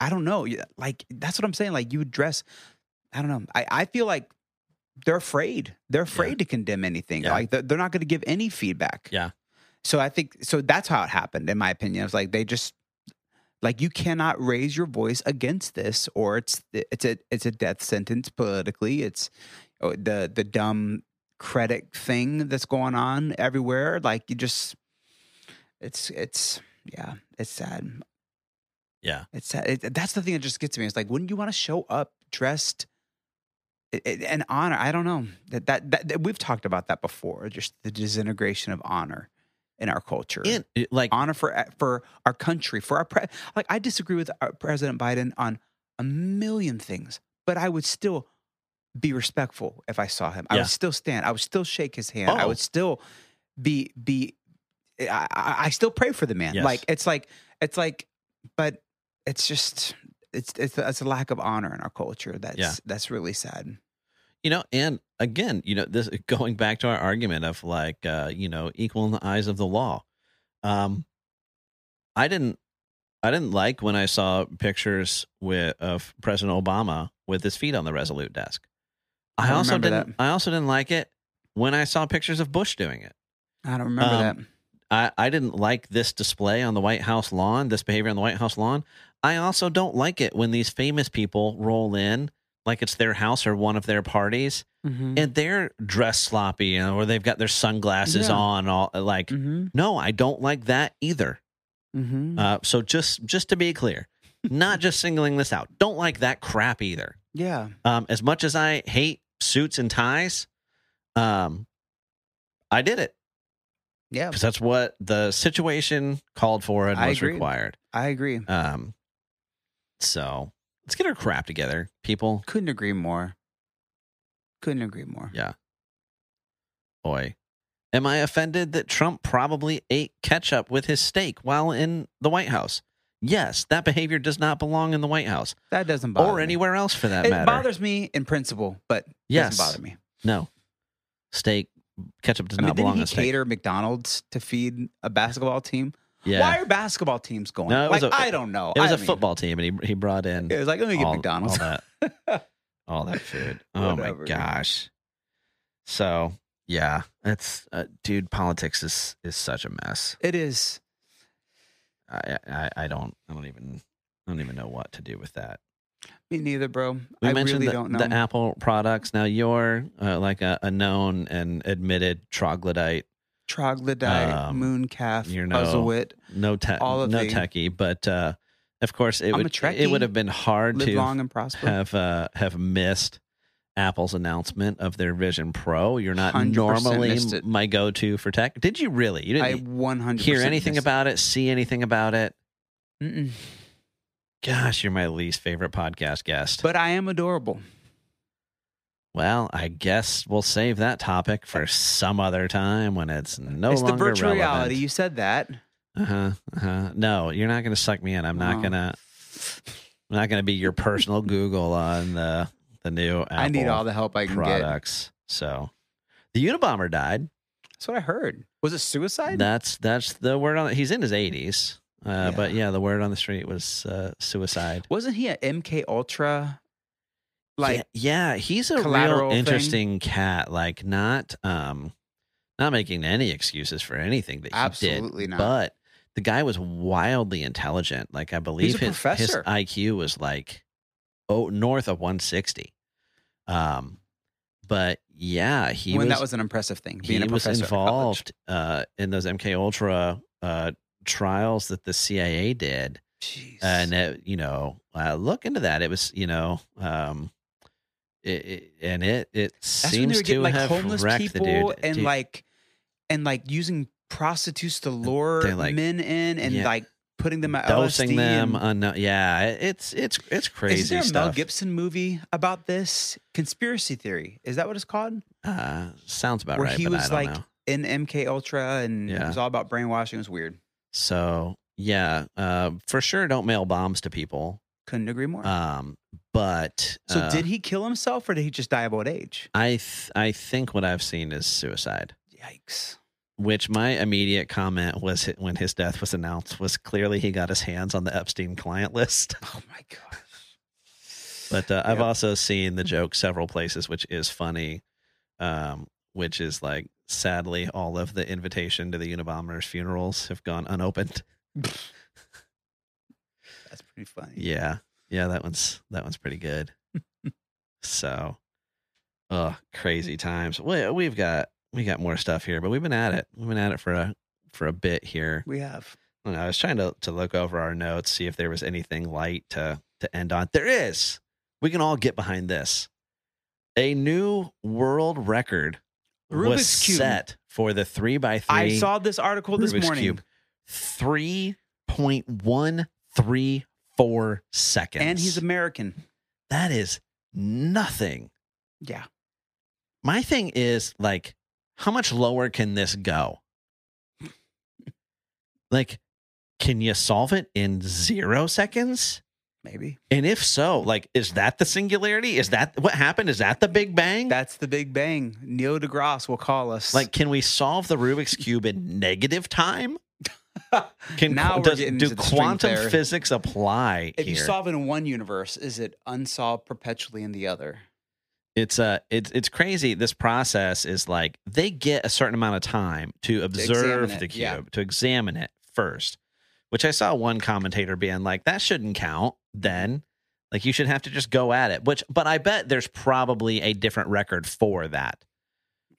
I don't know, like, that's what I'm saying. Like, you would dress, I don't know. I feel like they're afraid. They're afraid to condemn anything. Yeah. Like, they're not going to give any feedback. Yeah. So I think, so that's how it happened, in my opinion. It's like, they just, like, you cannot raise your voice against this, or it's a death sentence politically. It's the dumb credit thing that's going on everywhere. Like, you just, it's sad. Yeah. It's sad. That's the thing that just gets me. It's like, wouldn't you want to show up dressed in honor? I don't know that we've talked about that before. Just the disintegration of honor in our culture, like honor for our country, for our like, I disagree with President Biden on a million things, but I would still be respectful if I saw him. I would still stand. I would still shake his hand. I would still be. I still pray for the man. Yes. Like, it's like, but it's just it's a lack of honor in our culture. That's really sad. You know, and again, you know, this going back to our argument of like, you know, equal in the eyes of the law. I didn't like when I saw pictures of President Obama with his feet on the Resolute desk. I also didn't like it when I saw pictures of Bush doing it. I don't remember that. I didn't like this display on the White House lawn, this behavior on the White House lawn. I also don't like it when these famous people roll in like it's their house or one of their parties, and they're dressed sloppy, you know, or they've got their sunglasses on. All like, no, I don't like that either. So just to be clear, not just singling this out. Don't like that crap either. Yeah. As much as I hate suits and ties, I did it. Yeah, because that's what the situation called for and was required. I agree. So. Let's get our crap together, people. Couldn't agree more. Yeah. Boy. Am I offended that Trump probably ate ketchup with his steak while in the White House? Yes, that behavior does not belong in the White House. That doesn't bother me. Or anywhere else for that matter. It bothers me in principle, but it doesn't bother me. No. Steak, ketchup does not belong in a steak. Did he cater McDonald's to feed a basketball team? Yeah. Why are basketball teams going? No, like, I don't know. It was a football team, and he brought in. It was like, let me get McDonald's. All that food. Oh, whatever. My gosh. So, yeah, that's dude, politics is such a mess. It is. I don't even know what to do with that. Me neither, bro. We mentioned really don't know. The Apple products. Now you're like a known and admitted troglodyte. Mooncalf, you know, Buzzowit, techie, but of course it would have been hard to long and prosper. Have missed Apple's announcement of their Vision Pro. You're not normally my go-to for tech. Did you really? You didn't 100% hear anything about it? See anything about it? Mm-mm. Gosh, you're my least favorite podcast guest. But I am adorable. Well, I guess we'll save that topic for some other time when it's no longer relevant. It's the virtual reality. You said that. No, you're not going to suck me in. I'm not going to be your personal Google on the new Apple. I need all the help I can get. So, the Unabomber died. That's what I heard. Was it suicide? That's the word on it. He's in his 80s. But yeah, the word on the street was suicide. Wasn't he at MK Ultra? Like, yeah, he's a real interesting cat. Like, not making any excuses for anything that he did. Absolutely not. But the guy was wildly intelligent. Like, I believe his IQ was like north of 160. But yeah, that was an impressive thing. He was involved in those MK Ultra trials that the CIA did, and you know, look into that. It was, you know. It seems to have wrecked the dude, and using prostitutes to lure men in, and like putting them at dosing LSD them. It's crazy. Is there a Mel Gibson movie about this? Conspiracy Theory, is that what it's called? Sounds about right. He was like in MK Ultra, and it was all about brainwashing. It was weird. So yeah, for sure, don't mail bombs to people. Couldn't agree more. But so did he kill himself or did he just die of old age? I think what I've seen is suicide. Yikes. Which my immediate comment was when his death was announced was clearly he got his hands on the Epstein client list. Oh, my gosh. But yeah. I've also seen the joke several places, which is funny, which is like, sadly, all of the invitation to the Unabomber's funerals have gone unopened. That's pretty funny. Yeah. Yeah, that one's pretty good. So, crazy times. We got more stuff here, but we've been at it. We've been at it for a bit here. We have. I was trying to look over our notes, see if there was anything light to end on. There is. We can all get behind this. A new world record was set for the 3x3. I saw this article this morning. Rubik's Cube. 3.134 seconds. And he's American. That is nothing. Yeah. My thing is, like, how much lower can this go? Like, can you solve it in 0 seconds? Maybe. And if so, like, is that the singularity? Is that what happened? Is that the Big Bang? That's the Big Bang. Neil deGrasse will call us. Like, can we solve the Rubik's Cube in negative time? Do quantum physics apply if here? You solve it in one universe, is it unsolved perpetually in the other? It's crazy. This process is like they get a certain amount of time to observe the cube, to examine it first, which I saw one commentator being like, that shouldn't count then. Like you should have to just go at it, but I bet there's probably a different record for that.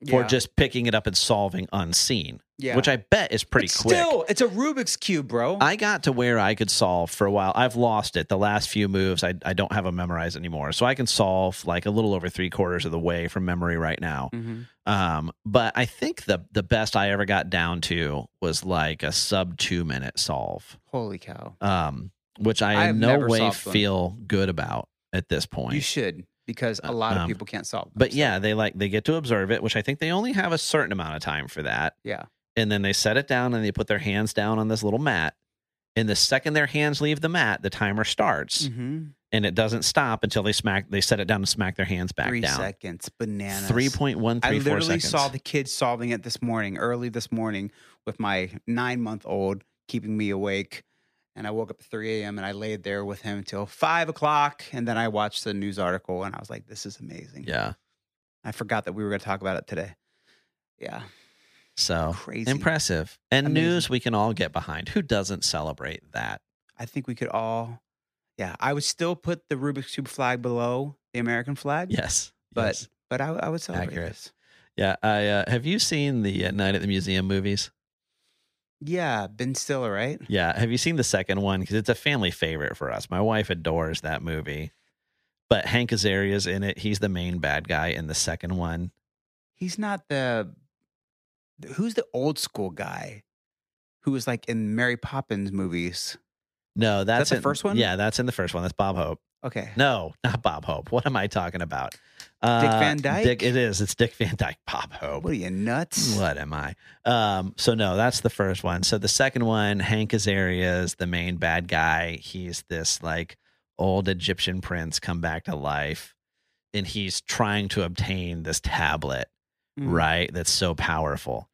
Yeah. Or just picking it up and solving unseen, which I bet is pretty quick. Still, it's a Rubik's Cube, bro. I got to where I could solve for a while. I've lost it. The last few moves, I don't have them memorized anymore. So I can solve like a little over 3/4 of the way from memory right now. Mm-hmm. But I think the best I ever got down to was like a sub 2 minute solve. Holy cow. Which I in no way feel good about at this point. You should. Because a lot of people can't solve them. But yeah, they get to observe it, which I think they only have a certain amount of time for that. Yeah. And then they set it down and they put their hands down on this little mat. And the second their hands leave the mat, the timer starts. Mm-hmm. And it doesn't stop until they set it down and smack their hands back down. 3 seconds. Bananas. 3.134 seconds. I literally saw the kids solving it early this morning with my 9-month-old keeping me awake. And I woke up at 3 a.m. and I laid there with him till 5 o'clock. And then I watched the news article and I was like, this is amazing. Yeah. I forgot that we were going to talk about it today. Yeah. So crazy. Impressive. And amazing. News we can all get behind. Who doesn't celebrate that? I think we could all. Yeah. I would still put the Rubik's Cube flag below the American flag. Yes. But I would celebrate this. Yeah. Have you seen the Night at the Museum movies? Yeah, Ben Stiller, right? Yeah. Have you seen the second one? Because it's a family favorite for us. My wife adores that movie. But Hank Azaria's in it. He's the main bad guy in the second one. He's not who's the old school guy who was like in Mary Poppins movies? No, that's the first one? Yeah, that's in the first one. That's Bob Hope. Okay. No, not Bob Hope. What am I talking about? Dick Van Dyke? It is. It's Dick Van Dyke, Bob Hope. What are you, nuts? What am I? So, no, that's the first one. So, the second one, Hank Azaria is the main bad guy. He's this, like, old Egyptian prince come back to life. And he's trying to obtain this tablet, right, that's so powerful.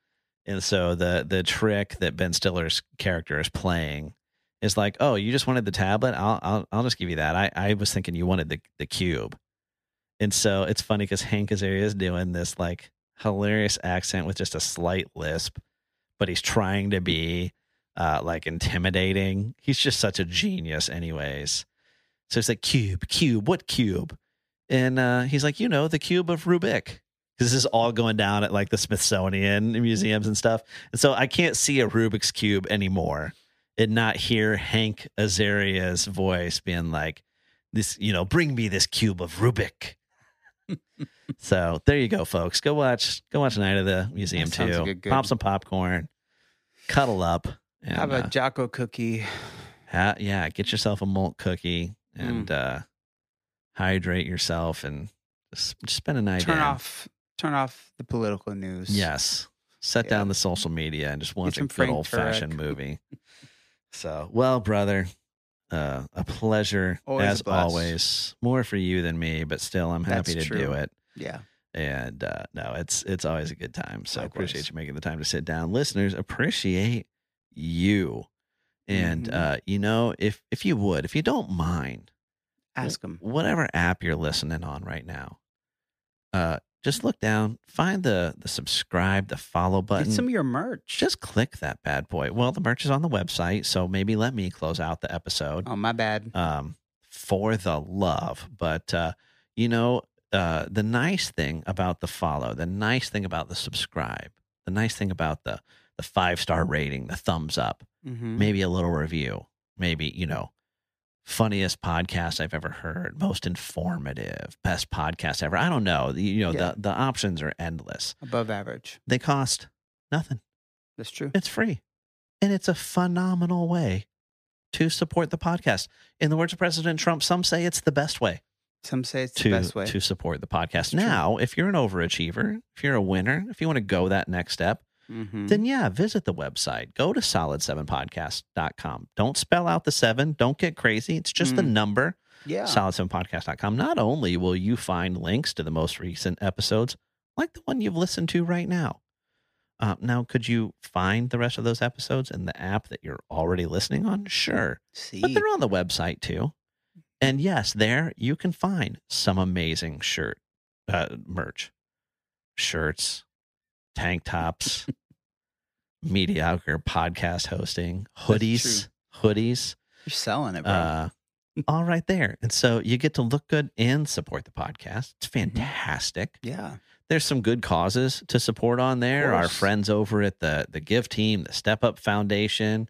And so, the trick that Ben Stiller's character is playing is like, oh, you just wanted the tablet? I'll just give you that. I was thinking you wanted the cube. And so it's funny because Hank Azaria is doing this like hilarious accent with just a slight lisp, but he's trying to be like intimidating. He's just such a genius anyways. So it's like cube, what cube? And he's like, the cube of Rubik. This is all going down at like the Smithsonian museums and stuff. And so I can't see a Rubik's Cube anymore and not hear Hank Azaria's voice being like, this, bring me this cube of Rubik. So there you go, folks. Go watch Night of the Museum too. Good. Pop some popcorn, cuddle up, and have a Jocko cookie. Get yourself a malt cookie and hydrate yourself and just spend a night. Turn off the political news. Yes, set down the social media and just watch a good old fashioned movie. So, well, brother. A pleasure, as always. More for you than me, but still, I'm happy to do it. Yeah. And no, it's always a good time. So I appreciate you making the time to sit down. Listeners, appreciate you. And, you know, if you would, if you don't mind, ask them. Whatever app you're listening on right now, just look down, find the subscribe, the follow button. Get some of your merch. Just click that bad boy. Well, the merch is on the website, so maybe let me close out the episode. Oh, my bad. For the love. But, you know, the nice thing about the follow, the nice thing about the subscribe, the nice thing about the 5-star rating, the thumbs up, maybe a little review, maybe, you know, funniest podcast I've ever heard, most informative, best podcast ever. I don't know. You know, the options are endless. Above average. They cost nothing. That's true. It's free. And it's a phenomenal way to support the podcast. In the words of President Trump, some say it's the best way. Some say it's the best way. To support the podcast. Now, if you're an overachiever, if you're a winner, if you want to go that next step, then yeah, visit the website. Go to solid7podcast.com. Don't spell out the 7. Don't get crazy. It's just the number. Yeah. Solid7podcast.com. Not only will you find links to the most recent episodes, like the one you've listened to right now. Now, could you find the rest of those episodes in the app that you're already listening on? Sure. See. But they're on the website too. And yes, there you can find some amazing merch. Shirts, tank tops, mediocre podcast hosting, hoodies. You're selling it, bro. All right there. And so you get to look good and support the podcast. It's fantastic. Yeah. There's some good causes to support on there. Our friends over at the Give Team, the Step Up Foundation,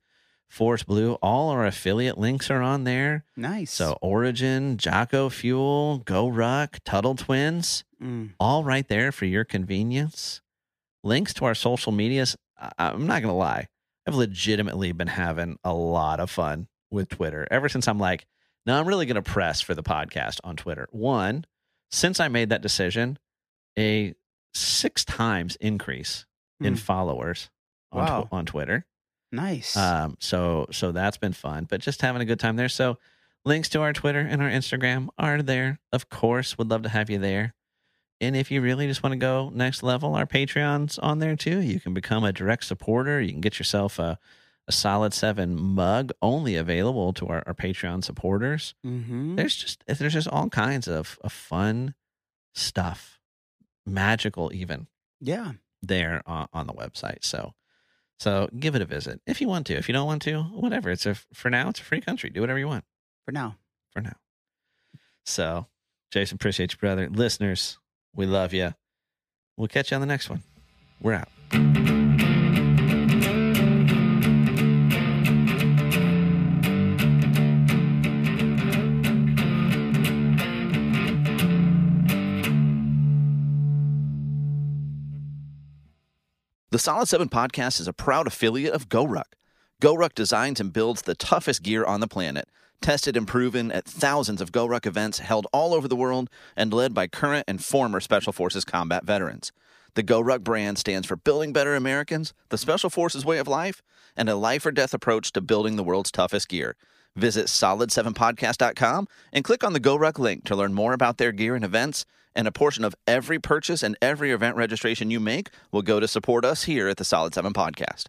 Force Blue, all our affiliate links are on there. Nice. So Origin, Jocko Fuel, Go Ruck, Tuttle Twins, all right there for your convenience. Links to our social medias. I'm not going to lie. I've legitimately been having a lot of fun with Twitter ever since I'm like, no, I'm really going to press for the podcast on Twitter. One, since I made that decision, a 6 times increase in followers on Twitter. Nice. So that's been fun, but just having a good time there. So links to our Twitter and our Instagram are there. Of course, would love to have you there. And if you really just want to go next level, our Patreon's on there too. You can become a direct supporter. You can get yourself a Solid 7 mug, only available to our Patreon supporters. There's just all kinds of fun stuff, magical even. Yeah, there on the website. So give it a visit if you want to. If you don't want to, whatever. For now, it's a free country. Do whatever you want. For now. So, Jason, appreciate you, brother. Listeners, we love you. We'll catch you on the next one. We're out. The Solid 7 Podcast is a proud affiliate of Go Ruck. Go Ruck designs and builds the toughest gear on the planet, tested and proven at thousands of Go Ruck events held all over the world and led by current and former Special Forces combat veterans. The Go Ruck brand stands for Building Better Americans, the Special Forces way of life, and a life-or-death approach to building the world's toughest gear. Visit solid7podcast.com and click on the Go Ruck link to learn more about their gear and events, and a portion of every purchase and every event registration you make will go to support us here at the Solid 7 Podcast.